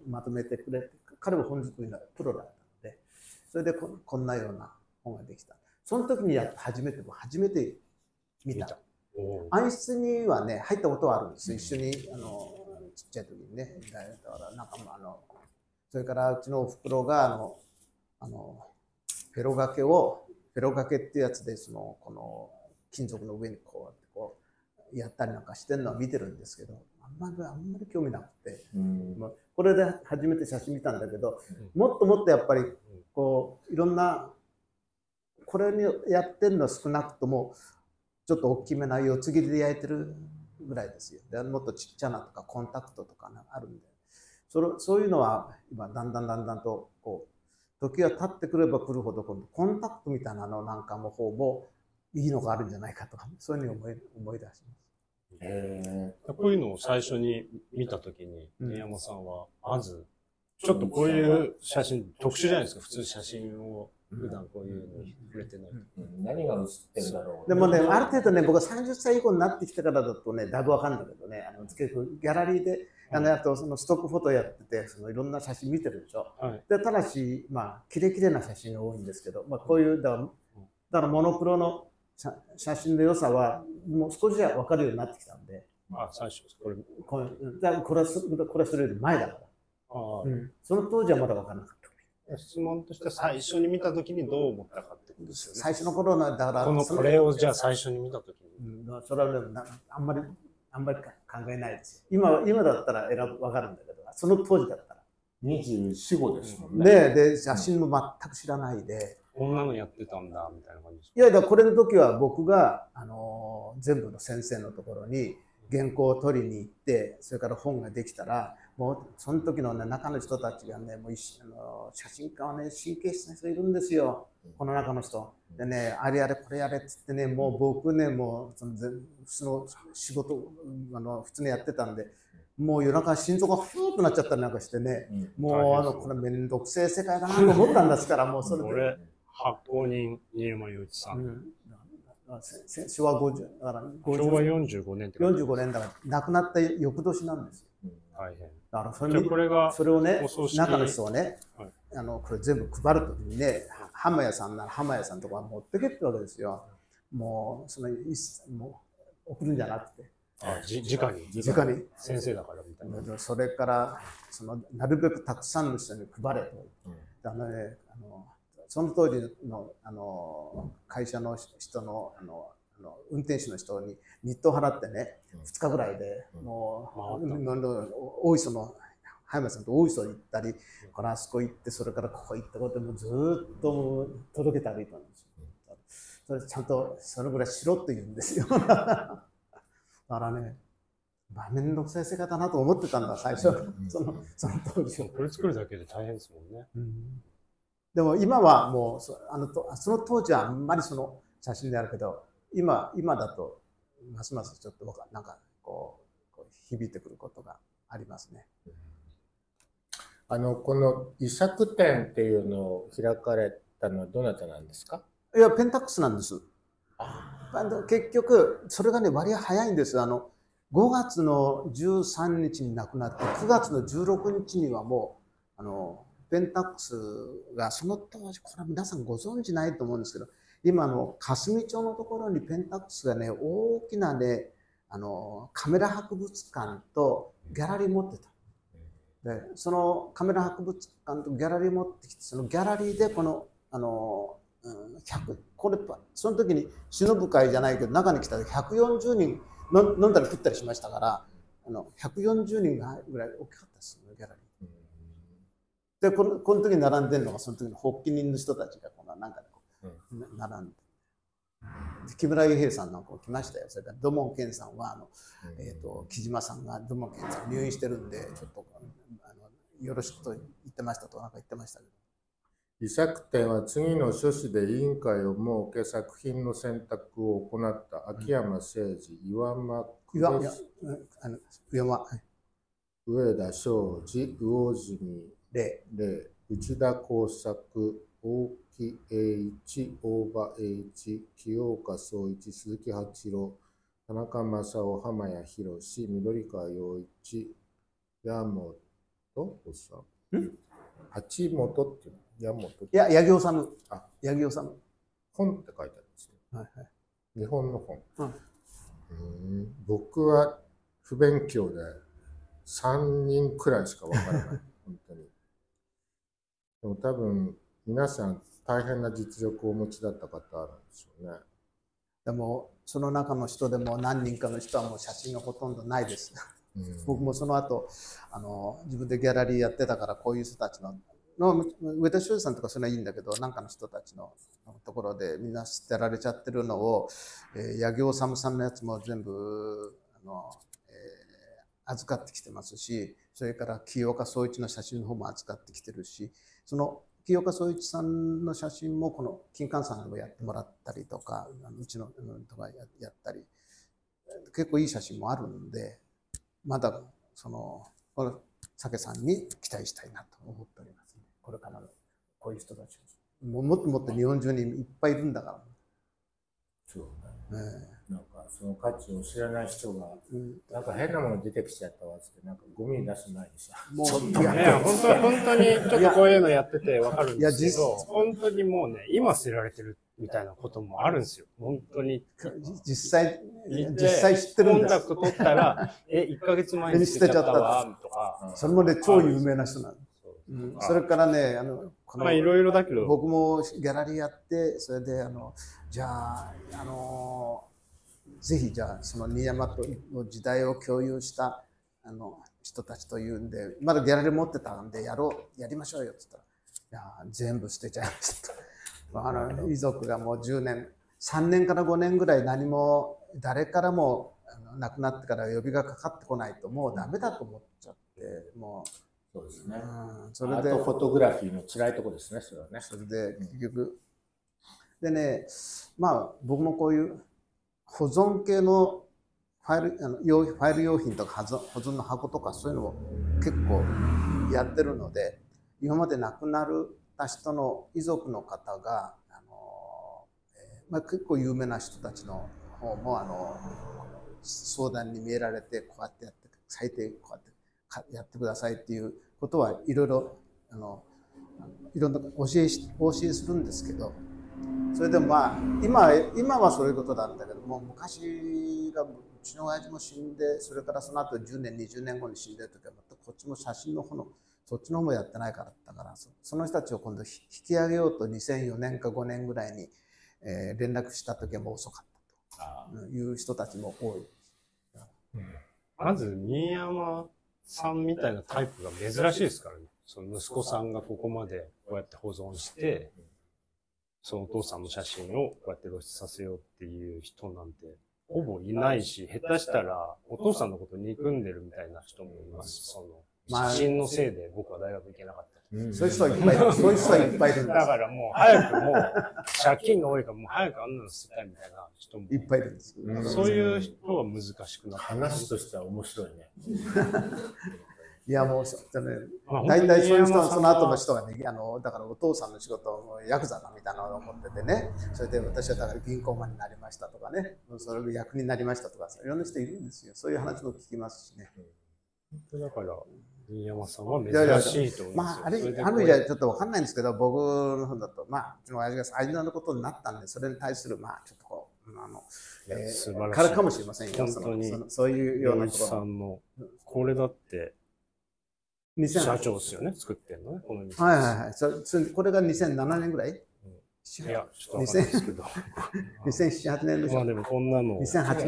まとめてくれて、彼も本作りのプロだった。それでこんなような本ができた。その時に初めて見た。暗室にはね、入ったことはあるんです。一緒にちっちゃい時にね、だからなんかそれからうちのおふくろがフェロ掛けをフェロ掛けってやつでそのこの金属の上にこうやってこうやったりなんかしてるのは見てるんですけど、あんまり興味なくて、これで初めて写真見たんだけど、もっともっとやっぱりこういろんなこれにやってるのは少なくともちょっと大きめな四つ切りで焼いてるぐらいですよ。でもっとちっちゃなとかコンタクトとかあるんで、そういうのは今だんだんとこう時が経ってくれば来るほど今度コンタクトみたいなのなんかの方もいいのがあるんじゃないかとか、そういうふうに思い出します。こういうのを最初に見たときに、宮本さんは、まず、ちょっとこういう写真、特殊じゃないですか、普通写真を、普段こういうのに触れてない。何が写ってるだろう。でもね、ある程度ね、僕は30歳以降になってきたからだとね、だいぶわかんないけどね、結構ギャラリーで、あとそのストックフォトやってて、いろんな写真見てるでしょ。で、ただし、まあ、キレキレな写真が多いんですけど、こういう、だからモノクロの、写真の良さはもう少しは分かるようになってきたんで、最初これはそれより前だから、その当時はまだ分からなかった。質問として最初に見たときにどう思ったかってことですよね。最初の頃のだからこれをじゃあ最初に見たときに、それはあんまり考えないですよ。今だったら分かるんだけど、その当時だったら24、25ですもんね。で写真も全く知らないで。こんなのやってたんだみたいな感じですか。いやだからこれの時は僕が全部の先生のところに原稿を取りに行って、それから本ができたらもうその時の、ね、中の人たちがね、もう写真家はね神経質な人いるんですよ、この中の人でね、あれやれこれやれっつってね、もう僕ねもうその仕事普通にやってたんで。もう夜中心臓がふーっとなっちゃったりなんかしてね、もうこれめんどくせえ世界だなと思ったんですから、もうそれで。これ発行人、新山雄一さん。昭和45年ってことです。45年だから、亡くなった翌年なんですよ。大変。だからそれをね、中の人をね、これ全部配るときにね、浜屋さんなら浜屋さんとか持ってけってわけですよ。もう、送るんじゃなくて。直に先生だからみたいな。それからなるべくたくさんの人に配れと、その当時の会社の人の運転手の人に日当払ってね、2日ぐらいでもう大磯の早山さんと大磯行ったり、このあそこ行って、それからここ行ったことでもずっと届けて歩いたんですよ。それちゃんとそれぐらいしろって言うんですよ。だからね、めんどくさい世界だなと思ってたんだ、最初、その当時。これ作るだけで大変ですもんね。でも今はもう、その当時はあんまりその写真であるけど、今だと、ますますちょっとなんかこう響いてくることがありますね。この遺作展っていうのを開かれたのはどなたなんですか？いや、ペンタックスなんです。結局それがね割合早いんです。5月の13日に亡くなって、9月の16日にはもうペンタックスが、その当時、これは皆さんご存知ないと思うんですけど、今霞町のところにペンタックスがね大きなねカメラ博物館とギャラリー持ってた。でそのカメラ博物館とギャラリー持ってきて、そのギャラリーでこのこれその時に忍ぶ会じゃないけど、中に来たら140人飲んだり食ったりしましたから、140人ぐらい大きかったですよね、ギャラリーで。この時に並んでるのが、その時の発起人の人たちがこのなんか並んで、木村雄平さんなんかも来ましたよ。それから土門健さんは木島さんが、土門健さん入院してるんでちょっとよろしくと言ってましたとかなんか言ってましたけど。遺作展は次の書誌で委員会を設け、作品の選択を行った秋山誠二、上田昌司、魚住玲、内田耕作、大木栄一、大場栄一、清岡総一、鈴木八郎、田中正夫、浜谷博史、緑川陽一、八木治。本って書いてあるんですよ。日本の本。僕は不勉強で3人くらいしかわからない。本当に。でも多分皆さん大変な実力をお持ちだった方なんですよね。でもその中の人でも何人かの人はもう写真がほとんどないです。僕もその後自分でギャラリーやってたから、こういう人たちの上田修司さんとかそれはいいんだけど、なんかの人たちのところでみんな捨てられちゃってるのを、八木治さんのやつも全部預かってきてますし、それから清岡壮一の写真の方も預かってきてるし、その清岡壮一さんの写真もこの金柑さんもやってもらったりとか、うちのとかやったり、結構いい写真もあるんで、まだこの鮭さんに期待したいなと思っております、ね、これからのこういう人たちもっともっと日本中にいっぱいいるんだから。そうね、なんかその価値を知らない人が、なんか変なもの出てきちゃったわけで、なんかゴミ出す前にさ、ちょっとね、本当にちょっとこういうのやっててわかるんですけど、本当にもうね、今捨てられてるみたいなこともあるんですよ。本当に実際知ってるんです。コンタクト取ったら1ヶ月前に捨てちゃったわとか、それもね超有名な人なんです。それからね、いろいろだけど、僕もギャラリーやって、それでじゃあぜひじゃあその新山の時代を共有した人たちというんで、まだギャラリー持ってたんでやりましょうよって言ったら、いや全部捨てちゃいました遺族がもう10年3年から5年ぐらい何も誰からも亡くなってから呼びがかかってこないと、もうダメだと思っちゃって、もう。そうですね。それでフォトグラフィーの辛いとこですね、それはね。それで結局でね、まあ僕もこういう保存系のファイル用品とか保存の箱とかそういうのを結構やってるので、今まで亡くなった人の遺族の方が結構有名な人たちの方も相談に見えられて、こうやってやって最低こうやってやってくださいっていうことはいろいろいろんなお教えするんですけど、それでもまあ今はそういうことなんだけども、昔がうちの親父も死んで、それからその後10年20年後に死んでる時は全くこっちも写真の方のそっちの方もやってないからだったから、その人たちを今度引き上げようと2004年か5年ぐらいに連絡した時はもう遅かったという人たちも多い。まず新山さんみたいなタイプが珍しいですからね。その息子さんがここまでこうやって保存して、そのお父さんの写真をこうやって露出させようっていう人なんてほぼいないし、下手したらお父さんのこと憎んでるみたいな人もいます。写真のせいで僕は大学行けなかった。そういう人はいっぱいいる。だからもう早くもう借金が多いからもう早くあんなの捨てたいみたいな人もいっぱいいるんです。そういう人は難しくなって話としては面白いね。いやもう大体そういう人はその後の人がね、だからお父さんの仕事をヤクザだみたいなのを思っててね、それで私はだから銀行マンになりましたとかね、それで役になりましたとか、いろんな人いるんですよ。そういう話も聞きますしね。だから新山さんは珍しいと思います。ある意味はちょっと分かんないんですけど、僕の方だと、うちの親父が愛人のことになったんで、それに対する、ちょっとこう、からかもしれませんよ、そういうようなところ。さんのこれだって、社長ですよね、作ってるのね、この店。はい。これが2007年ぐらい？いや、ちょっと分かんないですけど。2007、8年でしょ。まあでもこんなの。2008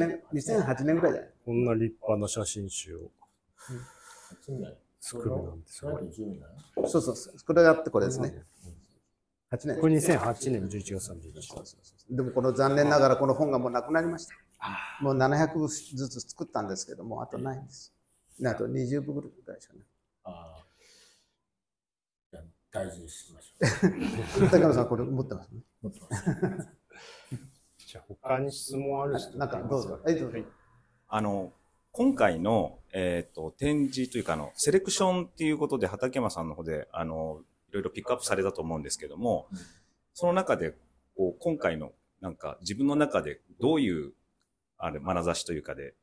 年ぐらいじゃない？こんな立派な写真集を。作るなんてすごい。そうそう、これがあってこれですね。8年。これ2008年11月31日。でもこの残念ながらこの本がもうなくなりました。もう700部ずつ作ったんですけども、あとないんです。あと20部ぐらいしかない。じゃあ大事にしましょう。高野さんこれ持ってますね。持ってます。じゃあ他に質問ある人なんかどうぞ。今回の、展示というかセレクションっていうことで畠山さんの方でいろいろピックアップされたと思うんですけども、その中でこう今回のなんか自分の中でどういう眼差しというかで、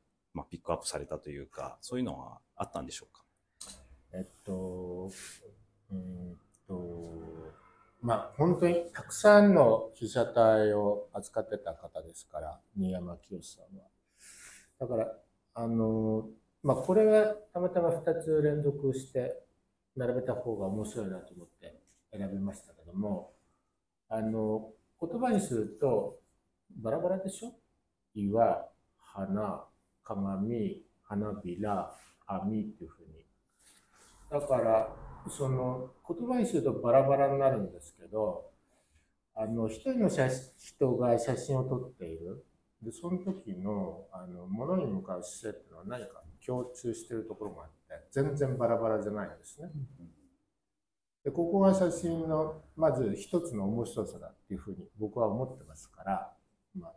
ピックアップされたというか、そういうのはあったんでしょうか？本当にたくさんの被写体を扱ってた方ですから、新山清司さんは。だからこれはたまたま2つ連続して並べた方が面白いなと思って選びましたけども、言葉にするとバラバラでしょ。岩、花、鏡、花びら、網っていうふうに。だからその言葉にするとバラバラになるんですけど、一人の人が写真を撮っている。でその時のものに向かう姿勢っていうのは何か共通しているところもあって全然バラバラじゃないんですね。でここが写真のまず一つの面白さだっていうふうに僕は思ってますから、まあ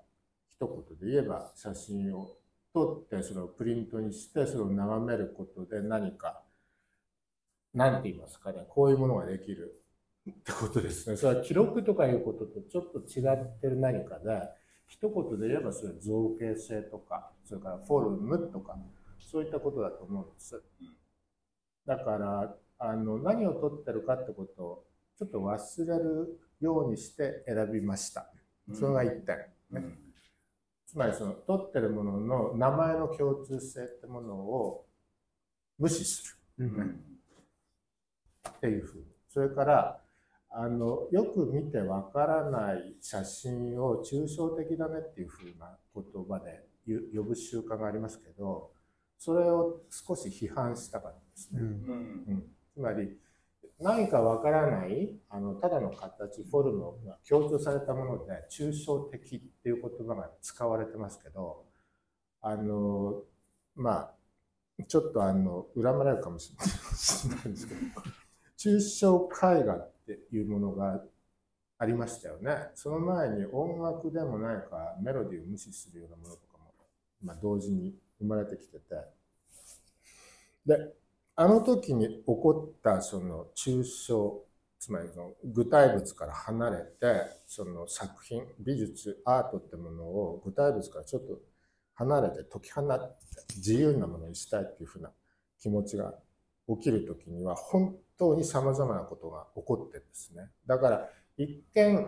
一言で言えば写真を撮ってそれをプリントにしてそれを眺めることで何か何て言いますかね、こういうものができるってことですね。それは記録とかいうこととちょっと違ってる何かで。一言で言えばそれは造形性とかそれからフォルムとかそういったことだと思うんです。だから何を撮ってるかってことをちょっと忘れるようにして選びました。それが1点、つまりその撮ってるものの名前の共通性ってものを無視する、っていうふうに。それからよく見てわからない写真を抽象的だねっていうふうな言葉で呼ぶ習慣がありますけど、それを少し批判したかったですね。つまり何かわからないただの形フォルムが強調されたもので抽象的っていう言葉が使われてますけど、まあちょっと恨まれるかもしれないんですけど抽象絵画っていうものがありましたよね。その前に音楽でも何かメロディーを無視するようなものとかも、まあ、同時に生まれてきてて、で時に起こったその抽象、つまりその具体物から離れてその作品美術アートってものを具体物からちょっと離れて解き放って自由なものにしたいっていうふうな気持ちが起きる時には本当に様々なことが起こってですね。だから一見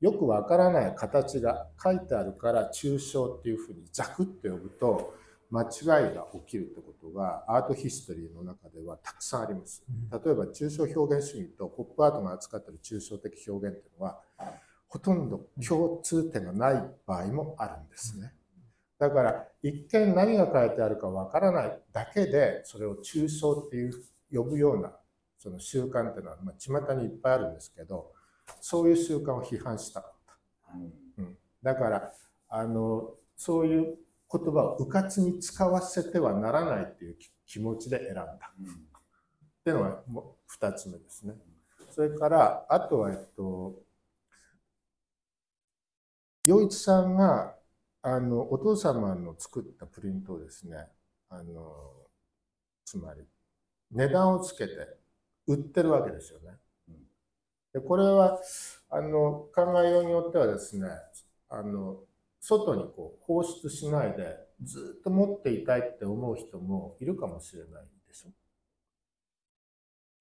よくわからない形が書いてあるから抽象っていうふうにザクッと呼ぶと間違いが起きるってことがアートヒストリーの中ではたくさんあります。例えば抽象表現主義とポップアートが扱っている抽象的表現っていうのはほとんど共通点がない場合もあるんですね。だから一見何が書いてあるかわからないだけでそれを抽象っていう呼ぶようなその習慣っていうのは巷にいっぱいあるんですけど、そういう習慣を批判したかった、だからそういう言葉をうかつに使わせてはならないっていう気持ちで選んだ、っていうのがもう2つ目ですね。それからあとは洋一さんがお父様の作ったプリントをですね、つまり値段をつけて売ってるわけですよね。でこれは考えようによってはですね、外にこう放出しないでずっと持っていたいって思う人もいるかもしれないでしょ、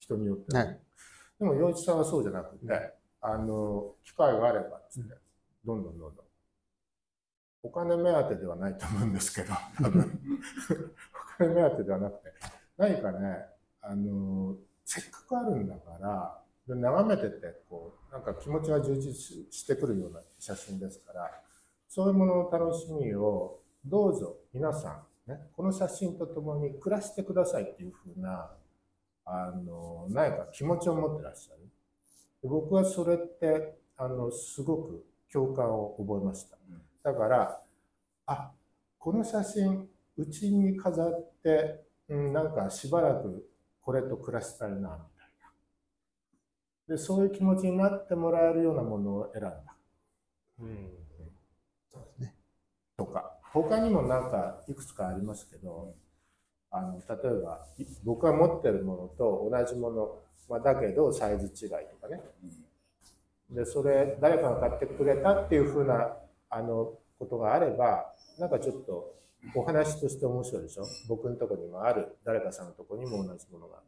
人によっては、ね、でも洋一さんはそうじゃなくて、機会があればっつって、どんどんお金目当てではないと思うんですけど多分お金目当てではなくて何かねせっかくあるんだから眺めててこうなんか気持ちが充実してくるような写真ですから、そういうものの楽しみをどうぞ皆さん、この写真とともに暮らしてくださいっていうふうな何か気持ちを持ってらっしゃる。で僕はそれってすごく共感を覚えました。だからあこの写真うちに飾って、なんかしばらくこれと暮らしたいなみたいな。でそういう気持ちになってもらえるようなものを選んだ。そうですね。とか他にもなんかいくつかありますけど、例えば僕が持ってるものと同じもの、だけどサイズ違いとかね。でそれ誰かが買ってくれたっていうふうなことがあればなんかちょっと。お話として面白いでしょ。僕のとこにもある、誰かさんのとこにも同じものがあ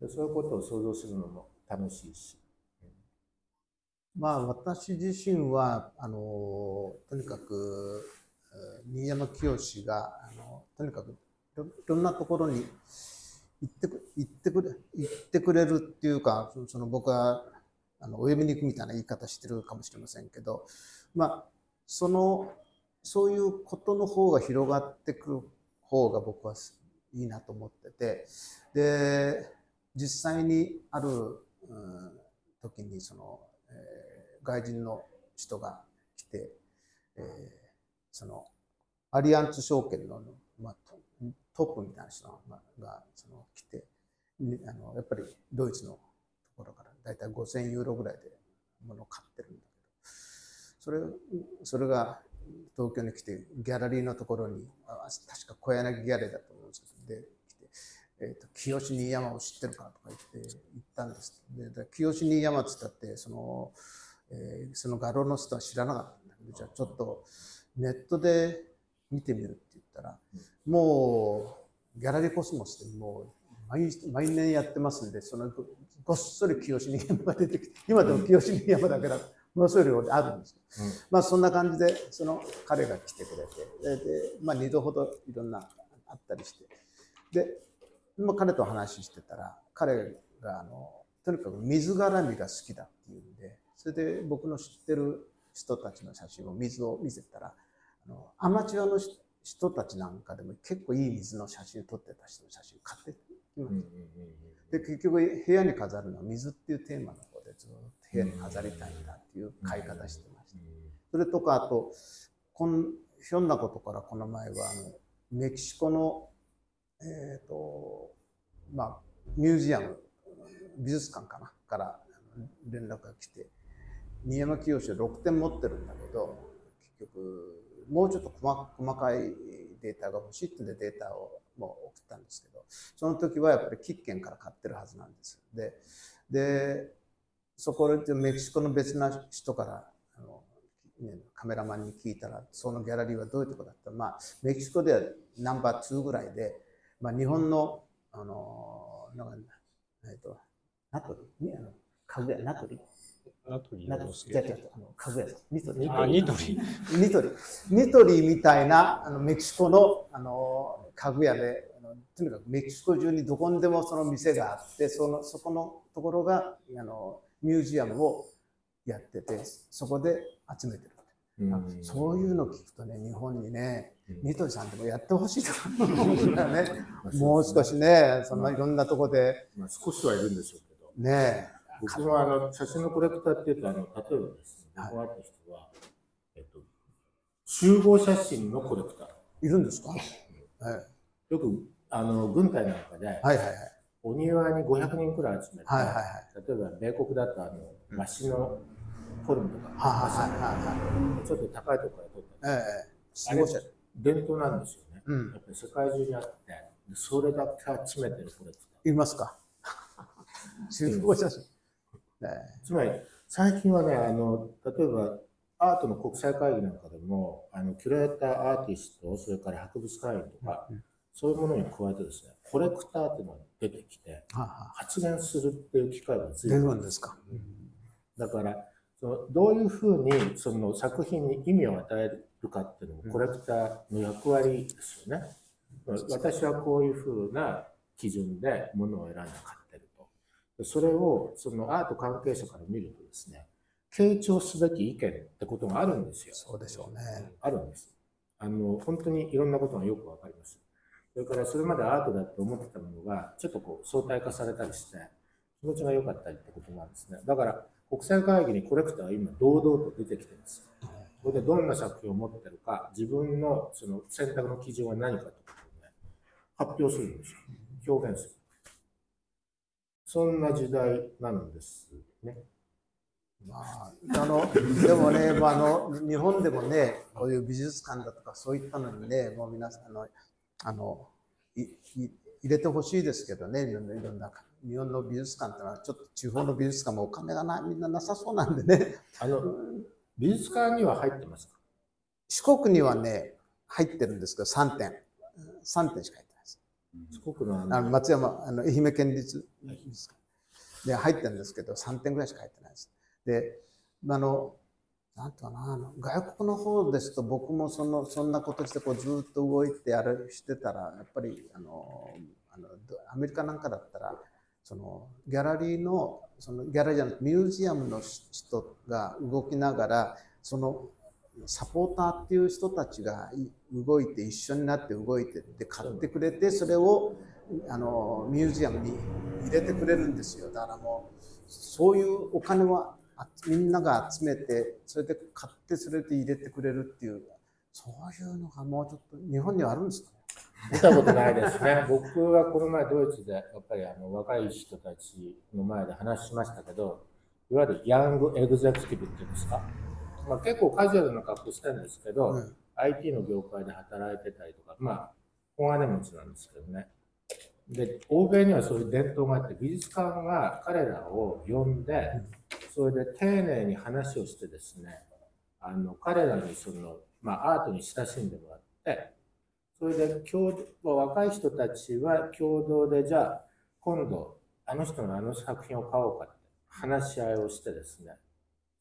る。でそういうことを想像するのも楽しいし、まあ私自身はとにかく新山清がとにかくいろんなところに行ってくれるっていうか、その僕はお嫁に行くみたいな言い方してるかもしれませんけど、まあそういうことの方が広がってくる方が僕はいいなと思ってて、で実際にある時に外人の人が来て、アリアンツ証券の、トップみたいな人が来て、やっぱりドイツのところからだいたい5000ユーロぐらいで物を買ってるんだけど、それが東京に来てギャラリーのところに、確か小柳ギャラリーだと思うんですけど、で来て、清志新山を知ってるかとか言ったんです。で清志新山って言ったってその画廊の人は知らなかったんだけど、じゃあちょっとネットで見てみるって言ったら、もうギャラリーコスモスでもう毎年やってますんで、ごっそり清志新山が出てきて、今でも清志新山だけだと。ものすごい量であるんですけど、まあそんな感じで彼が来てくれて、で2度ほどいろんなあったりして、で彼と話してたら、彼がとにかく水絡みが好きだっていうんで、それで僕の知ってる人たちの写真を水を見せたら、アマチュアの人たちなんかでも結構いい水の写真撮ってた人の写真買ってきました。で結局部屋に飾るのは水っていうテーマの方でずっと部屋に飾りたいんだっていう買い方してました。それとか、あとひょんなことからこの前はメキシコのミュージアム美術館から連絡が来て、新山清志6点持ってるんだけど、結局もうちょっと細かいデータが欲しいってんでデータをもう送ったんですけど、その時はやっぱりキッケンから買ってるはずなんですよ。でそこでメキシコの別な人からカメラマンに聞いたら、そのギャラリーはどういうとこだったら、メキシコではナンバー2ぐらいで、日本のニトリみたいなメキシコの家具屋で、とにかくメキシコ中にどこにでもその店があって、そこのところがミュージアムをやってて、そこで集めてる。そういうのを聞くとね、日本にね、ニトリさんでもやってほしいと思うんだよね。もう少しね、いろんなとこで。少しはいるんでしょうけど。ねえ。僕は写真のコレクターっていうと、例えばですね、このアーティストは、集合写真のコレクター。いるんですか？よく、軍隊なんかで、お庭に500人くらい集めて、例えば米国だと梨のフォルムとか、ちょっと高いところから撮ったり、伝統なんですよね。やっぱり世界中にあって、それだけ集めてるこれですか。いますか。集合写真。つまり最近はね、例えばアートの国際会議なんかでも、キュレーターアーティスト、それから博物館員とか、そういうものに加えてですね、コレクターというのが出てきて、発言するっていう機会が随分あるんですか。だから、どういうふうにその作品に意味を与えるかっていうのもコレクターの役割ですよね。私はこういうふうな基準でものを選んで買ってると。それをアート関係者から見るとですね、傾聴すべき意見ってことがあるんですよ。そうでしょうね。あるんです。本当にいろんなことがよくわかります。それからそれまでアートだと思ってたものが、ちょっと相対化されたりして、気持ちが良かったりってことなんですね。だから、国際会議にコレクターは今、堂々と出てきてます。それでどんな作品を持ってるか、自分の選択の基準は何かということをね、発表するんですよ。表現する。そんな時代なんですね。でもね、日本でもね、こういう美術館だとかそういったのにね、もう皆さん入れてほしいですけどね、いろんな日本の美術館ってのはちょっと地方の美術館もお金がみんななさそうなんでね。美術館には入ってますか？四国にはね入ってるんですけど、3点しか入ってないです。四国の松山愛媛県立ですか、で入ってるんですけど3点ぐらいしか入ってないです。でなんとかな、外国の方ですと、僕もそんなことしてずっと動いてしてたら、やっぱりアメリカなんかだったらそのギャラリーの、そのギャラリーじゃなくてミュージアムの人が動きながら、そのサポーターっていう人たちが動いて、一緒になって動いてって買ってくれて、それをミュージアムに入れてくれるんですよ。だからもうそういうお金はみんなが集めて、それで買ってそれで入れてくれるっていう、そういうのがもうちょっと日本にはあるんですかね。見たことないですね。僕はこの前ドイツでやっぱり若い人たちの前で話しましたけど、いわゆるヤングエグゼクティブっていうんですか、まあ、結構カジュアルな格好してるんですけど、うん、IT の業界で働いてたりとか、まあ本金持ちなんですけどね。で欧米にはそういう伝統があって、美術館が彼らを呼んで、それで丁寧に話をしてですね、彼らにその、まあ、アートに親しんでもらって、それで若い人たちは共同で、じゃあ今度あの人のあの作品を買おうかって話し合いをしてですね、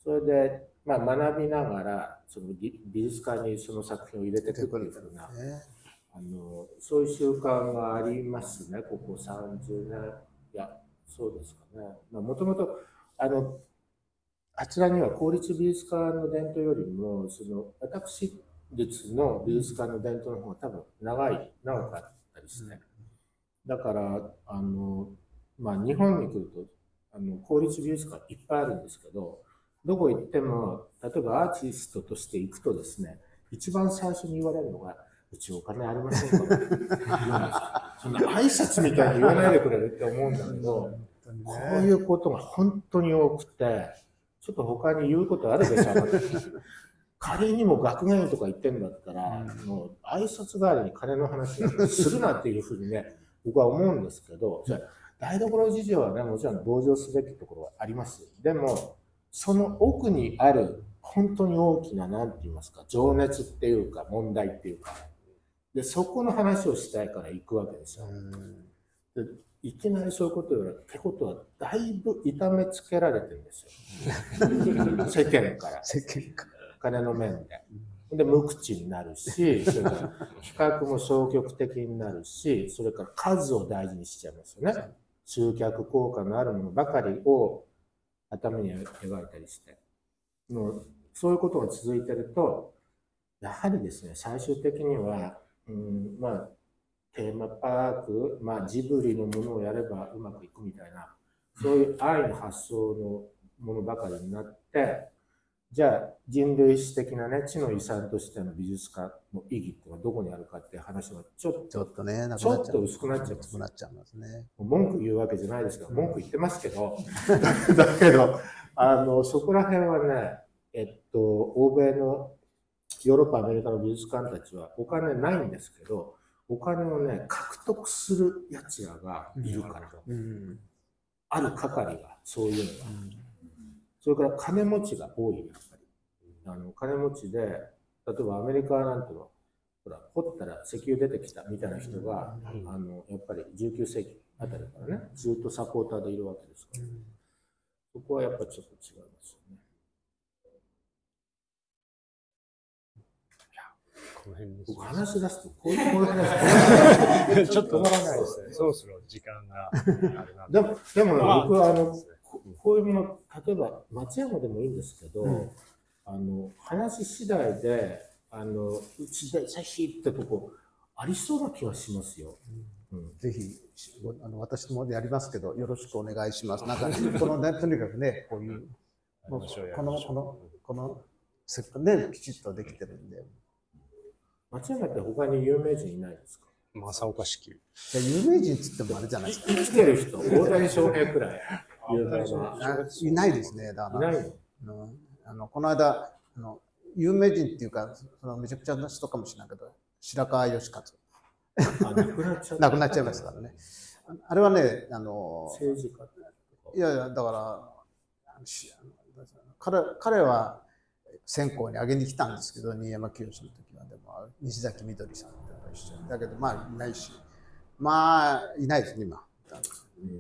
それで、まあ、学びながらその美術館にその作品を入れてくるというような、そういう習慣がありますね、ここ30年。いや、そうですかね。もともとあちらには公立美術館の伝統よりも、その私立の美術館の伝統の方が多分長かったりして、ね、だからまあ、日本に来ると公立美術館いっぱいあるんですけど、どこ行っても例えばアーティストとして行くとですね、一番最初に言われるのが「うちお金ありませんか？」そんな挨拶みたいに言わないでくれるって思うんだけど、こういうことが本当に多くて。ちょっと他に言うことあるでしょう仮にも学芸員とか言ってんだったら、もう挨拶代わりに金の話なんかするなっていうふうにね、僕は思うんですけど、じゃあ台所事情はね、もちろん同情すべきところはあります。でも、その奥にある本当に大きな、なんて言いますか、情熱っていうか、問題っていうか、で、そこの話をしたいから行くわけですよ。でいきなりそういうことより、ってことはだいぶ痛めつけられてるんですよ。世間から。世間から。金の面で。で、無口になるし、それから企画も消極的になるし、それから数を大事にしちゃいますよね。集客効果のあるものばかりを頭に描いたりして。もうそういうことが続いてると、やはりですね、最終的には、まあ、テーマパーク、まあ、ジブリのものをやればうまくいくみたいな、そういう愛の発想のものばかりになって、じゃあ人類史的なね、知の遺産としての美術家の意義っていうのはどこにあるかっていう話がちょっとね、ちょっと薄くなっちゃいます。文句言うわけじゃないですけど、文句言ってますけど、だけど、そこら辺はね、欧米のヨーロッパ、アメリカの美術館たちはお金ないんですけど、お金をね、獲得するやつらがいるから、ある係がそういうのが、それから金持ちが多い、やっぱり金持ちで、例えばアメリカなんていうのは掘ったら石油出てきたみたいな人が、やっぱり19世紀あたりからね、ずっとサポーターでいるわけですから、そこはやっぱりちょっと違いますよね。僕話し出すとこういう話ちょっと止まらないですね。そろそろ時間があれなんで。でも僕はこういうもの、例えば松山でもいいんですけど、話次第でうちでぜひってとこありそうな気はしますよ。ぜひ私もやりますけどよろしくお願いします。なんかこのとにかくね、こういうこのせっかくねきちっとできてるんで。松山って他に有名人いないですか？正岡子規。有名人って言ってもあれじゃないですか。生きてる人、大谷翔平くらい。いないですね。だから、この間、有名人っていうか、めちゃくちゃな人かもしれないけど、白川義勝。亡くなっちゃいますからね。あれはね、政治家。いやいや、だから、彼は、線香にあげに来たんですけど、新山清の時はでも西崎みどりさんと一緒だけど、まあいないし、まあいないですね今。本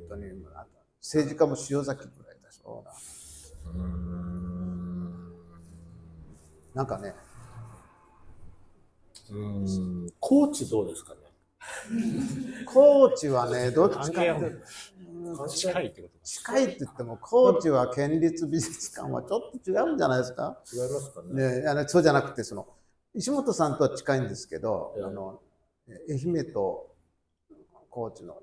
当に政治家も塩崎ぐらいだし、なんかね、高知どうですかね。高知はね、どっちかって、近いってことですか。近いって言っても高知は県立美術館はちょっと違うんじゃないですか。違いますかね。そうじゃなくてその石本さんとは近いんですけど、愛媛と高知の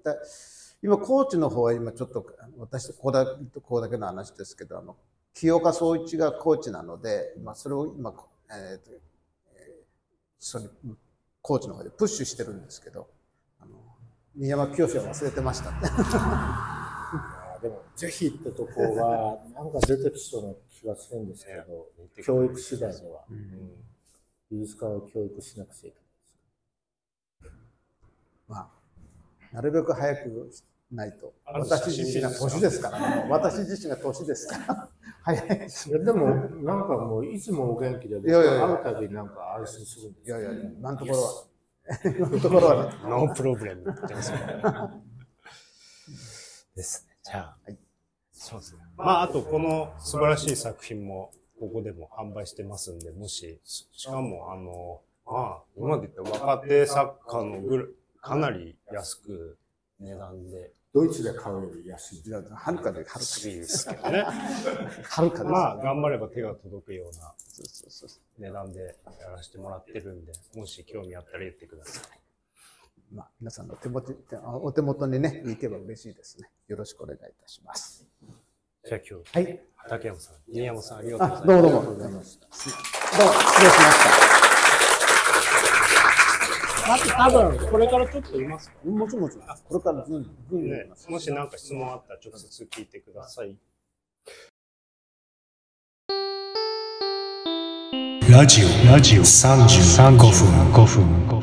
今高知の方は今ちょっと私ここだけの話ですけど清岡総一が高知なので、それを今それ高知の方でプッシュしてるんですけど、新山清志は忘れてましたってでもぜひってとこはなんか出てきそうな気がするんですけど教育次第では、美術館を教育しなくちゃいけないです。なるべく早くないと私自身が年ですから私自身が年ですから早いですよ。でもなんかもういつもお元気で会うたびなんか安心するんですよ。今のところはノープロブレムですね。じゃあ、そうですね。あとこの素晴らしい作品もここでも販売してますんで、もし、しかも今まで言った若手作家のかなり安く値段で。ドイツで買うより安い。はるかで買うですけどね。はるかです。頑張れば手が届くような値段でやらせてもらってるんで、もし興味あったら言ってください。皆さんのお手元にね、いけば嬉しいですね。よろしくお願いいたします。じゃあ今日、畠山さん、新山さんありがとうございました。どうもどうも。どうも失礼しました。多分これからちょっといますか。もちろんもちろん。これからもし何か質問あったら直接聞いてください。ラジオ35分。